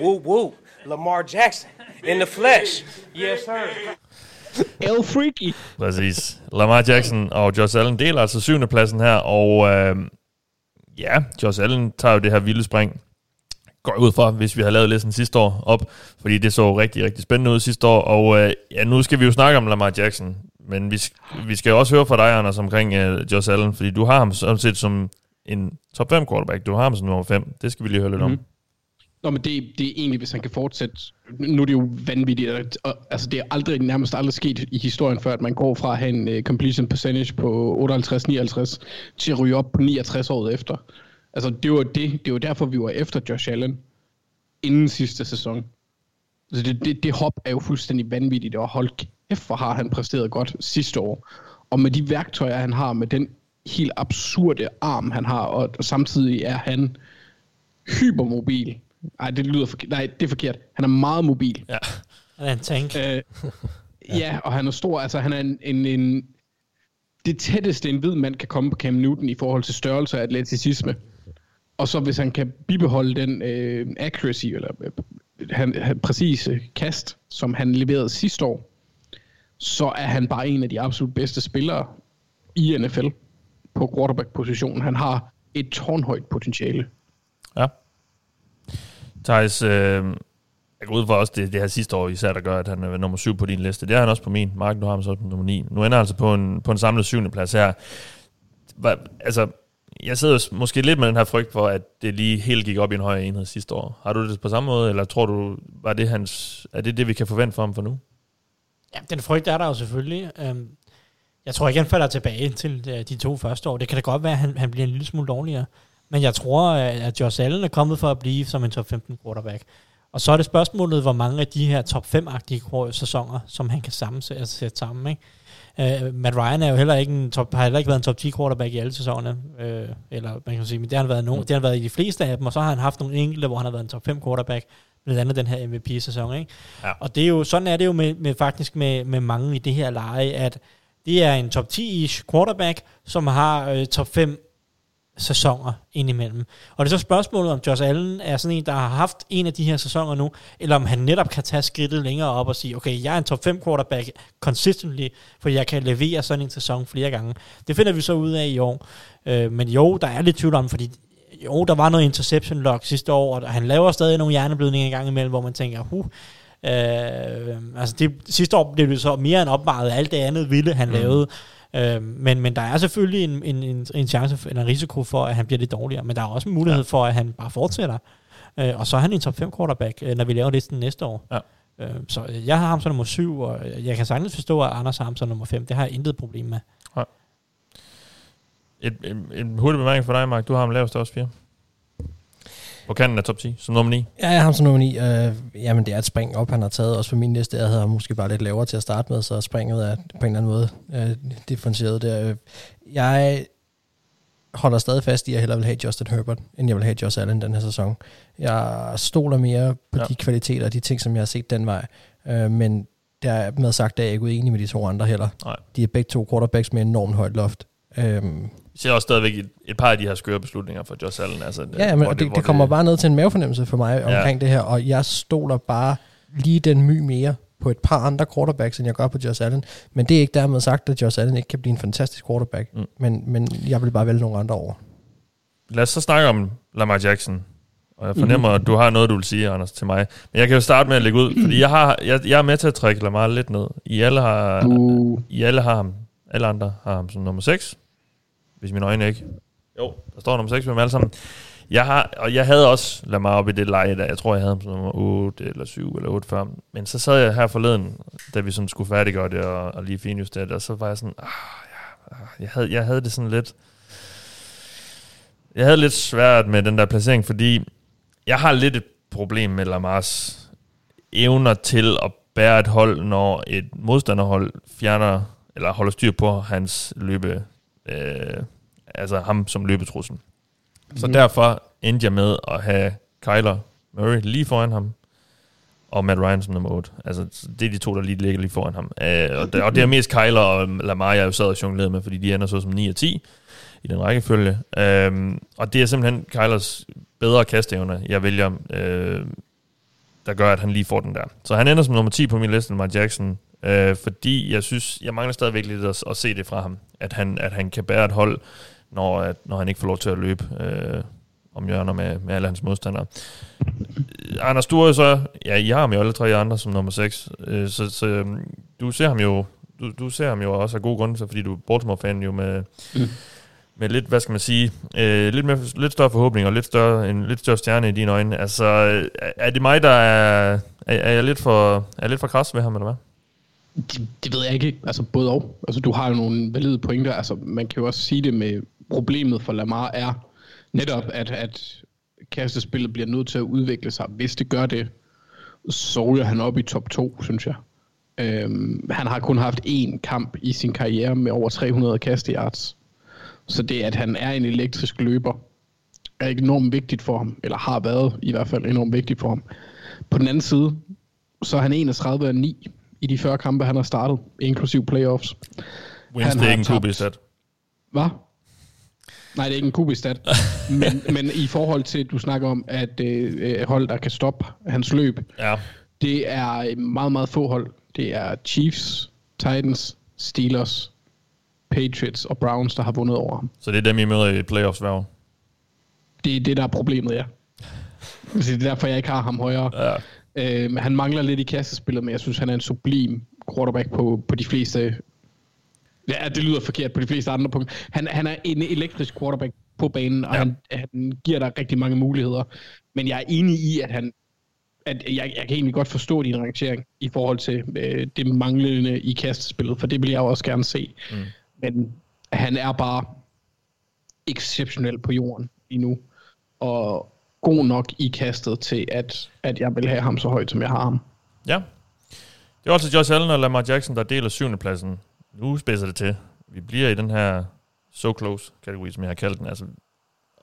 Woo, woo. Lamar Jackson. In the flesh. Yes, sir. El Freaky. Præcis. Lamar Jackson og Josh Allen deler altså 7. pladsen her, og Josh Allen tager jo det her vilde spring. Går ud fra, hvis vi har lavet listen sidste år op, fordi det så rigtig, rigtig spændende ud sidste år, og nu skal vi jo snakke om Lamar Jackson, men vi skal også høre fra dig, Anders, omkring Josh Allen, fordi du har ham sådan set som en top 5 quarterback, du har ham som nummer 5, det skal vi lige høre lidt om. Nå, men det er egentlig, hvis han kan fortsætte. Nu er det jo vanvittigt. Altså, det er nærmest aldrig sket i historien før, at man går fra at have en completion percentage på 58-59 til at ryge op på 69 året efter. Altså, det var derfor, vi var efter Josh Allen inden sidste sæson. Altså, det hop er jo fuldstændig vanvittigt, og hold kæft, hvor har han præsteret godt sidste år. Og med de værktøjer, han har, med den helt absurde arm, han har, og samtidig er han hypermobil. Nej, det lyder forkert. Nej, det er forkert. Han er meget mobil. Ja, han er en tank. Ja, og han er stor. Altså, han er en det tætteste, en hvid mand kan komme på Cam Newton i forhold til størrelse og atleticisme. Og så hvis han kan bibeholde den accuracy, eller præcise kast, som han leverede sidste år, så er han bare en af de absolut bedste spillere i NFL på quarterback-positionen. Han har et tårnhøjt potentiale. Ja. Thijs, jeg går ud for også det her sidste år især, der gør, at han er nummer 7 på din liste. Det er han også på min. Mark, du har ham så på nummer 9. Nu ender han altså på en samlet 7. plads her. Altså, jeg sidder måske lidt med den her frygt for, at det lige helt gik op i en højere enhed sidste år. Har du det på samme måde, eller tror du, var det hans, er det det, vi kan forvente for ham for nu? Ja, den frygt er der jo selvfølgelig. Jeg tror ikke, han falder tilbage til de to første år. Det kan da godt være, at han bliver en lille smule dårligere. Men jeg tror, at Josh Allen er kommet for at blive som en top 15 quarterback. Og så er det spørgsmålet, hvor mange af de her top 5-agtige sæsoner, som han kan sætte sammen, ikke? Matt Ryan er jo heller ikke har heller ikke været en top 10 quarterback i alle sæsonerne, eller man kan sige, men det har han været nogen, det har han været i de fleste af dem, og så har han haft nogle enkelte, hvor han har været en top 5 quarterback, blandt andet den her MVP-sæson, ikke? Ja. Og det er jo sådan er det jo med mange i det her leje, at det er en top 10-ish quarterback, som har top 5 sæsoner indimellem. Og det er så spørgsmålet, om Josh Allen er sådan en, der har haft en af de her sæsoner nu, eller om han netop kan tage skridtet længere op og sige, okay, jeg er en top 5 quarterback consistently, for jeg kan levere sådan en sæson flere gange. Det finder vi så ud af i år. Men jo, der er lidt tvivl om, fordi jo, der var noget interception log sidste år, og han laver stadig nogle hjerneblødninger en gang imellem, hvor man tænker, altså det, sidste år blev det så mere end opvaret alt det andet vilde, han lavede. Men der er selvfølgelig en chance for, eller en risiko for, at han bliver lidt dårligere, men der er også en mulighed for, at han bare fortsætter. Og så er han en top 5 quarterback, når vi laver listen næste år. Ja. Så jeg har ham som nummer 7, og jeg kan sagtens forstå, at Anders har ham som nummer 5. Det har jeg intet problem med. Ja. En hurtig bemærkning for dig, Mark. Du har ham lavest også 4. På kanten af top 10, som nummer 9? Ja, jeg har ham som nummer 9. Jamen, det er et spring op, han har taget. Også for min liste, jeg havde ham måske bare lidt lavere til at starte med, så springet er på en eller anden måde differentieret der. Jeg holder stadig fast i, at jeg hellere vil have Justin Herbert, end jeg vil have Josh Allen den her sæson. Jeg stoler mere på de kvaliteter og de ting, som jeg har set den vej. Men dermed sagt, at jeg ikke er uenig med de to andre heller. Nej. De er begge to quarterbacks med enormt højt loft. Vi ser også stadigvæk et par af de her skøre beslutninger for Josh Allen. Altså, ja, men det kommer bare ned til en mavefornemmelse for mig omkring det her, og jeg stoler bare lige den my mere på et par andre quarterbacks, end jeg gør på Josh Allen. Men det er ikke dermed sagt, at Josh Allen ikke kan blive en fantastisk quarterback, men jeg vil bare vælge nogle andre over. Lad os så snakke om Lamar Jackson. Og jeg fornemmer, at du har noget, du vil sige, Anders, til mig. Men jeg kan jo starte med at lægge ud, fordi jeg er med til at trække Lamar lidt ned. Alle andre har ham som nummer 6. Hvis mine øjne ikke. Jo, der står nummer 6 med dem alle sammen. Jeg havde også Lamar op i det leje, der jeg tror, jeg havde ham som nummer 8 eller 7 eller 8 før. Men så sad jeg her forleden, da vi sådan skulle færdiggøre det og lige finjuste det, og så var jeg sådan, jeg havde det sådan lidt... Jeg havde lidt svært med den der placering, fordi jeg har lidt et problem med Lamars evner til at bære et hold, når et modstanderhold fjerner eller holder styr på hans løbe... altså ham som løbetrussen. Så derfor endte jeg med at have Kyler Murray lige foran ham, og Matt Ryan som nummer 8. Altså det er de to, der lige ligger lige foran ham. Og det er mest Kyler og Lamar, jeg jo sad og jonglerede med, fordi de ender så som 9 og 10 i den rækkefølge. Og det er simpelthen Kylers bedre kasteevne, jeg vælger, der gør, at han lige får den der. Så han ender som nummer 10 på min liste, Lamar Jackson. Fordi jeg synes, jeg mangler stadigvæk lidt at se det fra ham, at han kan bære et hold, når han ikke får lov til at løbe om hjørner med alle hans modstandere. Anders, du er jo så, I har ham jo alle tre andre som nummer 6, så du ser ham jo, du ser ham jo også af gode grunde, så fordi du er Baltimore-fan jo med lidt, hvad skal man sige, lidt større forhåbning og en lidt større stjerne i dine øjne. Altså, er det mig, der er jeg lidt for krads ved ham, eller hvad? Det ved jeg ikke. Altså både og. Altså du har jo nogle valide pointer. Altså man kan jo også sige det med problemet for Lamar er netop, at kastespillet bliver nødt til at udvikle sig. Hvis det gør det, så ryger han op i top 2, synes jeg. Han har kun haft én kamp i sin karriere med over 300 kastejards. Så det, at han er en elektrisk løber, er enormt vigtigt for ham. Eller har været i hvert fald enormt vigtigt for ham. På den anden side, så er han 31-9. I de 40 kampe, han har startet, inklusiv playoffs. Wins, det er ikke en QB-stat. Hvad? Nej, det er ikke en QB-stat. men i forhold til, at du snakker om, at hold, der kan stoppe hans løb, det er meget, meget få hold. Det er Chiefs, Titans, Steelers, Patriots og Browns, der har vundet over ham. Så det er dem, I møder i playoffs hver år? Det er det, der er problemet, ja. Det er derfor, jeg ikke har ham højere. Ja. Han mangler lidt i kastespillet, men jeg synes, han er en sublim quarterback på de fleste... Ja, det lyder forkert på de fleste andre punkter. Han er en elektrisk quarterback på banen, og han giver dig rigtig mange muligheder. Men jeg er enig i, at han, at jeg kan egentlig godt forstå din rangering i forhold til det manglende i kastespillet, for det vil jeg også gerne se. Mm. Men han er bare exceptionel på jorden lige nu, og god nok i kastet til, at jeg vil have ham så højt, som jeg har ham. Ja. Det er også Josh Allen og Lamar Jackson, der deler 7. pladsen. Nu spidser det til. Vi bliver i den her so close-kategori, som jeg har kaldt den. Altså,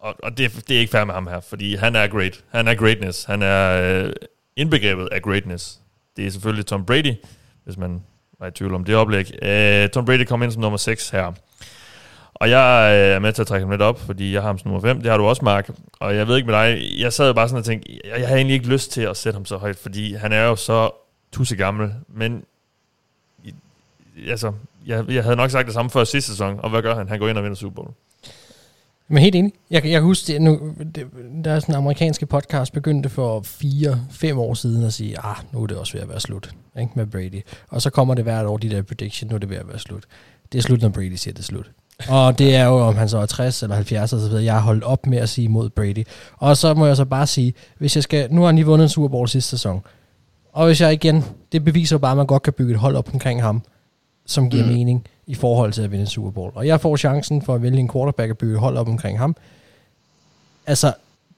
og det er ikke fair med ham her, fordi han er great. Han er greatness. Han er indbegrebet af greatness. Det er selvfølgelig Tom Brady, hvis man var i tvivl om det oplæg. Tom Brady kom ind som nummer 6 her. Og jeg er med til at trække ham lidt op, fordi jeg har ham som nummer 5. Det har du også, Mark. Og jeg ved ikke med dig, jeg sad bare sådan og tænkte, jeg havde egentlig ikke lyst til at sætte ham så højt, fordi han er jo så tussegammel. Men altså, jeg havde nok sagt det samme før sidste sæson, og hvad gør han? Han går ind og vinder Super Bowl. Men helt enig. Jeg husker, det, nu, der er sådan en amerikanske podcast, begyndte for 4-5 år siden at sige, nu er det også ved at være slut, ikke? Med Brady. Og så kommer det hvert år, de der prediction, nu er det ved at være slut. Det er slut, når Brady siger, det er slut. Og det er jo, om han så er 60 eller 70 og så videre. Jeg har holdt op med at sige mod Brady. Og så må jeg så bare sige, hvis jeg skal, nu har han lige vundet en Super Bowl sidste sæson. Og hvis jeg igen, det beviser bare, at man godt kan bygge et hold op omkring ham, som giver mening i forhold til at vinde en Super Bowl. Og jeg får chancen for at vælge en quarterback og bygge et hold op omkring ham. Altså,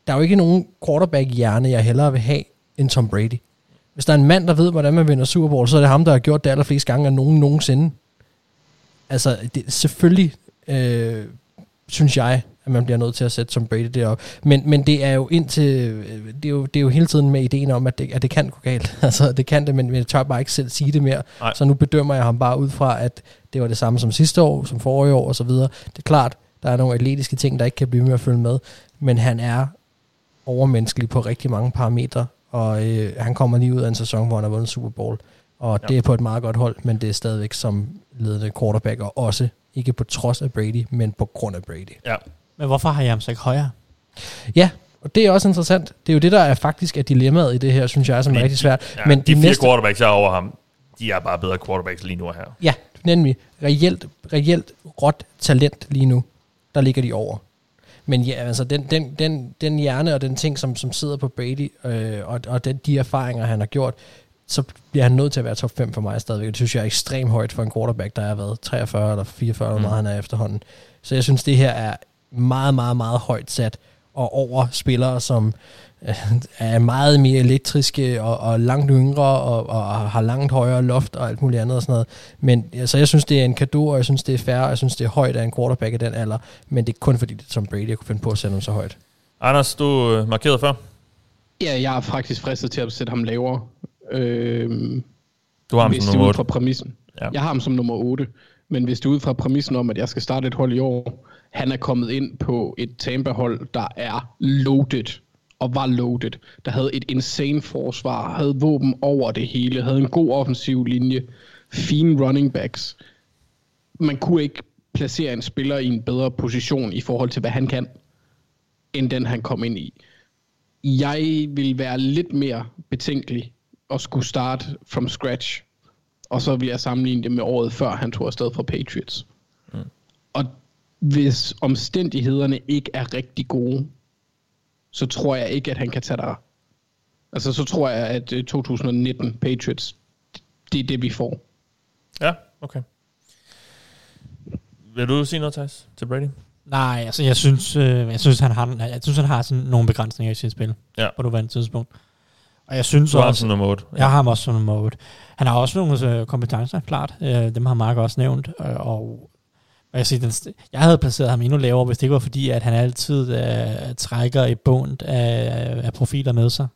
der er jo ikke nogen quarterback-hjerne, jeg hellere vil have end Tom Brady. Hvis der er en mand, der ved, hvordan man vinder Super Bowl, så er det ham, der har gjort det allerflest gange af nogen nogensinde. Altså, det, selvfølgelig synes jeg, at man bliver nødt til at sætte Tom Brady derop. Men det er jo indtil, det er jo hele tiden med ideen om, at det kan gå galt. Altså, det kan det, men jeg tør bare ikke selv sige det mere. Nej. Så nu bedømmer jeg ham bare ud fra, at det var det samme som sidste år, som forrige år og så videre. Det er klart, der er nogle atletiske ting, der ikke kan blive med at følge med, men han er overmenneskelig på rigtig mange parametre, og han kommer lige ud af en sæson, hvor han har vundet Super Bowl. Og det er på et meget godt hold, men det er stadigvæk som ledende quarterback, og også ikke på trods af Brady, men på grund af Brady. Ja. Men hvorfor har jeg ham så ikke højere? Ja, og det er også interessant. Det er jo det, der er faktisk er dilemmaet i det her, synes jeg, som er rigtig svært. Ja, men de fire næste quarterbacks, jeg er over ham, de er bare bedre quarterbacks lige nu og her. Ja, nemlig. Reelt råt talent lige nu, der ligger de over. Men ja, altså den hjerne og den ting, som sidder på Brady, og de erfaringer, han har gjort, så bliver han nødt til at være top 5 for mig stadigvæk. Det synes jeg er ekstremt højt for en quarterback, der har været 43 eller 44, eller meget han er efterhånden. Så jeg synes, det her er meget, meget, meget højt sat, og over spillere, som er meget mere elektriske, og langt yngre, og har langt højere loft, og alt muligt andet og sådan noget. Men altså, jeg synes, det er en kado, og jeg synes, det er fair, og jeg synes, det er højt af en quarterback i den alder, men det er kun fordi, det er Tom Brady, jeg kunne finde på at sætte ham så højt. Anders, du markerede før? Ja, jeg er faktisk fristet til at sætte ham lavere. Du har ham som nummer 8. Ja. Jeg har ham som nummer 8, men hvis du ud fra præmissen om, at jeg skal starte et hold i år, han er kommet ind på et Tampa-hold, der er loaded, og var loaded, der havde et insane forsvar, havde våben over det hele, havde en god offensiv linje, fine running backs. Man kunne ikke placere en spiller i en bedre position i forhold til, hvad han kan, end den han kom ind i. Jeg vil være lidt mere betænkelig og skulle starte from scratch, og så vil jeg sammenligne det med året før, han tog afsted fra Patriots. Mm. Og hvis omstændighederne ikke er rigtig gode, så tror jeg ikke, at han kan tage dig. Altså, så tror jeg, at 2019 Patriots, det er det, vi får. Ja, okay. Vil du sige noget, Thijs, til Brady? Nej, altså, jeg synes, han har sådan nogle begrænsninger i sit spil, på nuværende tidspunkt. Og jeg synes også, som nummer 8. Jeg har ham også som nummer 8. Han har også nogle kompetencer, klart. Dem har Mark også nævnt. Og jeg havde placeret ham endnu lavere, hvis det ikke var fordi, at han altid trækker et bundt af profiler med sig.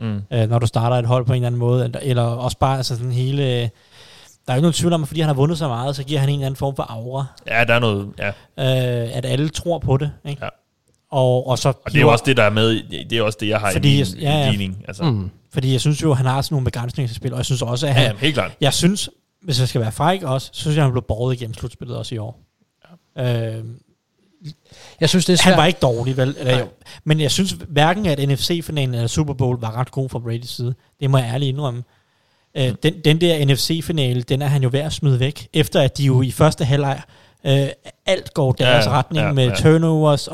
Mm. Når du starter et hold på en eller anden måde. Eller også bare altså sådan hele. Der er jo ikke nogen tvivl om, at fordi han har vundet så meget, så giver han en eller anden form for aura. Ja, der er noget. Ja. At alle tror på det, ikke? Ja. Og det er jo også det, der er med. Det er også det, jeg har fordi, i min ligning. Altså. Mm. Fordi jeg synes jo, han har sådan nogle begrænsninger til spil, og jeg synes også, at han... Ja, helt klart. Jeg synes, hvis jeg skal være fræk også, så synes jeg, han blev borget igennem slutspillet også i år. Ja. Jeg synes, det er svært. Han var ikke dårlig, vel? Eller, jo. Men jeg synes hverken, at NFC-finalen eller Super Bowl var ret god fra Brady's side. Det må jeg ærligt indrømme. Den der NFC-finale, den er han jo ved at smide væk, efter at de jo i første halvleg Alt går deres retning med turnovers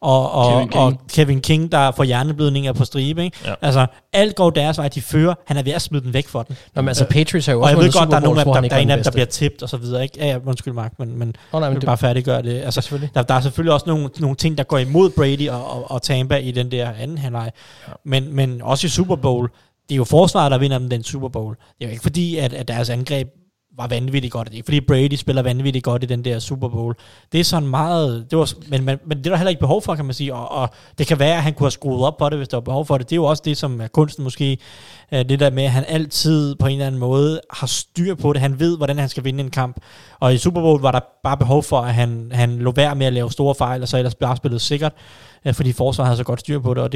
og Kevin King, der får hjerneblødninger på stribe. Ikke? Ja. Altså, alt går deres vej, de fører. Han er ved at smide den væk for den. Nå, men altså, Patriots har jo også vundet Super Bowl, der er nogen, der er en af dem, der bliver tippet og så videre. Ikke? Ja, undskyld, Mark, men jeg vil bare færdiggøre det. Altså, ja, der er selvfølgelig også nogle ting, der går imod Brady og Tampa i den der anden halvleg. Ja. Men også i Super Bowl, det er jo forsvaret, der vinder den Super Bowl. Det er jo ikke fordi, at deres angreb var vanvittigt godt. Det er ikke fordi Brady spiller vanvittigt godt i den der Super Bowl. Det er sådan meget... Men det er der heller ikke behov for, kan man sige. Og det kan være, at han kunne have skruet op på det, hvis der var behov for det. Det er jo også det, som er kunsten måske. Det der med, at han altid på en eller anden måde har styr på det. Han ved, hvordan han skal vinde en kamp. Og i Super Bowl var der bare behov for, at han lå værd med at lave store fejl, og så ellers bare spillede sikkert, fordi forsvaret havde så godt styr på det, og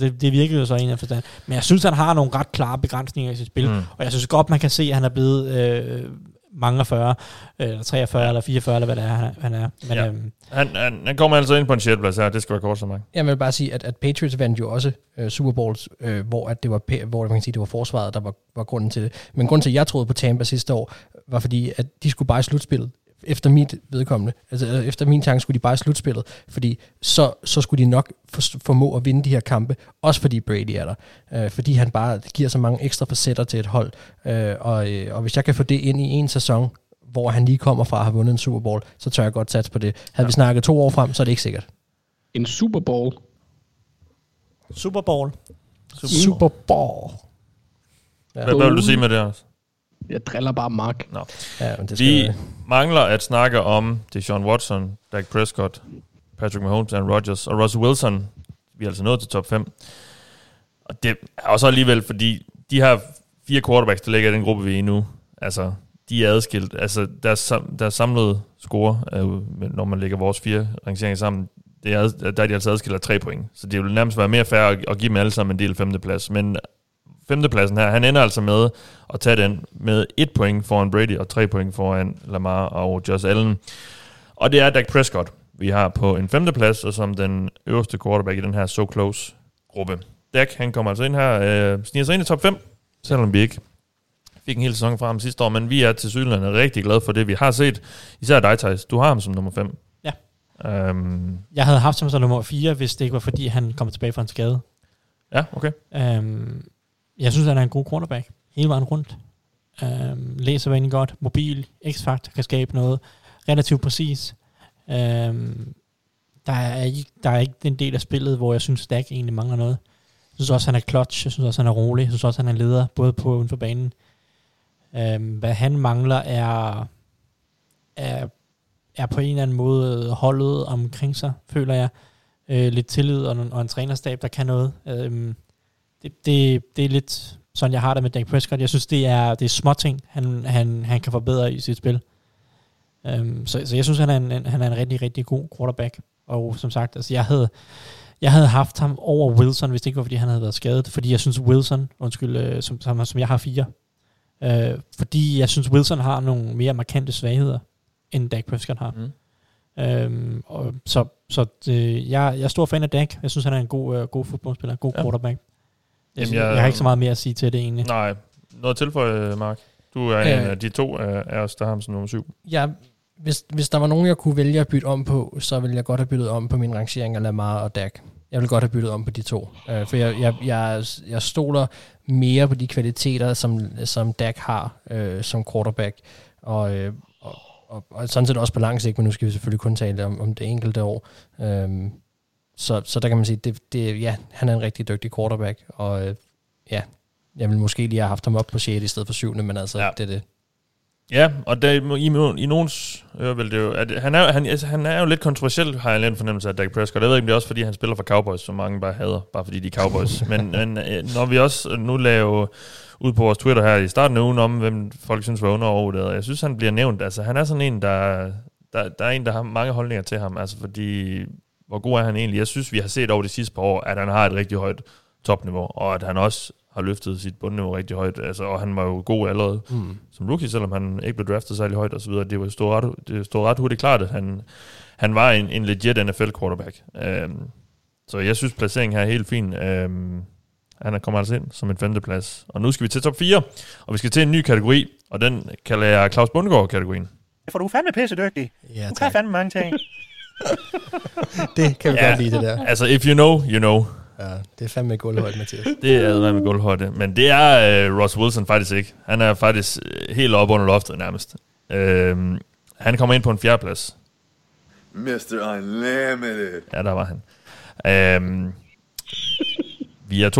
det virkede jo så en af forstand. Men jeg synes, han har nogle ret klare begrænsninger i sit spil, og jeg synes godt, man kan se, at han er blevet mange 40, eller 43, eller 44, eller hvad det er, han er. Men, ja. Han kommer altid ind på en sjetteplads her, det skal være kort så meget. Jeg vil bare sige, at Patriots vandt jo også Super Bowls, hvor man kan sige, det var forsvaret, der var grunden til det. Men grunden til, at jeg troede på Tampa sidste år, var fordi, at de skulle bare i slutspillet. Efter mit vedkommende, altså efter min tanke, skulle de bare i slutspillet, fordi så skulle de nok formå at vinde de her kampe, også fordi Brady er der, fordi han bare giver så mange ekstra facetter til et hold, og hvis jeg kan få det ind i en sæson, hvor han lige kommer fra at have vundet en Super Bowl, så tør jeg godt satse på det. Havde vi snakket 2 år frem, så er det ikke sikkert. En Super Bowl? Super Bowl. Ja. Hvad vil du sige med det også? Jeg driller bare Mark. No. Ja, men det skal vi mangler at snakke om Deshaun Watson, Dak Prescott, Patrick Mahomes, Aaron Rodgers og Russell Wilson. Vi er altså nået til top 5. Og det er også alligevel, fordi de har 4 quarterbacks, der ligger i den gruppe, vi er i nu. Altså, de er adskilt. Altså, deres samlede score, når man lægger vores 4 rangeringer sammen, der er de altså adskilt af 3 point. Så det vil nærmest være mere fair at give dem alle sammen en del femteplads. Men femtepladsen her, han ender altså med at tage den med 1 point foran Brady og 3 point foran Lamar og Josh Allen. Og det er Dak Prescott, vi har på en femteplads, og som den øverste quarterback i den her so close-gruppe. Dak, han kommer altså ind her, sniger sig ind i top 5, selvom vi ikke fik en hel sæson fra ham sidste år, men vi er til Sydlandet rigtig glade for det, vi har set. Især dig, Thijs. Du har ham som nummer 5. Ja. Jeg havde haft ham som nummer 4, hvis det ikke var, fordi han kom tilbage fra en skade. Ja, okay. Jeg synes, han er en god quarterback. Hele vejen rundt. Læser vandet godt. Mobil. X-faktor kan skabe noget. Relativt præcis. Der er ikke den del af spillet, hvor jeg synes, Dak egentlig mangler noget. Jeg synes også, han er clutch. Jeg synes også, han er rolig. Jeg synes også, han er leder. Både på og uden for banen. Hvad han mangler er på en eller anden måde holdet omkring sig, føler jeg. Lidt tillid og en trænerstab, der kan noget. Det er lidt sådan, jeg har det med Dak Prescott. Jeg synes, det er små ting, han kan forbedre i sit spil. Så jeg synes, han er en rigtig, rigtig god quarterback. Og som sagt, altså, jeg havde haft ham over Wilson, hvis det ikke var, fordi han havde været skadet. Fordi jeg synes, som jeg har 4. Fordi jeg synes, Wilson har nogle mere markante svagheder, end Dak Prescott har. Jeg er stor fan af Dak. Jeg synes, han er en god fodboldspiller, god quarterback. Jeg har ikke så meget mere at sige til det egentlig. Nej, noget tilføje, Mark. Du er en af de 2 af os, der har ham som nummer 7. Ja, hvis der var nogen, jeg kunne vælge at bytte om på, så ville jeg godt have byttet om på min rangering af Lamar og Dak. Jeg ville godt have byttet om på de 2. For jeg stoler mere på de kvaliteter, som Dak har som quarterback. Og sådan set også på lang sigt, men nu skal vi selvfølgelig kun tale om det enkelte år. Så der kan man sige, han er en rigtig dygtig quarterback, og jeg vil måske lige have haft ham op på 6. i stedet for 7. men altså, det er det. Ja, og der, i nogens ører vil det jo, at han er jo lidt kontroversiel, har jeg en fornemmelse af Dak Prescott. Jeg ved ikke, om det er også, fordi han spiller for Cowboys, som mange bare hader, bare fordi de er Cowboys. men når vi også nu laver ud på vores Twitter her i starten af ugen om, hvem folk synes var underordnet, jeg synes, han bliver nævnt. Altså, han er sådan en, der har mange holdninger til ham, altså fordi... Hvor god er han egentlig? Jeg synes, vi har set over de sidste par år, at han har et rigtig højt topniveau, og at han også har løftet sit bundniveau rigtig højt. Altså, og han var jo god allerede som rookie, selvom han ikke blev draftet særlig højt osv. Det stod ret hurtigt klart, at han var en legit NFL-quarterback. Så jeg synes, placeringen her er helt fin. Han kommer altså ind som en 5. plads. Og nu skal vi til top 4, og vi skal til en ny kategori, og den kalder jeg Claus Bundgaard-kategorien. for du er fandme pissedygtig. Ja, du kan fandme mange ting. Det kan vi godt lide, det der. Altså, if you know, you know. Ja, det er fandme gulvhøjde, Mathias. Det er fandme gulvhøjde. Men det er Russ Wilson faktisk ikke. Han er faktisk helt oppe under loftet nærmest. Han kommer ind på en fjerdeplads. Mr. Unlimited. Ja, der var han. Vi er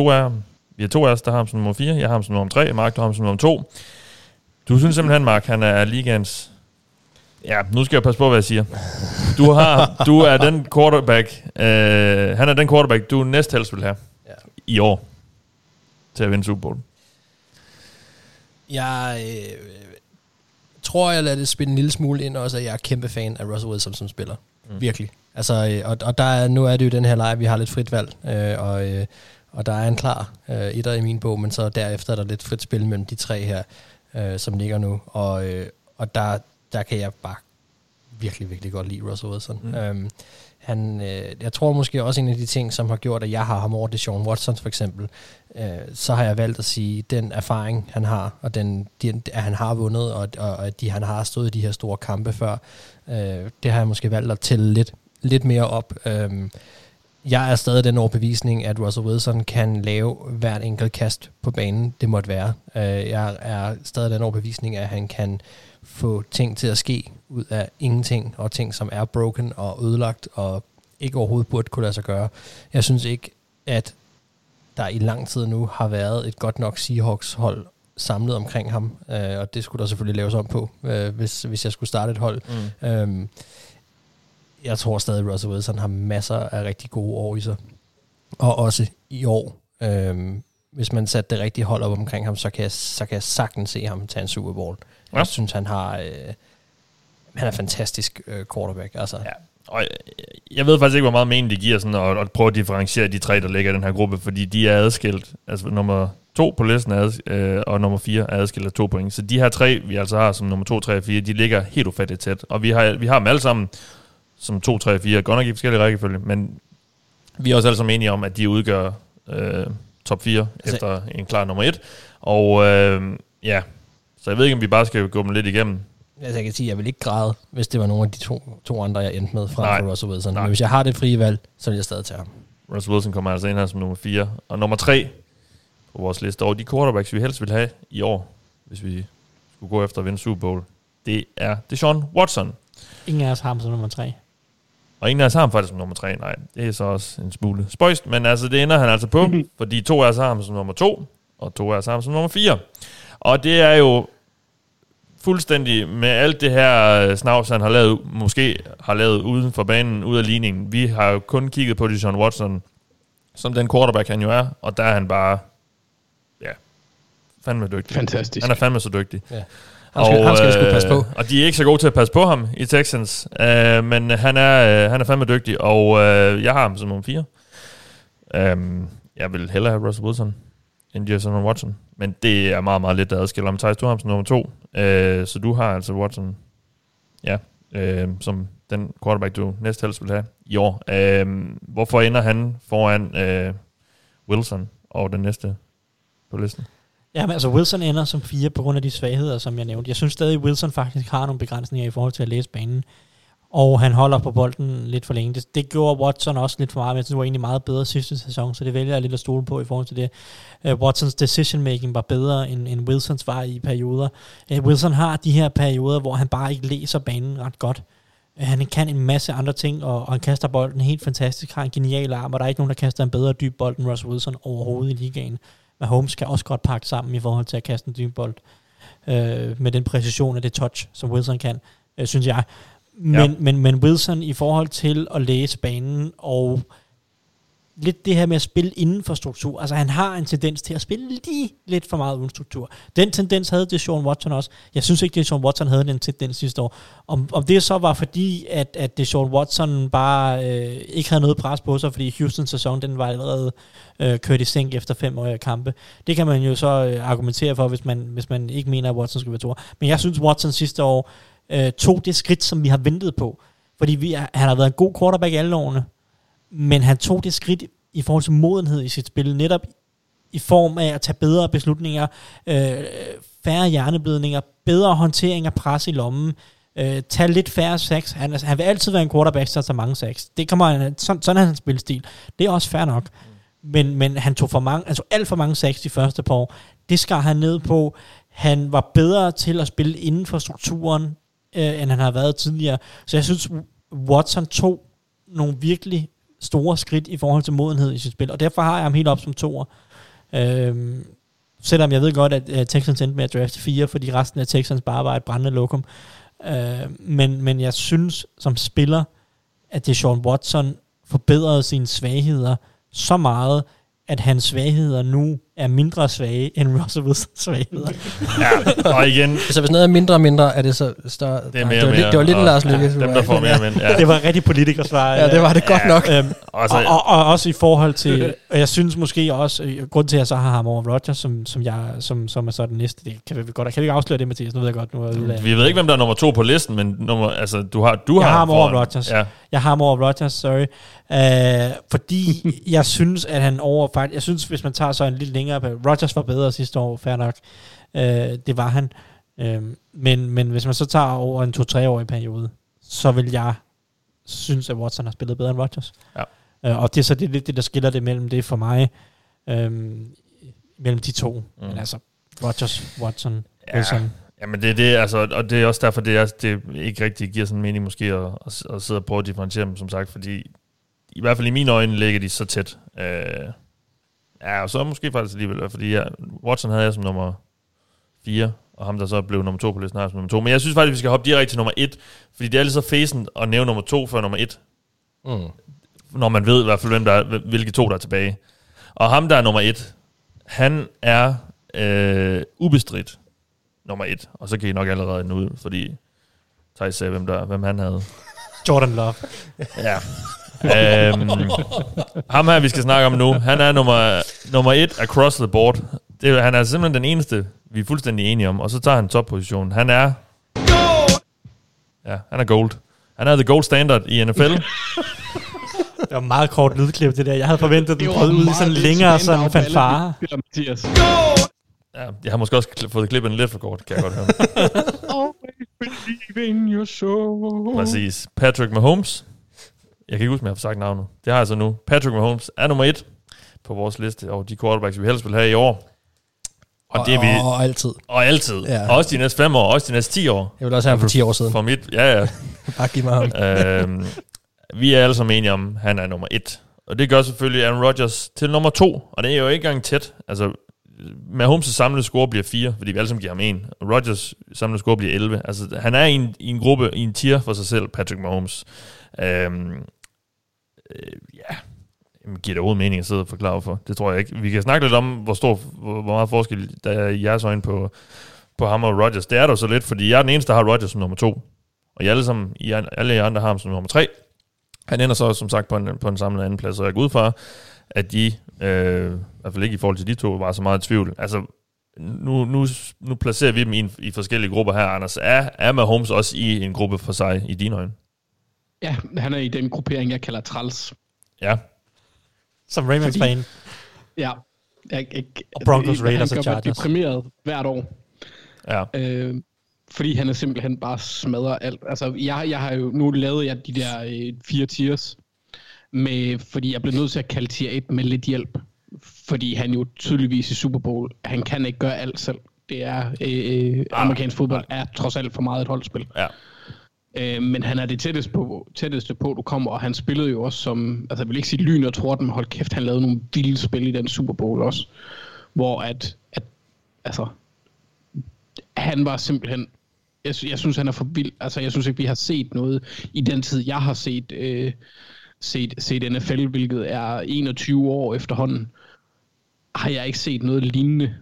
to af os, der har ham som nummer 4. Jeg har ham som nummer 3. Mark, du har ham som nummer 2. Du synes simpelthen, Mark, han er ligaens... Ja, nu skal jeg passe på, hvad jeg siger. Du er den quarterback... han er den quarterback, du næst helst vil have i år til at vinde Super Bowl. Jeg tror, jeg lader det spille en lille smule ind også, at jeg er kæmpe fan af Russell Wilson som spiller. Virkelig. Altså, og der, nu er det jo den her leje, vi har lidt frit valg, og der er en klar etter i min bog, men så derefter er der lidt frit spil mellem de tre her, som ligger nu. Og der kan jeg bare virkelig, virkelig godt lide Russell Wilson. Jeg tror måske også en af de ting, som har gjort, at jeg har ham over Deshaun Watson for eksempel, så har jeg valgt at sige, den erfaring, han har, og at han har vundet, og at han har stået i de her store kampe før, det har jeg måske valgt at tælle lidt mere op. Jeg er stadig den overbevisning, at Russell Wilson kan lave hvert enkelt kast på banen, det måtte være. Jeg er stadig den overbevisning, at han kan få ting til at ske ud af ingenting, og ting, som er broken og ødelagt, og ikke overhovedet burde kunne lade sig gøre. Jeg synes ikke, at der i lang tid nu har været et godt nok Seahawks-hold samlet omkring ham, og det skulle der selvfølgelig laves om på, hvis jeg skulle starte et hold. Jeg tror stadig, at Russell Wilson har masser af rigtig gode år i sig. Og også i år. Hvis man satte det rigtige hold op omkring ham, så kan jeg sagtens se ham tage en Super Bowl. Ja. Jeg synes, han har... han er fantastisk quarterback. Altså. Ja. Og jeg ved faktisk ikke, hvor meget mening det giver sådan at prøve at differentiere de tre, der ligger i den her gruppe, fordi de er adskilt. Altså nummer 2 på listen og nummer 4 er adskilt af 2 point. Så de her tre, vi altså har som nummer 2, 3 og 4, de ligger helt ufattigt tæt. Og vi har dem alle sammen som 2, 3 og 4, godt nok i forskellige rækkefølge, men vi er også alle sammen enige om, at de udgør top 4 altså, efter en klar nummer 1. Og så jeg ved ikke, om vi bare skal gå dem lidt igennem. Altså jeg kan sige, at jeg vil ikke græde, hvis det var nogle af de to andre, jeg endte med fra Russell Wilson. Men hvis jeg har det frie valg, så vil jeg stadig tage ham. Russell Wilson kommer altså ind her som nummer 4. Og nummer 3 på vores liste over de quarterbacks, vi helst vil have i år, hvis vi skulle gå efter at vinde Super Bowl, det er Deshaun Watson. Ingen af os har ham som nummer 3. Og ingen af os har ham faktisk som nummer 3, nej. Det er så også en smule spøjst, men altså det ender han altså på, fordi 2 af os har ham som nummer 2, og 2 af os har ham som nummer 4. Og det er jo fuldstændig med alt det her snavs, han har lavet, måske har lavet uden for banen, ud af ligningen. Vi har jo kun kigget på Deshaun Watson, som den quarterback han jo er, og der er han bare, fandme dygtig. Fantastisk. Han er fandme så dygtig. Ja. Han skal passe på. Og de er ikke så gode til at passe på ham i Texans, men han er fandme dygtig, og jeg har ham som nummer 4. Jeg vil hellere have Russell Wilson end Deshaun Watson, men det er meget, meget lidt, der adskiller ham. Thijs, du har ham som nummer 2, så du har altså Watson som den quarterback, du næst helst vil have i år. Hvorfor ender han foran Wilson og den næste på listen? Ja, men altså Wilson ender som 4 på grund af de svagheder, som jeg nævnte. Jeg synes stadig, Wilson faktisk har nogle begrænsninger i forhold til at læse banen. Og han holder på bolden lidt for længe. Det gjorde Watson også lidt for meget, men jeg synes, det var egentlig meget bedre sidste sæson, så det vælger jeg lidt at stole på i forhold til det. Watsons decision-making var bedre, end Wilsons var i perioder. Wilson har de her perioder, hvor han bare ikke læser banen ret godt. Han kan en masse andre ting, og han kaster bolden helt fantastisk, har en genial arm, og der er ikke nogen, der kaster en bedre dyb bold end Russell Wilson overhovedet i ligaen. Holmes kan også godt pakke sammen i forhold til at kaste en dybbold med den præcision af det touch, som Wilson kan, synes jeg. Men Wilson i forhold til at læse banen og lidt det her med at spille inden for struktur. Altså han har en tendens til at spille lige lidt for meget uden struktur. Den tendens havde Deshaun Watson også. Jeg synes ikke, Deshaun Watson havde den tendens sidste år. Om det så var fordi, at Deshaun Watson bare ikke havde noget pres på sig, fordi Houstons sæson, den var allerede kørt i sænk efter 5 kampe. Det kan man jo så argumentere for, hvis man ikke mener, at Watson skulle være tor. Men jeg synes, Watson sidste år tog det skridt, som vi har ventet på. Fordi han har været en god quarterback alle årene. Men han tog det skridt i forhold til modenhed i sit spil, netop i form af at tage bedre beslutninger, færre hjerneblødninger, bedre håndtering af pres i lommen, Tag lidt færre sacks. Han vil altid være en quarterback, der tager mange sacks. Det kommer han, sådan er hans spilstil. Det er også fair nok. Men han tog alt for mange sacks de første par år. Det skar han ned på. Han var bedre til at spille inden for strukturen, end han har været tidligere. Så jeg synes, Watson tog nogle virkelig store skridt i forhold til modenhed i sit spil. Og derfor har jeg ham helt op som toer. Selvom jeg ved godt, at Texans endte med at drafte 4, fordi resten af Texans bare var et brændende lokum. Men jeg synes, som spiller, at Deshaun Watson forbedrede sine svagheder så meget, at hans svagheder nu er mindre svage end Russell Wilsons svagheder. Ja, og igen... så hvis noget er mindre og mindre, er det så større... Det var lidt en Lars Lykke. Ja, dem, der får mere men, ja. Det var rigtig politikersvar. Ja, det var det godt nok. Og også i forhold til... Og jeg synes måske også... Grunden til, at jeg så har ham over Rodgers, som er så den næste... Det kan vi ikke afsløre det, Mathias? Nu ved jeg godt. Vi ved ikke, hvem der er nummer 2 på listen, men jeg har ham over Rodgers. Ja. Jeg har ham over Rodgers, sorry. Fordi jeg synes, at han over... Jeg synes, hvis man tager så en lidt længere... Rodgers var bedre sidste år, fair nok. Det var han. Men hvis man så tager over en 2-3-årig periode, så vil jeg synes, at Watson har spillet bedre end Rodgers. Ja. Og det er så lidt det, der skiller det mellem det for mig. Mellem de to. Mm. Men altså, Rodgers, Watson, Wilson... Jamen det altså, og det er også derfor, det ikke rigtig giver sådan mening måske at sidde og prøve at differentiere dem, som sagt, fordi i hvert fald i mine øjne ligger de så tæt. Og så måske faktisk alligevel, fordi Watson havde jeg som nummer 4, og ham der så blev nummer 2 på listen, som nummer 2. Men jeg synes faktisk, vi skal hoppe direkte til nummer 1, fordi det er lidt så fæsent at nævne nummer 2 før nummer 1, når man ved i hvert fald, hvilke 2 der er tilbage. Og ham der er nummer 1, han er ubestridt nummer 1, og så kan I nok allerede nu ud, fordi Thijs sagde, hvem han havde. Jordan Love. Ja. Ham her, vi skal snakke om nu, han er nummer 1 across the board. Han er simpelthen den eneste, vi er fuldstændig enige om, og så tager han toppositionen. Han er... Ja, han er gold. Han er the gold standard i NFL. Det var meget kort lydklip, det der. Jeg havde forventet, den prøvede ud i sådan længere sådan fanfare. Ja, jeg har måske også fået klippet lidt for kort, kan jeg godt høre. Always believe in your soul. Præcis. Patrick Mahomes. Jeg kan ikke huske, om jeg har sagt navnet. Det har jeg så nu. Patrick Mahomes er nummer 1 på vores liste over de quarterbacks, vi helst vil have i år. Og det er vi... Og altid. Og altid. Ja. Og også de næste 5 år, og også de næste 10 år. Jeg vil også have ham for 10 år siden. For mit... Ja. Bare giv mig ham. Vi er alle sammen enige om, han er nummer 1. Og det gør selvfølgelig Aaron Rodgers til nummer 2. Og det er jo ikke engang tæt. Altså... Mahomes' samlede score bliver 4, fordi vi alle sammen giver ham 1. Rodgers samlede score bliver 11. Altså, han er i en gruppe, i en tier for sig selv, Patrick Mahomes. Jamen, giver det overhovedet mening at sidde og forklare for. Det tror jeg ikke. Vi kan snakke lidt om, hvor meget forskel der er i jeres øjne på ham og Rodgers. Det er der så lidt, fordi jeg er den eneste, der har Rodgers som nummer 2. Og alle jer andre har ham som nummer 3. Han ender så, som sagt, på en samlet anden plads, og jeg går ud fra, at de... i hvert fald ikke i forhold til de to, var så meget i tvivl. Altså, nu placerer vi dem i forskellige grupper her, Anders. Er Mahomes også i en gruppe for sig, i dine øjne? Ja, han er i den gruppering, jeg kalder træls. Ja. Som Ravens fan. Ja. Og Broncos, Raiders og Chargers. Han gør mig deprimeret hvert år. Ja. Fordi han er simpelthen bare smadrer alt. Altså, jeg har jo nu lavet de der 4 tiers, fordi jeg blev nødt til at kalde tier 1 med lidt hjælp. Fordi han jo tydeligvis i Super Bowl, han kan ikke gøre alt selv. Det er amerikansk fodbold er trods alt for meget et holdspil. Ja. Men han er det tætteste på, du kommer, og han spillede jo også som, altså jeg vil ikke sige lyn og torden, men hold kæft, han lavede nogle vilde spil i den Super Bowl også, hvor altså, han var simpelthen, jeg synes han er for vild, altså jeg synes ikke vi har set noget i den tid, jeg har set, set NFL, hvilket er 21 år efterhånden, har jeg ikke set noget lignende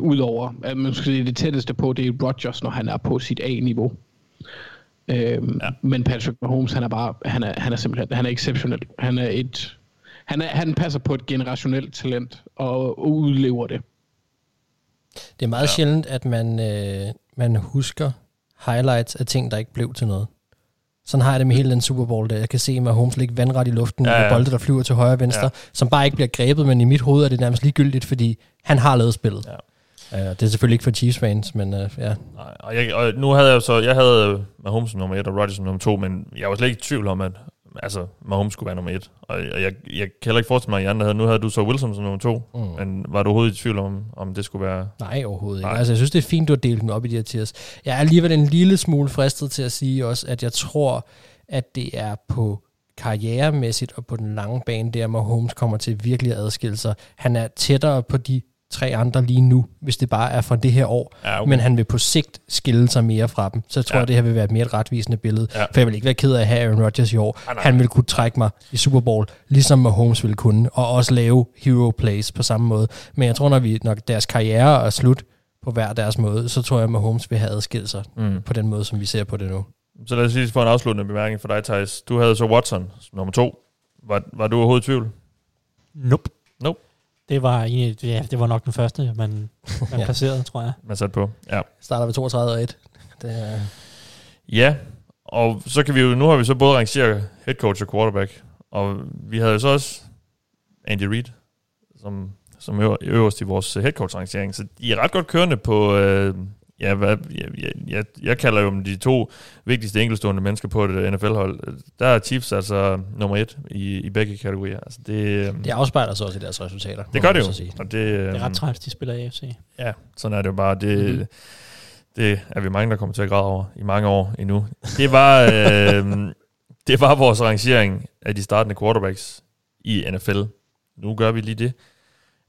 udover. At man skal sige, det tætteste på, det er Rodgers, når han er på sit A-niveau. Men Patrick Mahomes, han er simpelthen, han er exceptionel. Han passer på et generationelt talent og udlever det. Det er meget sjældent, at man husker highlights af ting, der ikke blev til noget. Sådan har jeg det med hele den Super Bowl der. Jeg kan se Mahomes ligge vandret i luften, med bolde, der flyver til højre og venstre, som bare ikke bliver grebet, men i mit hoved er det nærmest ligegyldigt, fordi han har lavet spillet. Ja. Det er selvfølgelig ikke for Chiefs-fans, men ja. Nej, og nu havde jeg jo så, jeg havde Mahomes som nummer 1 og Rodgers som nummer 2, men jeg var slet ikke i tvivl om, at altså, Mahomes skulle være nummer 1. Og jeg kan heller ikke forestille mig, at I andre havde, nu havde du så Wilson som nummer 2, men var du overhovedet i tvivl om det skulle være... Nej, overhovedet ikke. Altså, jeg synes, det er fint, du har delt dem op i de her tiers. Jeg er alligevel en lille smule fristet til at sige også, at jeg tror, at det er på karrieremæssigt og på den lange bane, der Mahomes kommer til virkelig at adskille sig. Han er tættere på de tre andre lige nu, hvis det bare er fra det her år, ja, okay. Men han vil på sigt skille sig mere fra dem, så jeg tror, at det her vil være et mere retvisende billede, for jeg vil ikke være ked af at have Aaron Rodgers i år. Nej. Han vil kunne trække mig i Super Bowl, ligesom Mahomes ville kunne, og også lave hero plays på samme måde, men jeg tror, når deres karriere er slut på hver deres måde, så tror jeg, at Mahomes vil have adskilt sig på den måde, som vi ser på det nu. Så lad os lige få en afsluttende bemærkning for dig, Thijs. Du havde så Watson nummer 2. Var du overhovedet i tvivl? Nope. Det var egentlig, det var nok den første, man placerede, tror jeg. Man satte på, ja. Starter ved 32-1. Ja, og så kan vi jo, nu har vi så både rangeret head coach og quarterback, og vi havde jo så også Andy Reid, som øverst i vores head coach rangering, så I er ret godt kørende på... Jeg kalder jo dem de to vigtigste enkeltstående mennesker på et NFL-hold. Der er Chiefs altså nummer 1 i begge kategorier. Altså det afspejler sig også i deres resultater. Det gør det jo. Og det er ret træls, de spiller i AFC. Ja, sådan er det jo bare. Det er vi mange, der kommer til at græde over i mange år endnu. Det var vores rangering af de startende quarterbacks i NFL. Nu gør vi lige det,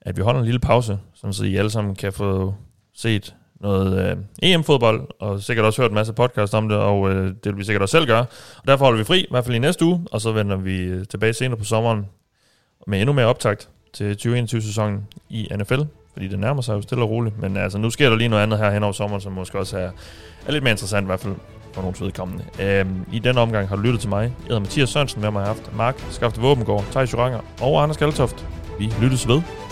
at vi holder en lille pause, så I alle sammen kan få set noget EM-fodbold, og sikkert også hørt en masse podcast om det, og det vil vi sikkert også selv gøre. Og derfor holder vi fri, i hvert fald i næste uge, og så vender vi tilbage senere på sommeren med endnu mere optakt til 2021-sæsonen i NFL, fordi det nærmer sig jo stille og roligt. Men altså, nu sker der lige noget andet her hen over sommeren, som måske også er lidt mere interessant, i hvert fald for nogens vedkommende. I denne omgang har du lyttet til mig. Jeg hedder Mathias Sørensen, med mig har haft Mark Skafte-Våbengård, Thijs Jorang og Anders Galtoft. Vi lyttes ved.